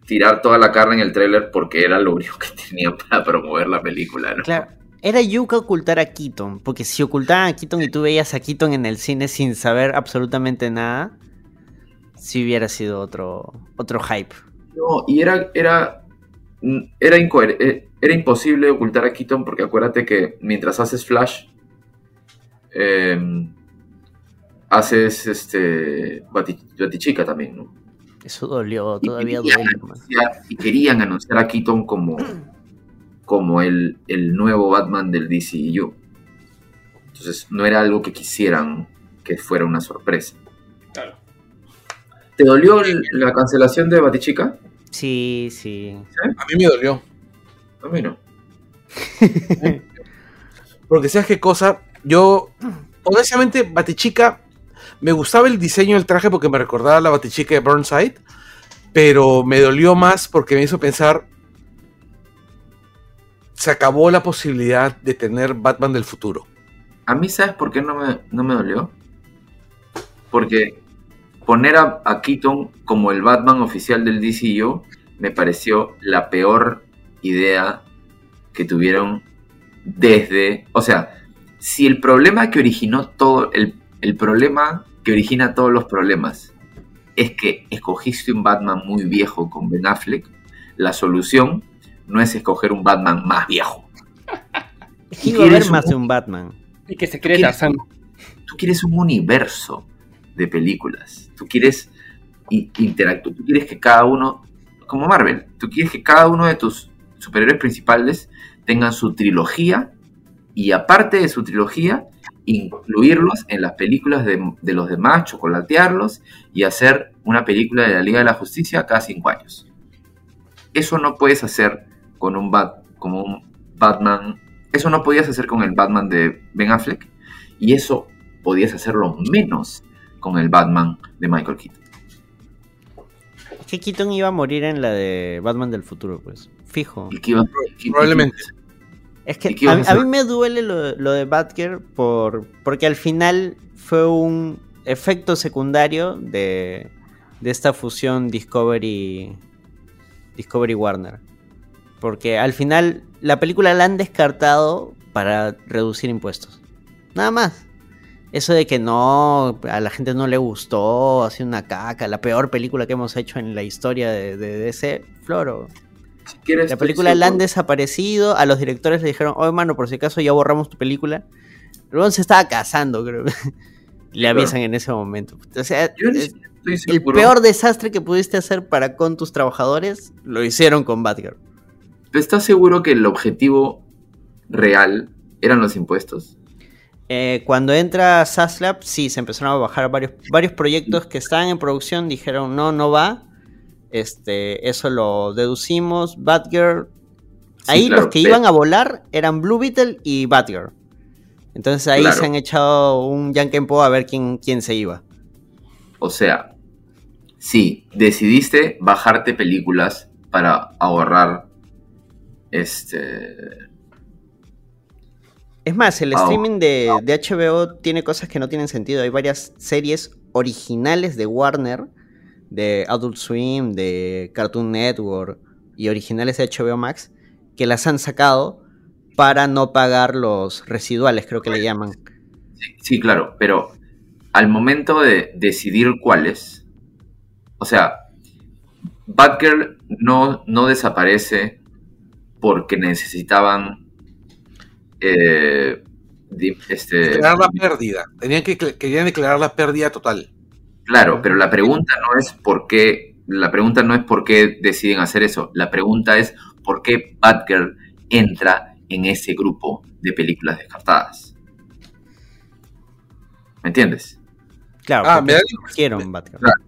tirar toda la carne en el tráiler porque era lo único que tenían para promover la película, ¿no? Claro, era yuca ocultar a Keaton, porque si ocultaban a Keaton y tú veías a Keaton en el cine sin saber absolutamente nada, si hubiera sido otro otro hype. No, y era era era, incoher- era imposible ocultar a Keaton porque acuérdate que mientras haces Flash, eh... haces este Batichica también, ¿no? Eso dolió, todavía duele. Y querían anunciar a Keaton como, como el, el nuevo Batman del D C U. Entonces no era algo que quisieran que fuera una sorpresa. Claro. ¿Te dolió la cancelación de Batichica? Sí, sí. ¿Sí? A mí me dolió. A mí no. Porque ¿sabes qué cosa? Yo, honestamente, Batichica... Me gustaba el diseño del traje porque me recordaba a la Batichica de Burnside, pero me dolió más porque me hizo pensar, se acabó la posibilidad de tener Batman del futuro. A mí, ¿sabes por qué no me, no me dolió? Porque poner a, a Keaton como el Batman oficial del D C U me pareció la peor idea que tuvieron desde... O sea, si el problema que originó todo... el El problema que origina todos los problemas es que escogiste un Batman muy viejo con Ben Affleck. La solución no es escoger un Batman más viejo. Y va a haber más un... de un Batman. Y que se cree Tarzán. Tú, tú quieres un universo de películas. Tú quieres interactuar. Tú quieres que cada uno, como Marvel, tú quieres que cada uno de tus superhéroes principales tengan su trilogía y aparte de su trilogía... incluirlos en las películas de, de los demás, chocolatearlos y hacer una película de la Liga de la Justicia cada cinco años. Eso no puedes hacer con un, bat, como un Batman. Eso no podías hacer con el Batman de Ben Affleck y eso podías hacerlo menos con el Batman de Michael Keaton. Es que Keaton iba a morir en la de Batman del futuro, pues, fijo. Y que iba, y, probablemente. Y, Es que a, a mí me duele lo, lo de Batgirl por, porque al final fue un efecto secundario de, de esta fusión Discovery Discovery Warner. Porque al final la película la han descartado para reducir impuestos. Nada más. Eso de que no, a la gente no le gustó, ha sido una caca, la peor película que hemos hecho en la historia de, de D C, floro. Si la película la han desaparecido, a los directores le dijeron, oye, mano, por si acaso ya borramos tu película, Ron se estaba casando, creo. Le avisan claro. en ese momento. O sea, yo es, el peor desastre que pudiste hacer para con tus trabajadores, lo hicieron con Batgirl. ¿Te estás seguro que el objetivo real eran los impuestos? Eh, cuando entra Zaslav, sí, se empezaron a bajar varios, varios proyectos que estaban en producción, dijeron, no, no va, este, eso lo deducimos, Batgirl. Sí, ahí claro, los que pero... iban a volar eran Blue Beetle y Batgirl. Entonces ahí claro. se han echado un yankenpo a ver quién, quién se iba. O sea, sí, decidiste bajarte películas para ahorrar este... Es más, el oh, streaming de, oh. de H B O tiene cosas que no tienen sentido. Hay varias series originales de Warner, de Adult Swim, de Cartoon Network y originales de H B O Max que las han sacado para no pagar los residuales, creo que le llaman. Sí, sí, claro, pero al momento de decidir cuáles, o sea, Batgirl no, no desaparece porque necesitaban... Eh, este, declarar la pérdida. Tenían que querían declarar la pérdida total. Claro, pero la pregunta no es por qué. La pregunta no es por qué deciden hacer eso. La pregunta es por qué Batgirl entra en ese grupo de películas descartadas. ¿Me entiendes? Claro, ah, me hicieron Batgirl. Claro,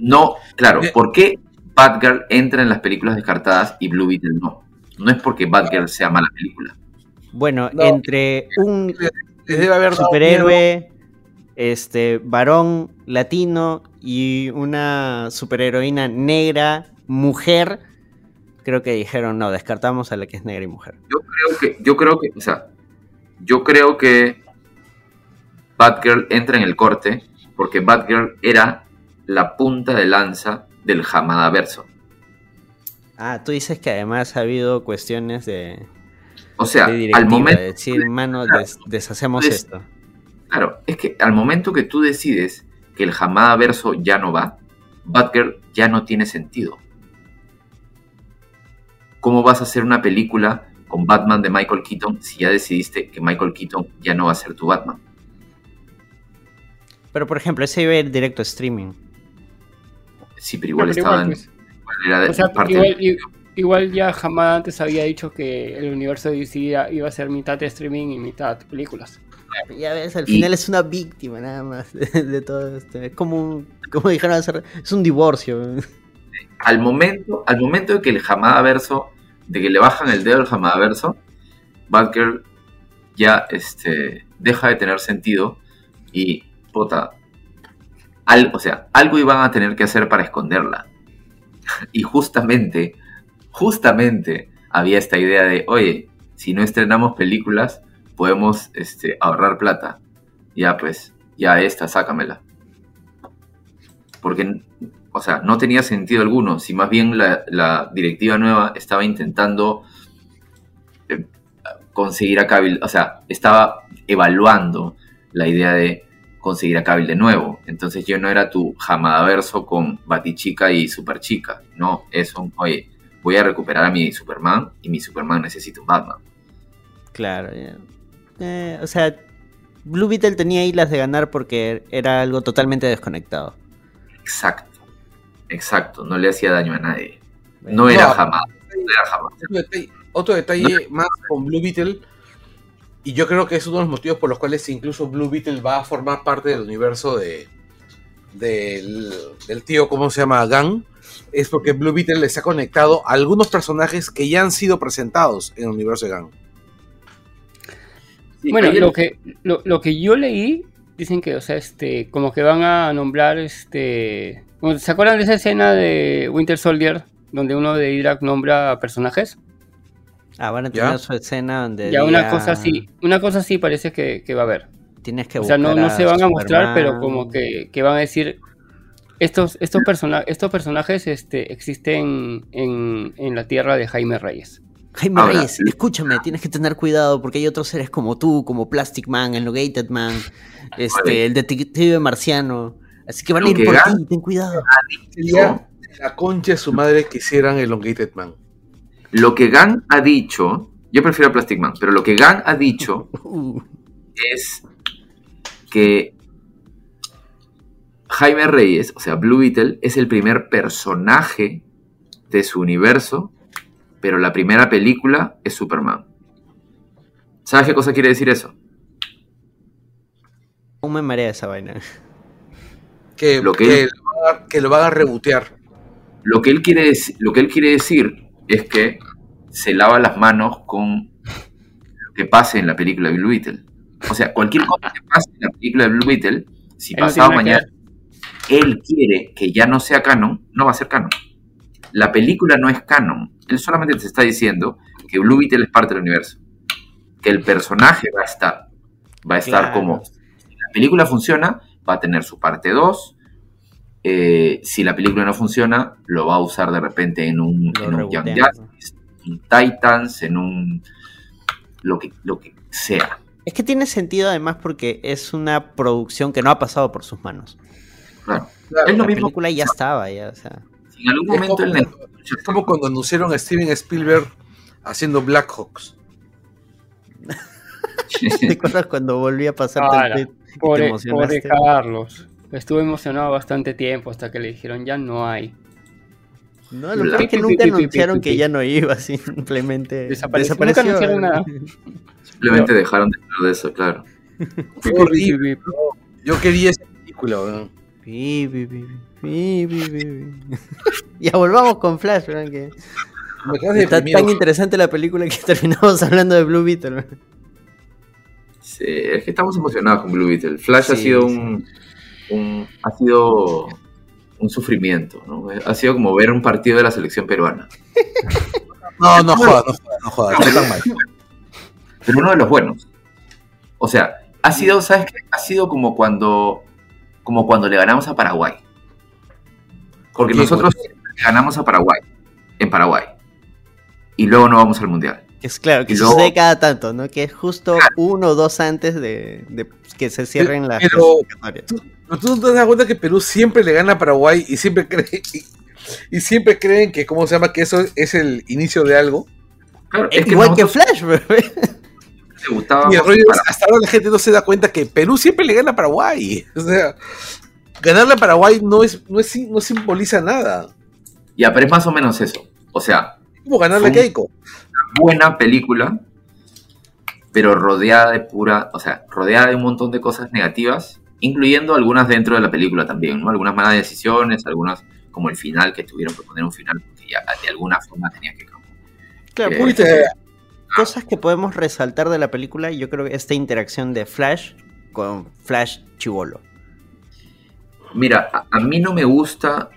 no, claro, me... ¿por qué Batgirl entra en las películas descartadas y Blue Beetle no? No es porque Batgirl sea mala película. Bueno, no, entre un debe haber superhéroe, este, varón latino y una superheroína negra, mujer, creo que dijeron no, descartamos a la que es negra y mujer. Yo creo que, yo creo que, o sea, yo creo que Batgirl entra en el corte porque Batgirl era la punta de lanza del Hamadaverso. Ah, tú dices que además ha habido cuestiones de... O sea, al momento... De decir, hermano, claro, des- deshacemos des- esto. Claro, es que al momento que tú decides que el Hamadaverso ya no va, Batgirl ya no tiene sentido. ¿Cómo vas a hacer una película con Batman de Michael Keaton si ya decidiste que Michael Keaton ya no va a ser tu Batman? Pero, por ejemplo, ese iba a ir directo a streaming. Sí, pero igual no, pero estaba igual, pues, en... Era de, o sea, parte igual... Y... Igual ya jamás antes había dicho que el universo de D C iba a ser mitad de streaming y mitad de películas. Ya ves, al y... final es una víctima nada más de, de todo esto. Es como un, como dijeron hacer, es un divorcio. Al momento, al momento de que el Hamadaverso, de que le bajan el dedo al Hamadaverso, Batgirl ya este deja de tener sentido y puta, al, o sea, algo iban a tener que hacer para esconderla. Y justamente Justamente había esta idea de, oye, si no estrenamos películas, podemos este, ahorrar plata. Ya pues, ya esta, sácamela. Porque, o sea, no tenía sentido alguno. Si más bien la, la directiva nueva estaba intentando conseguir a Cavill, o sea, estaba evaluando la idea de conseguir a Cavill de nuevo. Entonces yo no era tu Hamadaverso con Batichica y Superchica. No, eso, oye... voy a recuperar a mi Superman y mi Superman necesita un Batman. Claro. Eh, o sea, Blue Beetle tenía hilas de ganar porque era algo totalmente desconectado. Exacto. Exacto. No le hacía daño a nadie. No era no, jamás. No era jamás. Otro detalle, otro detalle no. más con Blue Beetle, y yo creo que es uno de los motivos por los cuales incluso Blue Beetle va a formar parte del universo de del, del tío, ¿cómo se llama? Gunn. Es porque Blue Beetle les ha conectado a algunos personajes que ya han sido presentados en el universo de Gunn. Bueno, lo que, lo, lo que yo leí, dicen que, o sea, este, como que van a nombrar, este, ¿se acuerdan de esa escena de Winter Soldier donde uno de Irak nombra personajes? Ah, van a tener ¿Ya? su escena donde ya diga... una cosa así, una cosa así parece que, que va a haber. Tienes que, o sea, no, no se van Superman. A mostrar, pero como que, que van a decir. Estos, estos, persona- estos personajes este, existen en, en la tierra de Jaime Reyes. Jaime Ahora, Reyes, escúchame, tienes que tener cuidado porque hay otros seres como tú, como Plastic Man, Elongated Man, este, el detective marciano. Así que van a ir por aquí, ten cuidado. Sería la concha de su madre que hicieran Elongated Man. Lo que Gunn ha dicho, yo prefiero a Plastic Man, pero lo que Gunn ha dicho es que Jaime Reyes, o sea, Blue Beetle, es el primer personaje de su universo, pero la primera película es Superman. ¿Sabes qué cosa quiere decir eso? Aún me marea esa vaina. Que lo que, que, él, lo haga, que lo van a rebotear. Lo que él quiere lo que él quiere decir es que se lava las manos con lo que pase en la película de Blue Beetle. O sea, cualquier cosa que pase en la película de Blue Beetle, si él pasado no mañana que... él quiere que ya no sea canon, no va a ser canon. La película no es canon. Él solamente te está diciendo que Blue Beetle es parte del universo. Que el personaje va a estar. Va a estar claro. Como... Si la película funciona, va a tener su parte dos. Eh, si la película no funciona, lo va a usar de repente en un, en un Young Justice, en Titans, en un... Lo que, lo que sea. Es que tiene sentido además porque es una producción que no ha pasado por sus manos. Claro. Claro. Es lo la mismo. Película ya estaba, ya, o sea... En algún momento es como, el... es como cuando anunciaron a Steven Spielberg haciendo Black Hawks. ¿Te acuerdas cuando volví a pasar ah, el pobre, pobre Carlos? Estuve emocionado bastante tiempo hasta que le dijeron ya no hay. No, lo Black. que es que nunca anunciaron que ya no iba, simplemente desapareció. Desapareció. Nunca anunciaron nada. Simplemente no. dejaron de hablar de eso, claro. Fue horrible, bro. Yo quería esa película, bro. Sí, sí, sí. Sí, sí, sí. Ya volvamos con Flash, ¿verdad? Que está deprimido. Tan interesante la película que terminamos hablando de Blue Beetle, ¿verdad? Sí, es que estamos emocionados con Blue Beetle. Flash sí, ha sido sí. un, un ha sido un sufrimiento, ¿no? Ha sido como ver un partido de la selección peruana. No, no jodas, no jodas, no jodas, no, tan mal. Pero uno de los buenos. O sea, ha sido, ¿sabes qué? Ha sido como cuando como cuando le ganamos a Paraguay. Porque ¿Qué? nosotros ganamos a Paraguay, en Paraguay, y luego no vamos al Mundial. Es claro, que luego... sucede cada tanto, ¿no? Que es justo claro. uno o dos antes de, de que se cierren pero, las clasificatorias. Pero tú te das cuenta que Perú siempre le gana a Paraguay y siempre creen y, y siempre creen que, ¿cómo se llama? Que eso es el inicio de algo. Claro, es, es que igual nosotros... que Flash, bebé. Y rollo, hasta ahora la gente no se da cuenta que Perú siempre le gana a Paraguay. O sea... ganarle a Paraguay no es, no es no simboliza nada. Ya, pero es más o menos eso. O sea, ¿cómo ganarle a Keiko? Una buena película, pero rodeada de pura, o sea, rodeada de un montón de cosas negativas, incluyendo algunas dentro de la película también, ¿no? Algunas malas decisiones, algunas como el final, que tuvieron que poner un final porque ya de alguna forma tenía que cambiar. Claro, eh, pues, eh, cosas que podemos resaltar de la película, yo creo que esta interacción de Flash con Flash chibolo. Mira, a, a mí no me gusta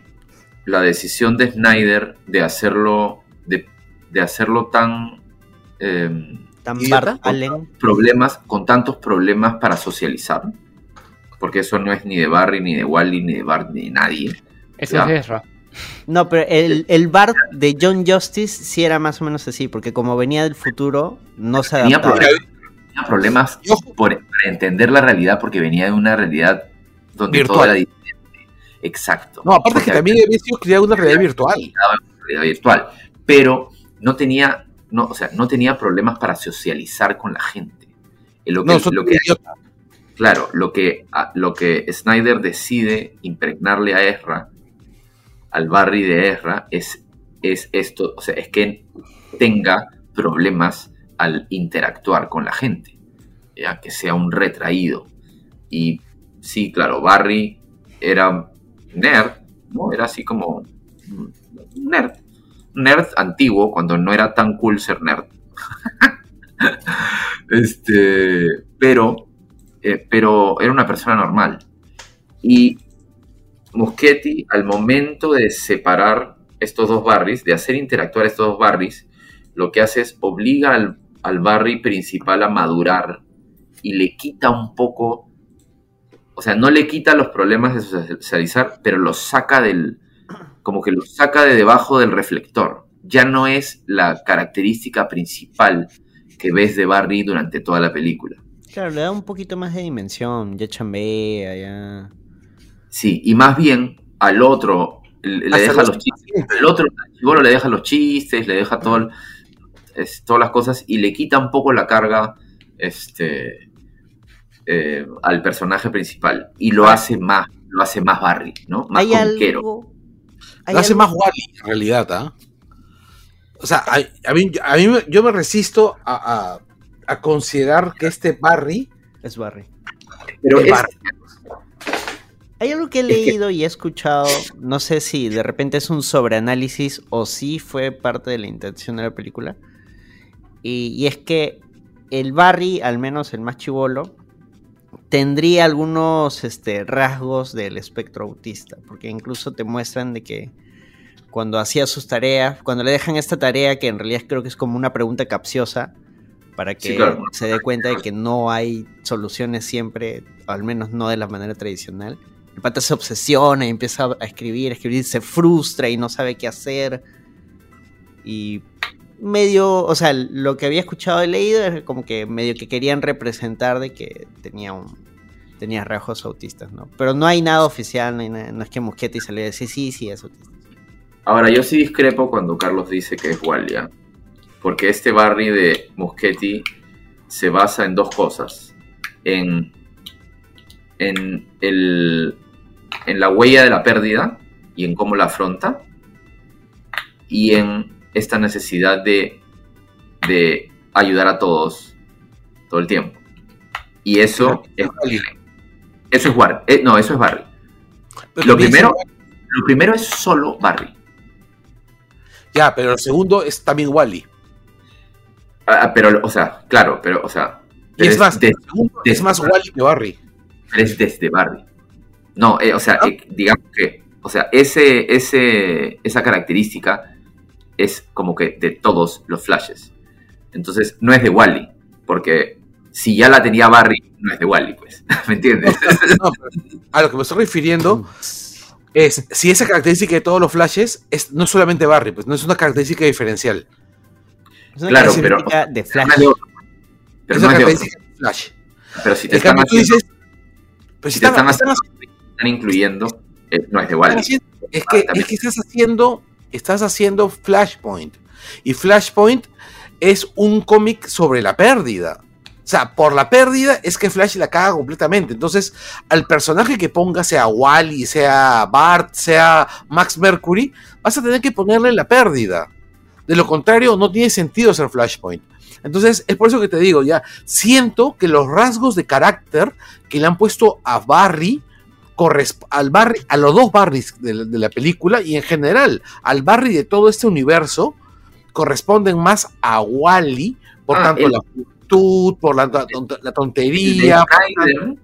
la decisión de Snyder de hacerlo de, de hacerlo tan eh, tan Bart Allen problemas con tantos problemas para socializar, porque eso no es ni de Barry ni de Wally ni de Bart ni de nadie. Eso es Ezra. No, pero el, el Bart de Young Justice sí era más o menos así, porque como venía del futuro no se adaptaba. Tenía problemas, tenía problemas por, para entender la realidad, porque venía de una realidad donde virtual. Todo era diferente. Exacto. No, aparte porque que también había sido creado una realidad virtual. Realidad virtual. Pero no tenía, no, o sea, no tenía problemas para socializar con la gente. Lo que, no, lo que, claro, lo que, lo que Snyder decide impregnarle a Ezra, al Barry de Ezra, es, es esto, o sea, es que tenga problemas al interactuar con la gente. ¿Ya? Que sea un retraído. Y sí, claro, Barry era nerd, ¿no? Era así como nerd, nerd antiguo, cuando no era tan cool ser nerd. este, pero, eh, pero era una persona normal. Y Muschietti, al momento de separar estos dos Barrys, de hacer interactuar estos dos Barrys, lo que hace es obliga al, al Barry principal a madurar y le quita un poco... O sea, no le quita los problemas de socializar, pero los saca del... Como que los saca de debajo del reflector. Ya no es la característica principal que ves de Barry durante toda la película. Claro, le da un poquito más de dimensión. Ya chambea, ya... Sí, y más bien al otro le Hasta deja los chistes. Al otro bueno, le deja los chistes, le deja todo, es, todas las cosas y le quita un poco la carga... este eh, al personaje principal y lo hace más, lo hace más Barry, ¿no? Más comiquero. Algo... Lo hace algo... más Wally, en realidad, ¿ah? ¿eh? O sea, a, a mí, a mí yo me resisto a, a, a considerar que este Barry es Barry. Pero es Barry. Hay algo que he leído es que... y he escuchado, no sé si de repente es un sobreanálisis o si fue parte de la intención de la película, y, y es que el Barry, al menos el más chibolo, tendría algunos este, rasgos del espectro autista, porque incluso te muestran de que cuando hacía sus tareas, cuando le dejan esta tarea que en realidad creo que es como una pregunta capciosa, para que sí, claro, se dé cuenta de que no hay soluciones siempre, al menos no de la manera tradicional. El pata se obsesiona y empieza a escribir, a escribir, se frustra y no sabe qué hacer. Y medio, o sea, lo que había escuchado y leído es como que medio que querían representar de que tenía un tenía rasgos autistas, ¿no? Pero no hay nada oficial, no, hay nada, no es que Muschietti se le dice, sí, sí, sí, es autista. Ahora, yo sí discrepo cuando Carlos dice que es Wally, ¿eh? Porque este Barry de Muschietti se basa en dos cosas. En, en, el, en la huella de la pérdida y en cómo la afronta. Y en esta necesidad de, de ayudar a todos todo el tiempo. Y eso es Barry. Eso es Barry. Eh, no, eso es Barry. Lo primero, lo primero es solo Barry. Ya, pero lo segundo es también Wally. Ah, pero, o sea, claro, pero, o sea... Y es más, desde, desde, es más Wally que Barry. Es desde Barry. No, eh, o sea, eh, digamos que... O sea, ese, ese, esa característica es como que de todos los Flashes. Entonces, no es de Wally, porque si ya la tenía Barry, no es de Wally, pues. ¿Me entiendes? No, no, a lo que me estoy refiriendo es... Si esa característica de todos los Flashes es no solamente Barry, pues no es una característica diferencial. Claro, pero de Flash. Pero no es de Flash. Pero si te están incluyendo, eh, no es de Wally. Es, es que, ah, es que estás haciendo, estás haciendo Flashpoint. Y Flashpoint es un cómic sobre la pérdida. O sea, por la pérdida es que Flash la caga completamente. Entonces, al personaje que ponga, sea Wally, sea Bart, sea Max Mercury, vas a tener que ponerle la pérdida. De lo contrario, no tiene sentido ser Flashpoint. Entonces, es por eso que te digo, ya siento que los rasgos de carácter que le han puesto a Barry, corresp- al Barry, a los dos Barrys de la, de la película y en general al Barry de todo este universo, corresponden más a Wally, por ah, tanto el, la juventud, por la, la, la tontería. El de Snyder,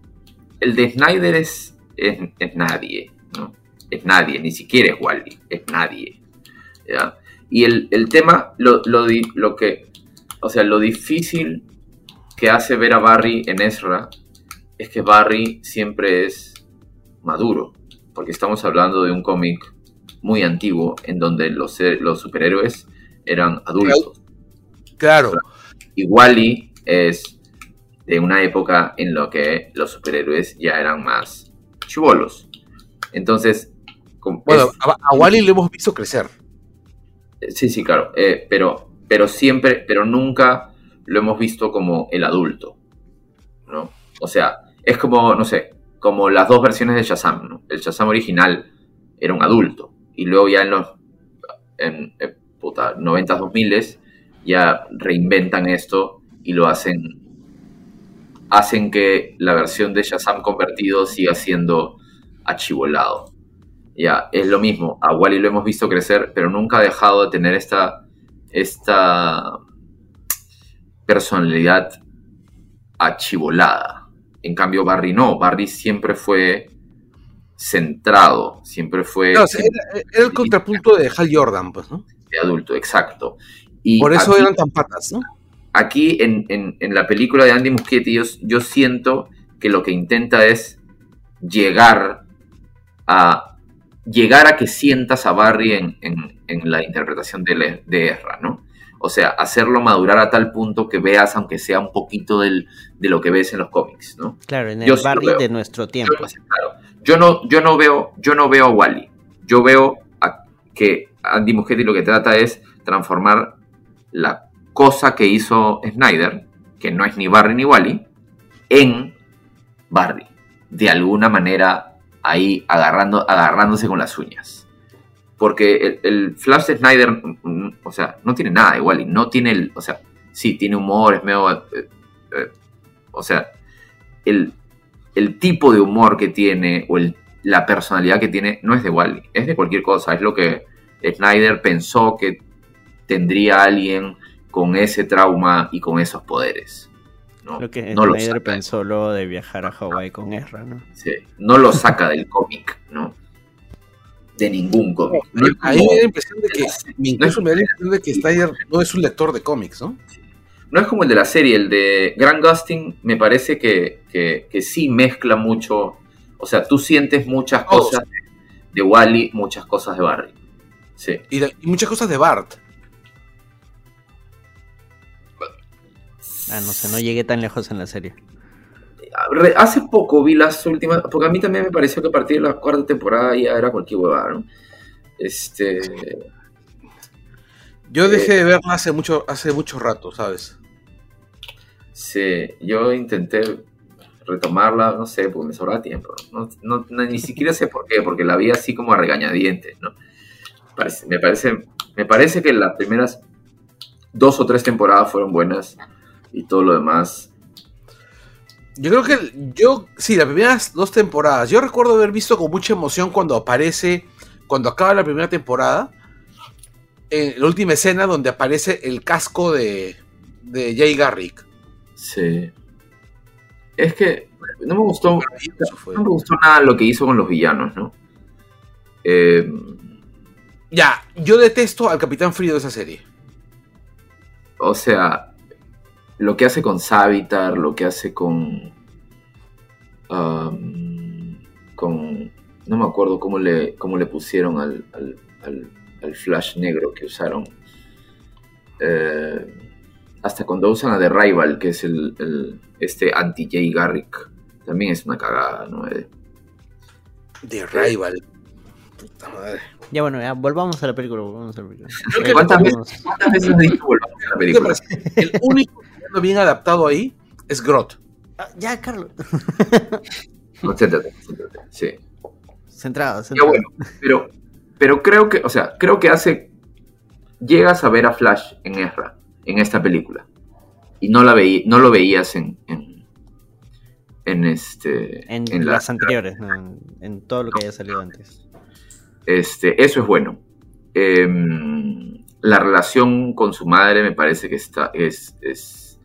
el de Snyder es, es, es nadie, ¿no? Es nadie, ni siquiera es Wally, es nadie, ¿ya? Y el, el tema, lo, lo, lo que, o sea, lo difícil que hace ver a Barry en Ezra es que Barry siempre es maduro, porque estamos hablando de un cómic muy antiguo en donde los, los superhéroes eran adultos. Claro. Y Wally es de una época en la que los superhéroes ya eran más chibolos. Entonces, bueno, es, a, a Wally le hemos visto crecer. Sí, sí, claro, eh, pero, pero siempre, pero nunca lo hemos visto como el adulto, ¿no? O sea, es como, no sé, como las dos versiones de Shazam, ¿no? El Shazam original era un adulto, y luego ya en los en, eh, puta, noventas, dos miles, ya reinventan esto y lo hacen, hacen que la versión de Shazam convertido siga siendo achivolado. Ya, es lo mismo, a Wally lo hemos visto crecer, pero nunca ha dejado de tener esta, esta personalidad achivolada. En cambio, Barry no, Barry siempre fue centrado, siempre fue... No, o sea, era, era el contrapunto de Hal Jordan, pues, ¿no? De adulto, exacto. Y por eso aquí, eran tan patas, ¿no? Aquí, en, en, en la película de Andy Muschietti, yo, yo siento que lo que intenta es llegar a... llegar a que sientas a Barry en, en, en la interpretación de, le, de Ezra, ¿no? O sea, hacerlo madurar a tal punto que veas, aunque sea un poquito del, de lo que ves en los cómics, ¿no? Claro, en el yo Barry de nuestro tiempo. Yo, claro, yo, no, yo, no veo, yo no veo a Wally. Yo veo a, que Andy Muschietti lo que trata es transformar la cosa que hizo Snyder, que no es ni Barry ni Wally, en Barry, de alguna manera ahí agarrando, agarrándose con las uñas. Porque el, el Flash de Snyder, o sea, no tiene nada igual, y no tiene, el, o sea, sí, tiene humor, es medio, eh, eh, o sea, el, el tipo de humor que tiene, o el, la personalidad que tiene, no es de Wally, es de cualquier cosa, es lo que Snyder pensó que tendría alguien con ese trauma y con esos poderes. No, lo que no Snyder lo pensó luego de viajar a Hawái con Ezra, ¿no? Sí, no lo saca del cómic, ¿no? De ningún cómic. No, a mí me da la impresión de que, incluso me da la impresión de que Snyder no es un lector de cómics, ¿no? No es como el de la serie, el de Grant Gustin me parece que, que, que sí mezcla mucho, o sea, tú sientes muchas oh, cosas sí. de Wally, muchas cosas de Barry. Sí. Y, de, y muchas cosas de Bart. Ah, no sé, no llegué tan lejos en la serie. Hace poco vi las últimas, porque a mí también me pareció que a partir de la cuarta temporada ya era cualquier huevada, ¿no? Este... Yo dejé eh, de verla hace mucho, hace mucho rato, ¿sabes? Sí, yo intenté retomarla, no sé, porque me sobraba tiempo. No, no, no, ni siquiera sé por qué, porque la vi así como a regañadientes, ¿no? Parece, me, parece, me parece que las primeras dos o tres temporadas fueron buenas y todo lo demás. Yo creo que, yo sí, las primeras dos temporadas. Yo recuerdo haber visto con mucha emoción cuando aparece, cuando acaba la primera temporada, en la última escena donde aparece el casco de, de Jay Garrick. Sí. Es que no me gustó, no me gustó nada lo que hizo con los villanos, ¿no? Eh... Ya, yo detesto al Capitán Frío de esa serie. O sea, lo que hace con Savitar, lo que hace con... Um, con no me acuerdo cómo le, cómo le pusieron al, al, al, al Flash negro que usaron. Eh, hasta cuando usan a The Rival, que es el, el este anti-Jay Garrick. También es una cagada, ¿no? The Rival. Puta madre. Ya bueno, ya, volvamos a la película. Volvamos a la película. ¿Cuántas veces, ¿Cuántas veces has dicho volvamos a la película? El único que está bien adaptado ahí es Grodd. Ah, ya, Carlos. Concéntrate, concéntrate, sí. Centrado, centrado. Ya bueno, pero, pero creo que, o sea, creo que hace... Llegas a ver a Flash en Ezra, en esta película. Y no, la veí, no lo veías en... en, en este... En, en las la, anteriores, la, en, en todo lo que no, haya salido antes. Este, eso es bueno. Eh, la relación con su madre me parece que está, es, es,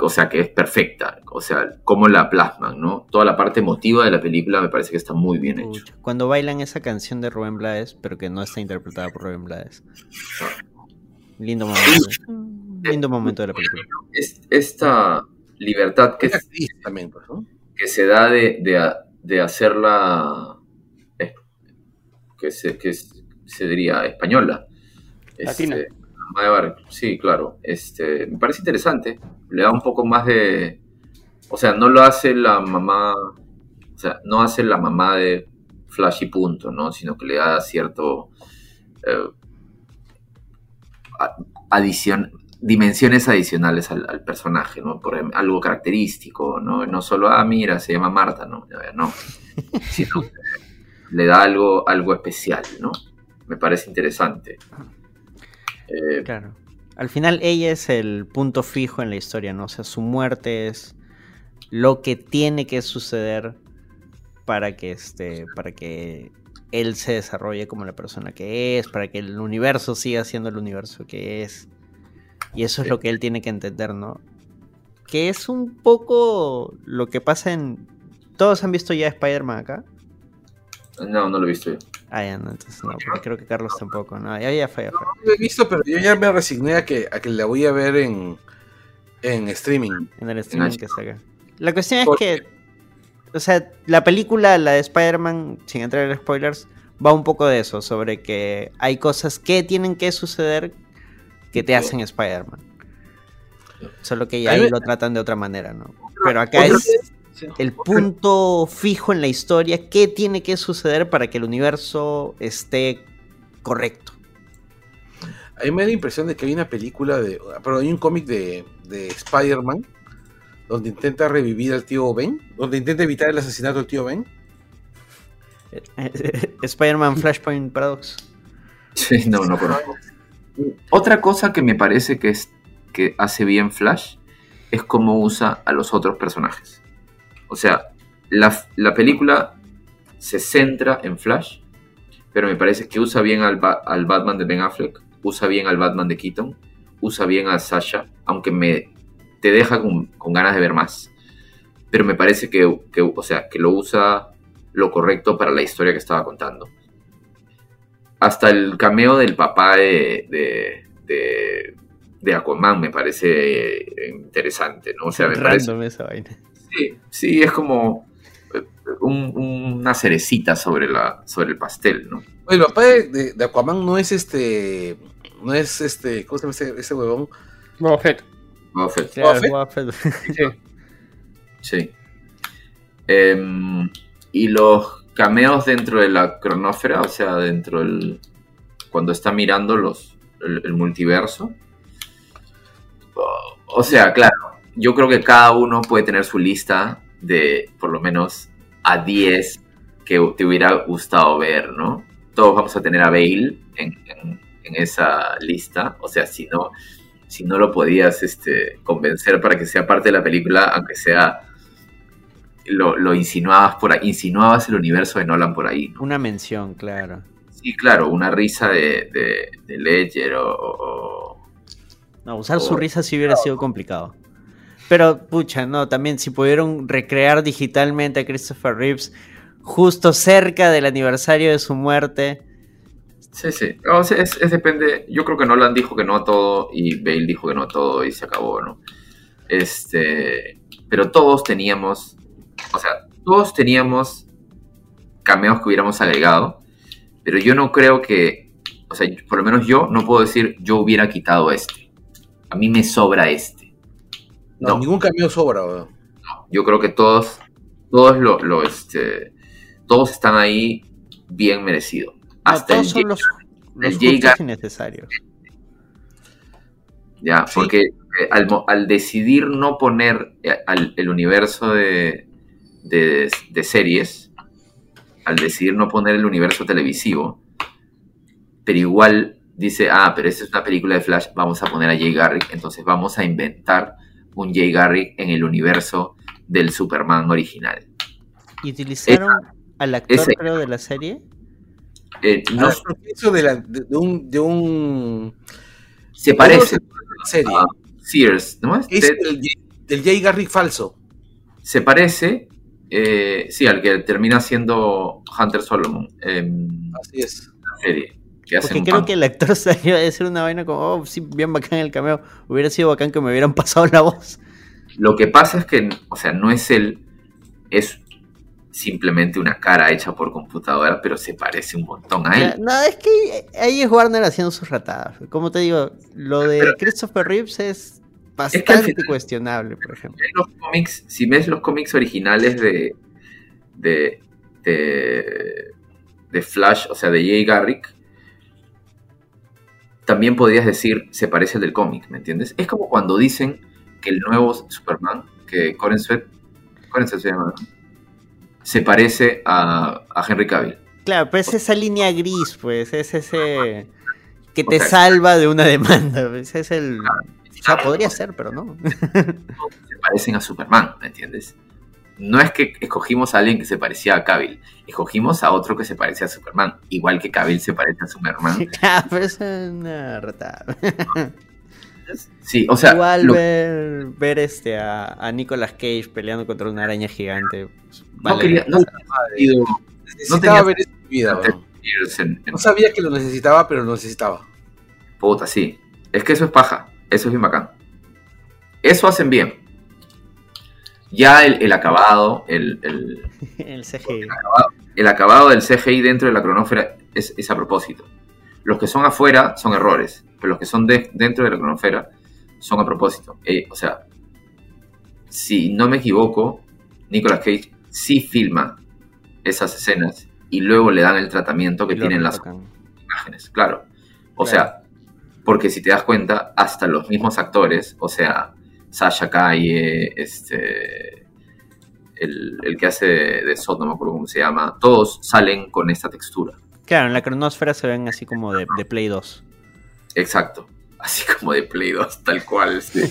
o sea, que es perfecta. O sea, cómo la plasman, ¿no? Toda la parte emotiva de la película me parece que está muy bien hecho. Cuando bailan esa canción de Rubén Blades, pero que no está interpretada por Rubén Blades. Lindo momento. Lindo momento de la película. Esta libertad que, que se da de, de, de hacerla... Que se, que se diría española. Latina. Este, sí, claro. Este, me parece interesante. Le da un poco más de... O sea, no lo hace la mamá... O sea, no hace la mamá de Flash y punto, ¿no? Sino que le da cierto... Eh, adicion, dimensiones adicionales al, al personaje, ¿no? Por ejemplo, algo característico, ¿no? No solo, ah, mira, se llama Marta, ¿no? No. Sino que le da algo, algo especial, ¿no? Me parece interesante. Eh, claro. Al final ella es el punto fijo en la historia, ¿no? O sea, su muerte es lo que tiene que suceder para que, este, para que él se desarrolle como la persona que es, para que el universo siga siendo el universo que es. Y eso es lo que él tiene que entender, ¿no? Que es un poco lo que pasa en... ¿Todos han visto ya Spider-Man acá? No, no lo he visto yo. Ah, ya no, entonces no, porque creo que Carlos tampoco, no, ya, ya fue, ya fue. No, no lo he visto, pero yo ya me resigné a que, a que la voy a ver en, en streaming. En el streaming en que saca. La cuestión es que, o sea, la película, la de Spider-Man, sin entrar en spoilers, va un poco de eso, sobre que hay cosas que tienen que suceder que te hacen Spider-Man. Solo que ya ahí lo tratan de otra manera, ¿no? Pero acá es... el punto fijo en la historia, qué tiene que suceder para que el universo esté correcto. A mí me da la impresión de que hay una película de, pero hay un cómic de, de Spider-Man donde intenta revivir al tío Ben, donde intenta evitar el asesinato del tío Ben. Spider-Man Flashpoint Paradox. Sí, no, no conozco. Otra cosa que me parece que es que hace bien Flash es cómo usa a los otros personajes. O sea, la, la película se centra en Flash, pero me parece que usa bien al, ba- al Batman de Ben Affleck, usa bien al Batman de Keaton, usa bien a Sasha, aunque me te deja con, con ganas de ver más. Pero me parece que, que, o sea, que lo usa lo correcto para la historia que estaba contando. Hasta el cameo del papá de, de, de, de Aquaman me parece interesante, ¿no? O sea, me random parece, esa vaina. Sí, sí, es como un, una cerecita sobre, la, sobre el pastel, ¿no? El papá de, de Aquaman no es este... No es este... ¿Cómo se llama ese, ese huevón? Boba Fett. Boba Fett. Sí, Boba Fett. Sí. Sí. Eh, y los cameos dentro de la cronósfera, o sea, dentro del... Cuando está mirando los el, el multiverso. O sea, claro, yo creo que cada uno puede tener su lista de, por lo menos, a diez que te hubiera gustado ver, ¿no? Todos vamos a tener a Bale en, en, en esa lista. O sea, si no, si no lo podías este, convencer para que sea parte de la película, aunque sea... Lo, lo insinuabas por ahí, insinuabas el universo de Nolan por ahí, ¿no? Una mención, claro. Sí, claro, una risa de, de, de Ledger o, o... No, usar o, su risa sí hubiera no. sido complicado. Pero, pucha, no, también si pudieron recrear digitalmente a Christopher Reeves justo cerca del aniversario de su muerte... Sí, sí, o sea, es, es depende... Yo creo que Nolan dijo que no a todo y Bale dijo que no a todo y se acabó, ¿no? Este... Pero todos teníamos... O sea, todos teníamos cameos que hubiéramos agregado, pero yo no creo que... O sea, por lo menos yo no puedo decir yo hubiera quitado este. A mí me sobra este. No, no. Ningún cameo sobra, bro. No, yo creo que todos todos lo, lo este todos están ahí bien merecidos. Hasta no, todos el son Jay, los, los Garrick innecesarios. Ya, sí. Porque al, al decidir no poner al, el universo de... De, de series, al decidir no poner el universo televisivo, pero igual dice, ah, pero esta es una película de Flash, vamos a poner a Jay Garrick, entonces vamos a inventar un Jay Garrick en el universo del Superman original. ¿Y utilizaron esa, al actor, ese, creo, de la serie? Eh, no, ah, eso de, la, de, de, un, de un... Se parece serie. A Sears, ¿no? Es este, el, el Jay Garrick falso. Se parece... Eh, sí, al que termina siendo Hunter Solomon. Eh, Así es. La serie. Que Porque hacen creo pan. Que el actor salió a decir una vaina como, oh, sí, bien bacán el cameo. Hubiera sido bacán que me hubieran pasado la voz. Lo que pasa es que, o sea, no es él, es simplemente una cara hecha por computadora, pero se parece un montón a él. No, es que ahí es Warner haciendo sus ratadas. Como te digo, lo de pero, Christopher Reeves es... Bastante es que final, cuestionable, por ejemplo. Los cómics, si ves los cómics originales de, de, de, de Flash, o sea, de Jay Garrick, también podrías decir, se parece al del cómic, ¿me entiendes? Es como cuando dicen que el nuevo Superman, que Corrin Sweet, Corrin Sweet se llama, se parece a, a Henry Cavill. Claro, pero es esa línea gris, pues, es ese que te o sea, salva de una demanda, pues, es el... Claro. O sea, podría ser, pero no. Se parecen a Superman, ¿me entiendes? No es que escogimos a alguien que se parecía a Cavill. Escogimos a otro que se parece a Superman. Igual que Cavill se parece a Superman. Sí, claro, pero es una retada. Sí, o sea... Igual lo... ver, ver este a, a Nicolas Cage peleando contra una araña gigante. Vale. No quería... No, no, no necesitaba ver esa vida. En, en... No sabía que lo necesitaba, pero lo necesitaba. Puta, sí. Es que eso es paja. Eso es bien bacán. Eso hacen bien. Ya el, el acabado, el, el, el C G I. El acabado, el acabado del C G I dentro de la cronósfera es, es a propósito. Los que son afuera son errores, pero los que son de, dentro de la cronósfera son a propósito. Eh, o sea, si no me equivoco, Nicolas Cage sí filma esas escenas y luego le dan el tratamiento que tienen las imágenes. Claro. O claro. sea... Porque si te das cuenta, hasta los mismos actores, o sea, Sasha Calle, este, el, el que hace de, de Sot, no me acuerdo cómo se llama, todos salen con esta textura. Claro, en la cronosfera se ven así como de, de Play dos. Exacto, así como de Play dos, tal cual. Sí.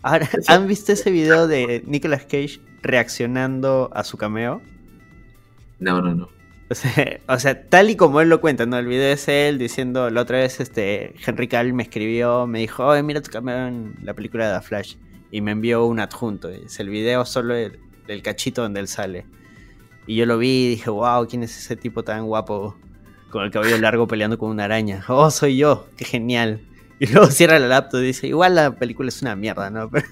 Ahora, ¿han visto ese video de Nicolas Cage reaccionando a su cameo? No, no, no. O sea, o sea, tal y como él lo cuenta, ¿no? El video es él diciendo, la otra vez este Henry Cavill me escribió, me dijo, oye, mira tu cameo en la película de The Flash, y me envió un adjunto. Es el video solo el, el cachito donde él sale. Y yo lo vi y dije, wow, ¿quién es ese tipo tan guapo con el cabello largo peleando con una araña? Oh, soy yo, qué genial. Y luego cierra la laptop y dice, igual la película es una mierda, ¿no? Pero,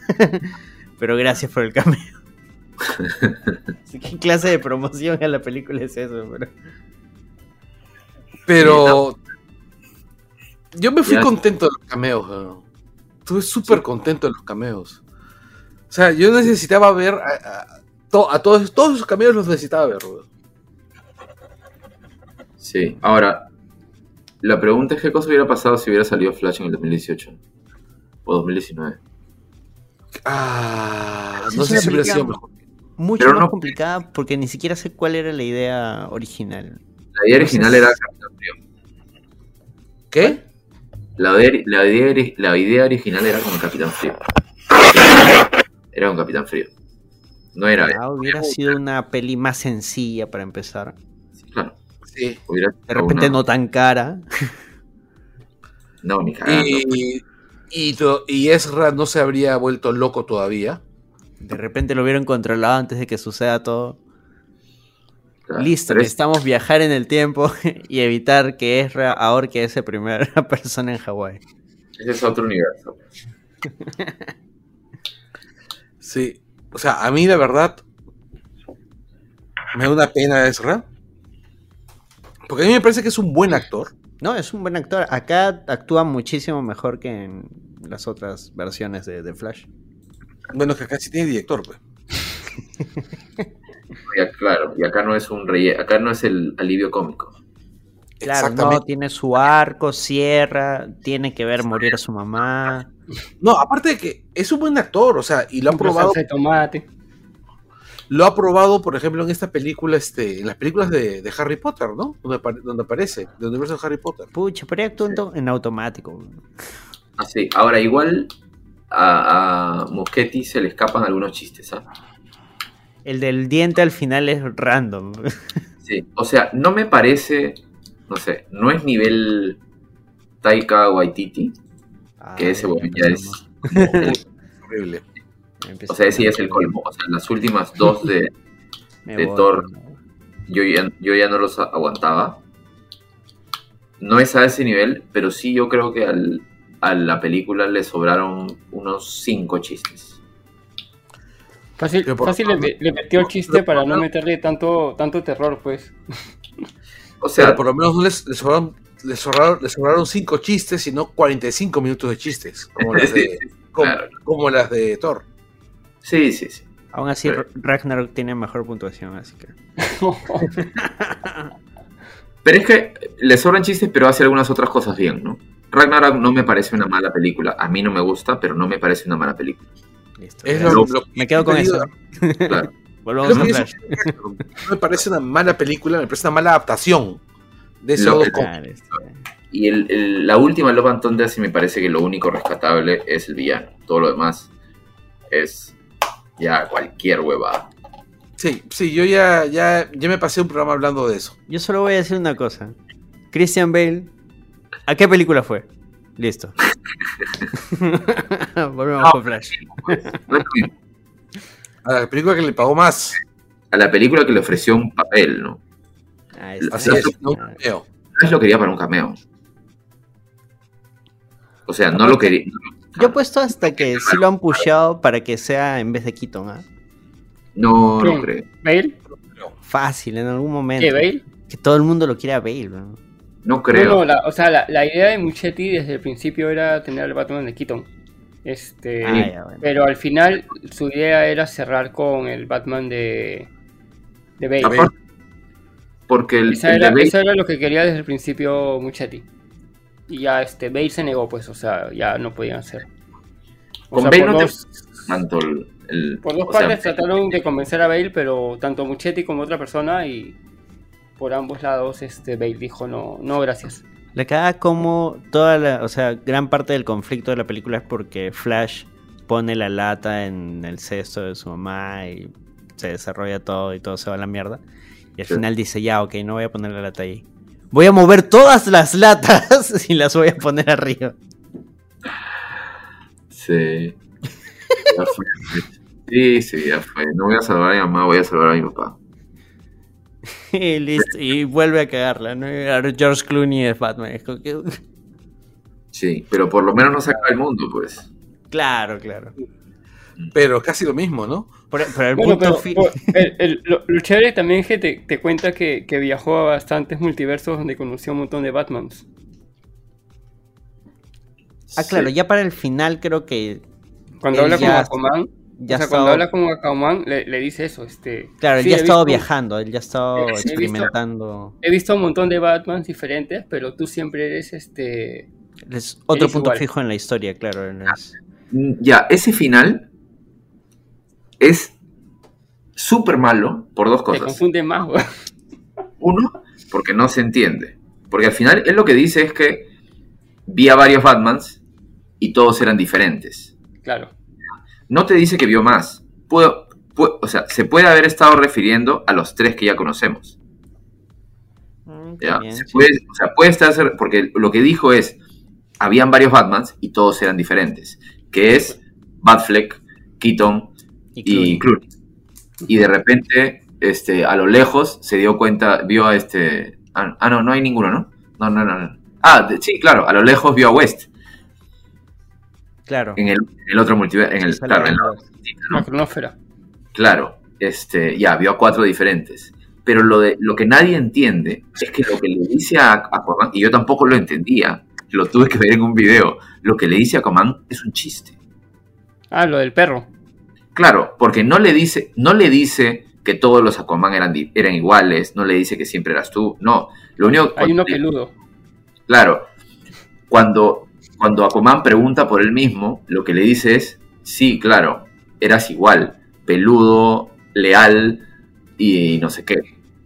pero gracias por el cameo. ¿Qué clase de promoción a la película es eso? Bro? Pero yo me fui contento de los cameos, bro. Estuve súper contento de los cameos. O sea, yo necesitaba ver a, a, to, a todos todos esos cameos los necesitaba ver, bro. Sí, ahora la pregunta es qué cosa hubiera pasado si hubiera salido Flash en el dos mil dieciocho o dos mil diecinueve. Ah, no sé si hubiera sido mejor. Mucho pero más no, complicada porque ni siquiera sé cuál era la idea original. La idea original Entonces... era Capitán Frío. ¿Qué? La, la, idea, la idea original era como Capitán Frío. Era un Capitán Frío. No era. Ah, hubiera era sido una... una peli más sencilla para empezar. Sí, claro. Sí. De repente una... no tan cara. No, ni cagando. Y, y, to- y Ezra no se habría vuelto loco todavía. De repente lo hubieran controlado antes de que suceda todo. Claro, listo, necesitamos es... viajar en el tiempo y evitar que Ezra ahorque a esa primera persona en Hawái. Ese es otro universo. Sí, o sea, a mí la verdad me da una pena Ezra. Porque a mí me parece que es un buen actor. No, es un buen actor. Acá actúa muchísimo mejor que en las otras versiones de, de Flash. Bueno, que acá sí tiene director, pues. Ya, claro, y acá no es un relleno, acá no es el alivio cómico. Claro, no, tiene su arco, cierra, tiene que ver morir a su mamá. No, aparte de que es un buen actor, o sea, y lo han probado. Tomate. Lo ha probado, por ejemplo, en esta película, este, en las películas de, de Harry Potter, ¿no? Donde, donde aparece, del universo de Harry Potter. Pucha, pero actúa en automático. Ah, sí, ahora igual. A, a Muschietti se le escapan algunos chistes, ¿eh? El del diente al final es random. Sí, o sea, no me parece, no sé, no es nivel Taika Waititi, ah, que ese bueno ya es horrible. O sea, ese ya es el colmo. O sea, las últimas dos de, de Thor, yo ya, yo ya no los aguantaba. No es a ese nivel, pero sí yo creo que al... a la película le sobraron unos cinco chistes. Fácil, fácil le, le metió el chiste para no meterle tanto, tanto terror, pues. O sea, pero por lo menos no les, les, sobraron, les, sobraron, les sobraron cinco chistes, sino cuarenta y cinco minutos de chistes, como las de, sí, como, claro. como las de Thor. Sí, sí, sí. Aún así, pero... Ragnarok tiene mejor puntuación, así que... Pero es que le sobran chistes, pero hace algunas otras cosas bien, ¿no? Ragnarok no me parece una mala película. A mí no me gusta, pero no me parece una mala película. Listo, es lo, lo, me quedo con eso. Claro. Volvamos a Flash. No me parece una mala película, me parece una mala adaptación de esos dos. Y el, el, la última Love and Thunder sí me parece que lo único rescatable es el villano. Todo lo demás es ya cualquier huevada. Sí, sí, yo ya, ya, ya me pasé un programa hablando de eso. Yo solo voy a decir una cosa. Christian Bale... ¿A qué película fue? Listo. Volvemos no, con Flash. A la película que le pagó más. A la película que le ofreció un papel, ¿no? Ah, o sea, es, no, un cameo. Flash lo quería para un cameo. O sea, no lo quería. Yo he puesto hasta que sí lo han pushado para que sea en vez de Keaton, ¿ah? ¿eh? No, ¿Qué? no creo. ¿Bale? Fácil, en algún momento. ¿Qué, Bale? Que todo el mundo lo quiera a Bale, ¿no? No creo. No, no, la, o sea, la, la idea de Muschietti desde el principio era tener el Batman de Keaton. Este, ah, ya, bueno. Pero al final su idea era cerrar con el Batman de, de Bale. Aparte, porque el, esa, el era, Bale... esa era lo que quería desde el principio Muschietti. Y ya este Bale se negó, pues, o sea, ya no podían hacer. Con o sea, Bale no dos, te... tanto el, el... Por dos partes sea, trataron de convencer a Bale, pero tanto Muschietti como otra persona, y por ambos lados este Bale dijo no, no gracias. La cagada como toda la... O sea, gran parte del conflicto de la película es porque Flash pone la lata en el cesto de su mamá y se desarrolla todo y todo se va a la mierda. Y al sí. final dice, ya, ok, no voy a poner la lata ahí. Voy a mover todas las latas y las voy a poner arriba. Sí. Ya fue. Sí, sí, ya fue. No voy a salvar a mi mamá, voy a salvar a mi papá. Y listo, y vuelve a cagarla, ¿no? George Clooney es Batman. Sí, pero por lo menos no se acaba el mundo, pues. Claro, claro. Pero casi lo mismo, ¿no? Pero, pero el bueno, punto pero, pero, el, el, lo, lo chévere también es que te, te cuenta que, que viajó a bastantes multiversos donde conoció un montón de Batmans. Ah, sí. Claro, ya para el final creo que... Cuando habla con Aquaman... Ya o sea, estaba... cuando habla con Aquaman le, le dice eso, este... Claro, él sí, ya ha estado visto... viajando, él ya ha estado he experimentando... Visto, he visto un montón de Batmans diferentes, pero tú siempre eres, este... Es otro punto igual. Fijo en la historia, claro. Es... Ya, ese final es súper malo por dos cosas. Te confunde más, güey. Uno, porque no se entiende. Porque al final él lo que dice es que vi a varios Batmans y todos eran diferentes. Claro. No te dice que vio más. Puedo, puedo, o sea, se puede haber estado refiriendo a los tres que ya conocemos. Mm, ¿Ya? Bien, se puede, o sea, puede estar... Porque lo que dijo es, habían varios Batmans y todos eran diferentes. Que es Batfleck, Keaton y, y Clooney. Y de repente, este, a lo lejos, se dio cuenta, vio a este... Ah, no, no hay ninguno, ¿no? No, no, no. no. Ah, de, sí, claro, a lo lejos vio a West. Claro. En el, el otro multiverso, en el, claro, en la, ¿no? la cronósfera. Claro, este, ya, vio a cuatro diferentes. Pero lo de lo que nadie entiende es que lo que le dice a Aquaman, y yo tampoco lo entendía, lo tuve que ver en un video, lo que le dice a Aquaman es un chiste. Ah, lo del perro. Claro, porque no le dice, no le dice que todos los Aquaman eran, eran iguales, no le dice que siempre eras tú, no. Lo único, hay uno peludo. Claro, cuando... Cuando Aquaman pregunta por él mismo, lo que le dice es, sí, claro, eras igual, peludo, leal y, y no sé qué.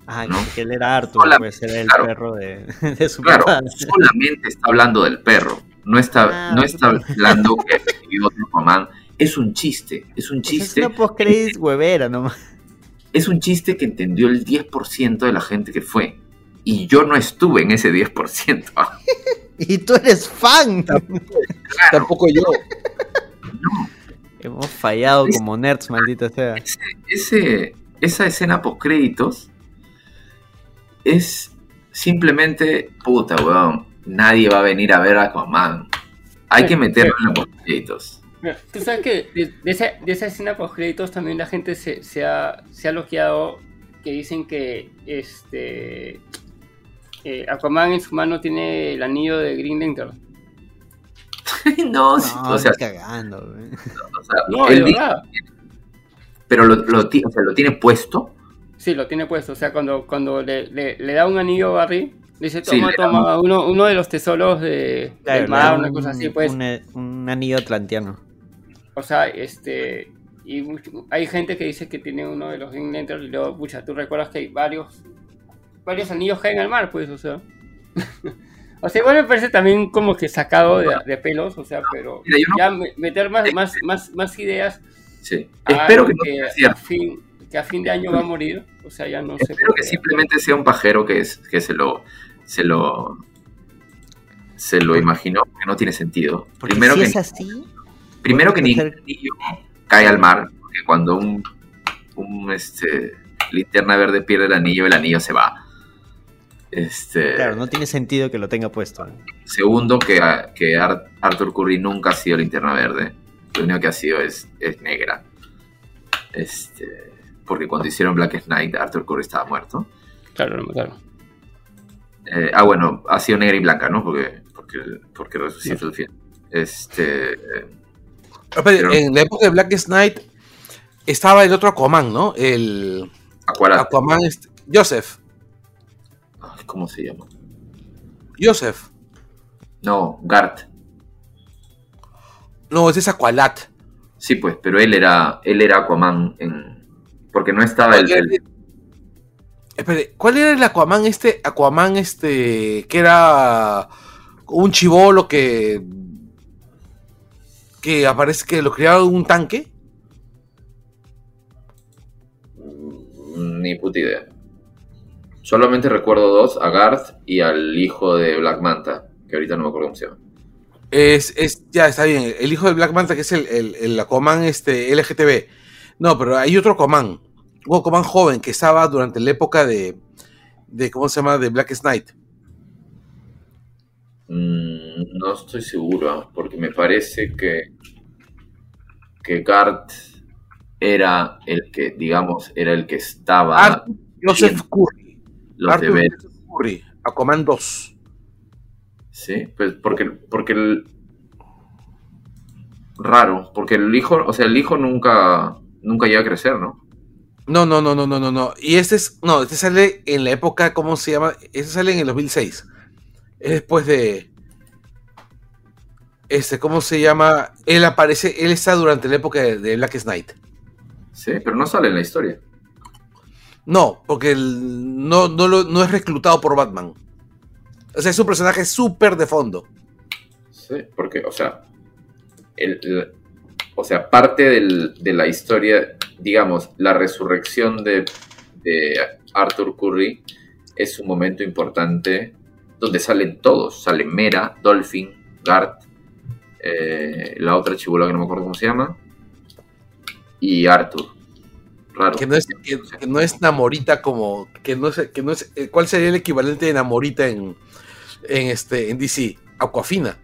Ah, ¿no? Que él era Arthur, pues era el claro, perro de, de su Claro, papá. Solamente está hablando del perro, no está, ah, no está hablando que vivió otro Aquaman. Es un chiste, es un chiste. Pues es una post-credits huevera nomás. Es un chiste que entendió el diez por ciento de la gente que fue. Y yo no estuve en ese diez por ciento. Y tú eres fan. Tampoco, claro. Tampoco yo. No. Hemos fallado es, como nerds, maldita sea. Ese, ese, esa escena postcréditos es simplemente puta, weón. Nadie va a venir a ver a Aquaman. Hay sí, que meterlo sí. en los postcréditos. Tú sabes que de, de, esa, de esa escena postcréditos también la gente se, se ha se ha loqueado que dicen que este. Eh, Aquaman en su mano tiene el anillo de Green Lantern. No, no, o sea, cagando, o sea, no, él dice, pero lo, lo, o sea, lo tiene puesto. Sí, lo tiene puesto. O sea, cuando, cuando le, le, le da un anillo a Barry, le dice, toma, sí, le toma, un... uno, uno de los tesoros de, claro, del mar, un, una cosa así, pues. Un, un anillo atlantiano. O sea, este... Y hay gente que dice que tiene uno de los Green Lantern y luego, pucha, tú recuerdas que hay varios... Varios anillos caen al mar, pues, o sea. O sea, igual me parece también como que sacado de, de pelos, o sea, pero Mira, no... ya me, meter más, más, más, más ideas. Sí. Espero que, que, no sea a fin, que a fin de año va a morir, o sea, ya no sé. Espero que simplemente sea un pajero que, es, que se lo, se lo, se lo imaginó, que no tiene sentido. Porque primero si que es así, primero que ningún hacer... anillo cae al mar, porque cuando un, un este, linterna verde pierde el anillo, el anillo se va. Este, claro, no tiene sentido que lo tenga puesto. Segundo, que, que Arthur Curry nunca ha sido linterna verde. Lo único que ha sido es, es negra. Este, porque cuando hicieron Black Knight, Arthur Curry estaba muerto. Claro, lo mataron. Eh, ah, bueno, ha sido negra y blanca, ¿no? Porque, porque, porque resucitó sí. el fin. Este, pero, en la época de Black Knight estaba el otro Aquaman, ¿no? El Acuarate. Aquaman, este, Joseph. ¿Cómo se llama? Joseph. No, Gart. No, ese es Aqualat. Sí, pues, pero él era él era Aquaman en... porque no estaba el... el... Espere, ¿cuál era el Aquaman este? Aquaman este... que era un chibolo que... que aparece que lo criaba en un tanque. Ni puta idea. Solamente recuerdo dos, a Garth y al hijo de Black Manta, que ahorita no me acuerdo cómo se llama. Es, es, ya, está bien. El hijo de Black Manta, que es el, el, el Aquaman este, L G T B. No, pero hay otro Aquaman. Un Aquaman joven que estaba durante la época de, de ¿cómo se llama? De Black Knight. Mm, no estoy seguro, porque me parece que que Garth era el que, digamos, era el que estaba... Arthur Joseph Curry. Los Arthur deberes. Joseph Curry, Aquaman dos. Sí, pues porque, porque el... raro, porque el hijo, o sea, el hijo nunca, nunca llega a crecer, ¿no? No, no, no, no, no, no, no. Y este es, no, este sale en la época, ¿cómo se llama? Este sale en el dos mil seis. Es después de, este, ¿cómo se llama? Él aparece, él está durante la época de, de Black Knight. Sí, pero no sale en la historia. No, porque el, no, no, lo, no es reclutado por Batman. O sea, es un personaje súper de fondo. Sí, porque, o sea, el, el, o sea, parte del, de la historia, digamos, la resurrección de, de Arthur Curry es un momento importante donde salen todos. Sale Mera, Dolphin, Garth, eh, la otra chibola que no me acuerdo cómo se llama, y Arthur. Raro. Que no es, que, que no es Namorita como... que no es, que no es, ¿cuál sería el equivalente de Namorita en... en este en D C? Aquafina.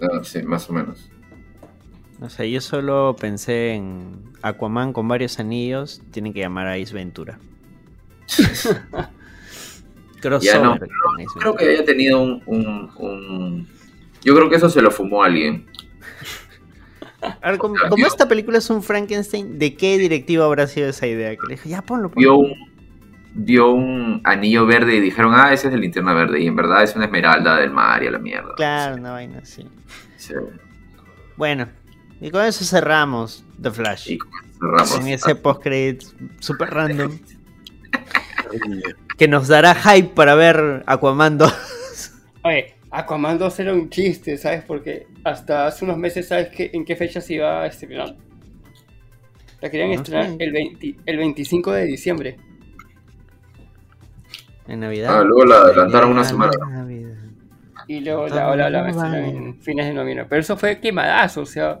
Ah, sí, más o menos. O sea, yo solo pensé en Aquaman con varios anillos, tienen que llamar a Ace Ventura. Ya no, pero no creo que haya tenido un, un, un... yo creo que eso se lo fumó a alguien. Ahora, como, o sea, como yo, esta película es un Frankenstein, ¿de qué directivo habrá sido esa idea? Que le dije, ya ponlo, ponlo. Dio un, dio un anillo verde y dijeron, ah, ese es de Linterna Verde. Y en verdad es una esmeralda del mar y a la mierda. Claro, sí. Una vaina así. Sí. Bueno, y con eso cerramos The Flash. Y con eso cerramos. En ese post-credit super random. Que nos dará hype para ver Aquaman dos. Oye. Aquaman dos era un chiste, ¿sabes? Porque hasta hace unos meses, ¿sabes qué, en qué fecha se iba a estrenar? La querían no, estrenar sí. el, veinte, el veinticinco de diciembre. En Navidad. Ah, luego la adelantaron una semana. Navidad. Y luego la, la, la, la en fines de noviembre. Pero eso fue quemadazo, o sea.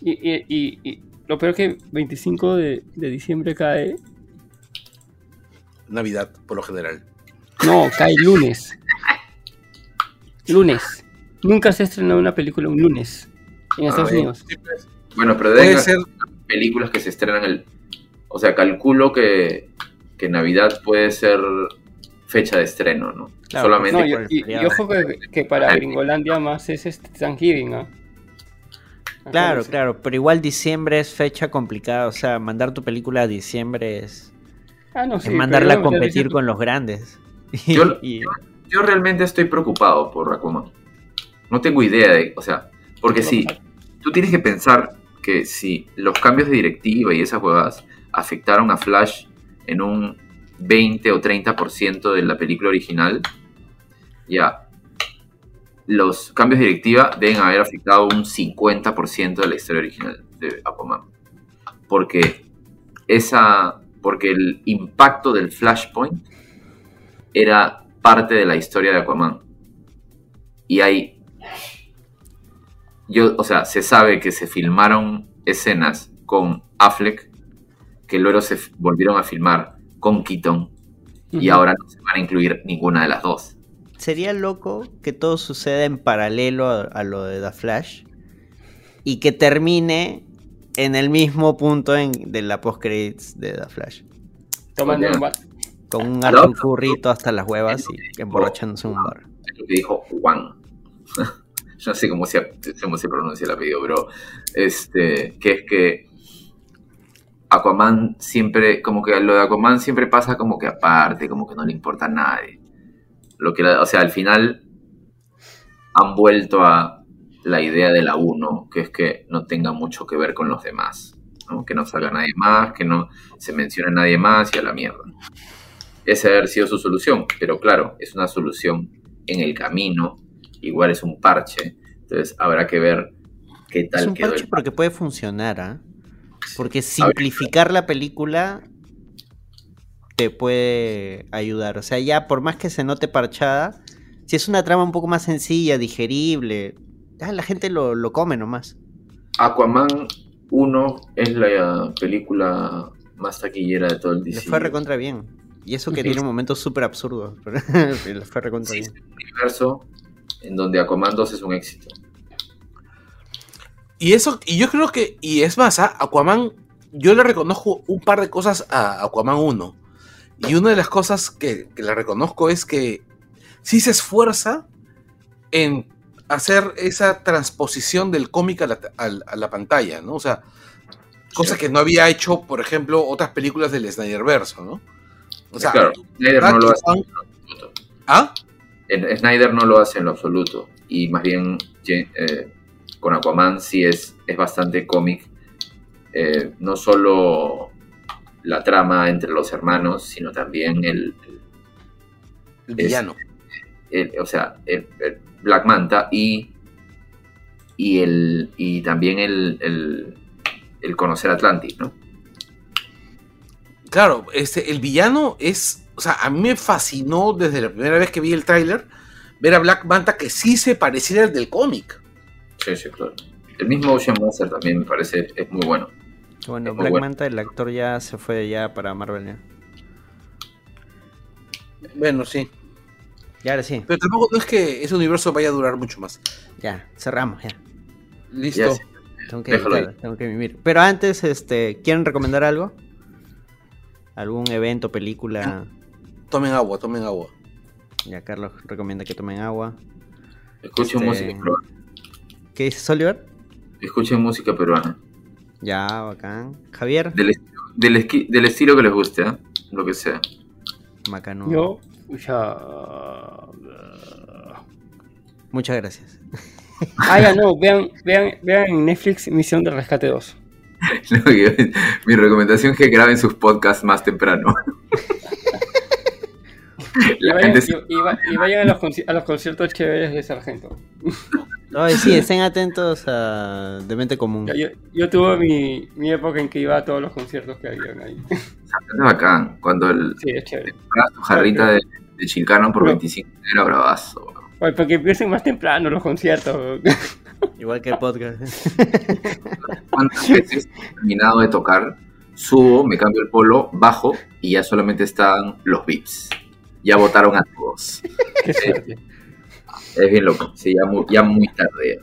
Y, y, y, y lo peor que veinticinco de diciembre cae... Navidad, por lo general. No, cae lunes. Lunes. Nunca se ha estrenado una película un lunes en Estados Unidos. Bueno, pero deben ser películas que se estrenan el... O sea, calculo que, que Navidad puede ser fecha de estreno, ¿no? Claro, solamente... No, yo, y, y ojo que, que para Gringolandia más es este Thanksgiving, ¿no? Claro, claro, pero igual diciembre es fecha complicada. O sea, mandar tu película a diciembre es... Ah, no, sí, es mandarla a competir con los grandes. Yo... y... Yo realmente estoy preocupado por Aquaman. No tengo idea de... O sea, porque si... Tú tienes que pensar que si los cambios de directiva y esas huevadas afectaron a Flash en un veinte o treinta por ciento de la película original, ya, los cambios de directiva deben haber afectado un cincuenta por ciento de la historia original de Aquaman. Porque esa... Porque el impacto del Flashpoint era... parte de la historia de Aquaman. Y hay... Yo, o sea, se sabe que se filmaron escenas con Affleck, que luego se f- volvieron a filmar con Keaton, uh-huh. Y ahora no se van a incluir ninguna de las dos. Sería loco que todo suceda en paralelo a, a lo de The Flash, y que termine en el mismo punto en, de la post-credits de The Flash. Tomando un bate. Con un Arthur Currito hasta las huevas y emborrachándose un bar. Es lo que dijo Juan. Yo no sé cómo se, cómo se pronuncia el apellido, pero este, que es que Aquaman siempre, como que lo de Aquaman siempre pasa como que aparte, como que no le importa a nadie. Lo que, o sea, al final han vuelto a la idea de la uno, que es que no tenga mucho que ver con los demás, ¿no? Que no salga nadie más, que no se mencione a nadie más y a la mierda. Esa ha sido su solución, pero claro, es una solución en el camino, igual es un parche, entonces habrá que ver qué tal quedó. Es un parche, parche porque puede funcionar, ¿ah? ¿eh? Porque simplificar ver, la película te puede ayudar, o sea, ya por más que se note parchada, si es una trama un poco más sencilla, digerible, ah, la gente lo, lo come nomás. Aquaman uno es la película más taquillera de todo el D C. Les fue recontra bien. Y eso que sí. Tiene un momento súper absurdo. Pero fue recontra sí, bien. Es un universo en donde Aquaman dos es un éxito. Y eso, y yo creo que, y es más, ¿ah? Aquaman, yo le reconozco un par de cosas a Aquaman uno. Y una de las cosas que, que le reconozco es que sí se esfuerza en hacer esa transposición del cómic a la, a, a la pantalla, ¿no? O sea, cosa sí. que no había hecho, por ejemplo, otras películas del Snyderverso, ¿no? O sea, claro, Snyder no lo hace en lo absoluto. ¿Ah? Snyder no lo hace en lo absoluto. Y más bien eh, con Aquaman sí es, es bastante cómic. Eh, no solo la trama entre los hermanos, sino también el... El, el villano. El, el, o sea, el, el Black Manta y, y, el, y también el, el, el conocer Atlantis, ¿no? Claro, este, el villano es, o sea, a mí me fascinó desde la primera vez que vi el tráiler ver a Black Manta que sí se pareciera al del cómic. Sí, sí, claro. El mismo Ocean Master también me parece, es muy bueno. Bueno, muy Black bueno. Manta, el actor ya se fue ya para Marvel, ¿no? Bueno, sí. Y ahora sí. Pero tampoco no es que ese universo vaya a durar mucho más. Ya, cerramos, ya. Listo. Ya, sí. Tengo que editar, tengo que vivir. Pero antes, este, ¿quieren recomendar algo? ¿Algún evento, película? Tomen agua, tomen agua. Ya, Carlos recomienda que tomen agua. Escuchen este... música peruana. ¿Qué dices, Oliver? Escuchen música peruana. Ya, bacán. ¿Javier? Del, del, esqui, del estilo que les guste, ¿eh? Lo que sea. Macano. Yo, ya... Muchas gracias. Ah, ya, no, vean, vean, vean en Netflix Misión de Rescate dos. No, mi recomendación es que graben sus podcasts más temprano. Y vayan, gente... y, y, y vayan a, los conci- a los conciertos chéveres de Sargento. Ay, sí, estén atentos a Demente Común. Yo, yo tuve mi, mi época en que iba a todos los conciertos que había ahí. Es bacán, cuando el sí, es chévere. Tu jarrita de, de Chilcano por no. veinticinco era bravazo. Oye, porque empiecen más temprano los conciertos. Igual que el podcast. ¿Cuántas veces he terminado de tocar? Subo, me cambio el polo, bajo y ya solamente están los V I Ps. Ya votaron a todos. Qué suerte. Es bien loco. Sí, ya muy, ya muy tarde.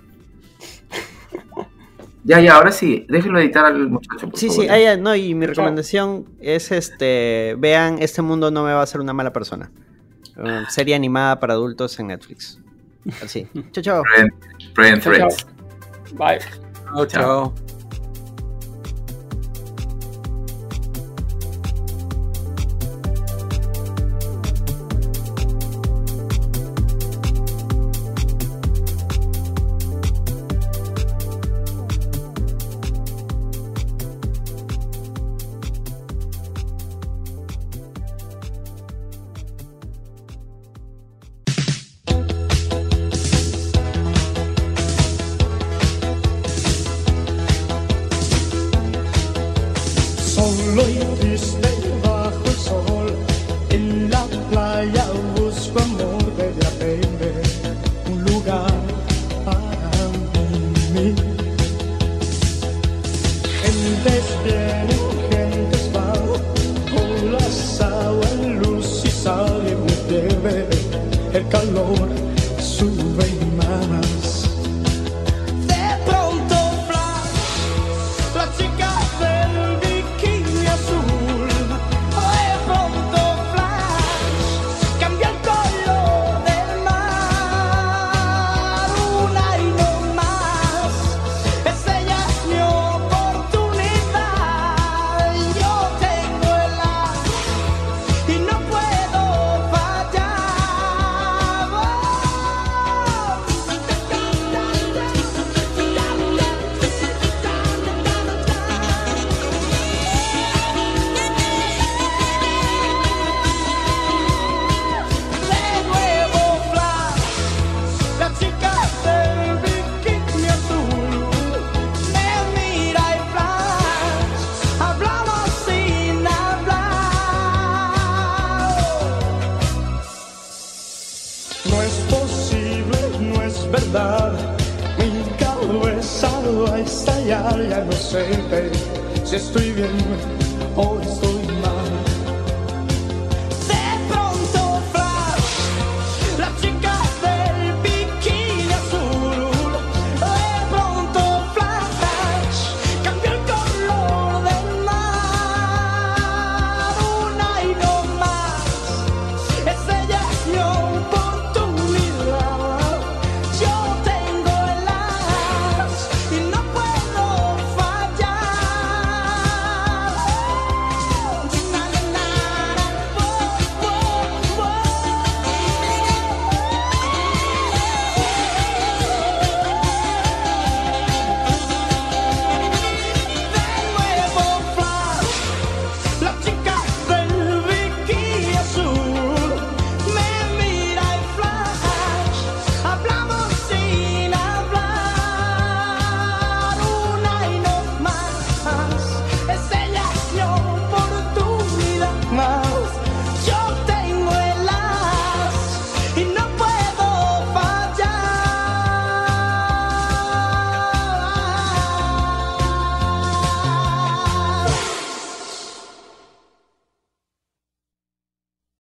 Ya, ya, ahora sí. Déjenlo editar al muchacho. Por sí, favor. Sí, ah, ya, no, y mi recomendación es este. Vean, Este Mundo No Me Va a Hacer Una Mala Persona. Uh, serie animada para adultos en Netflix. Así. Chao, chao. Friend, Threads. Bye. Chao, chao. señal inocente, si estoy bien o estoy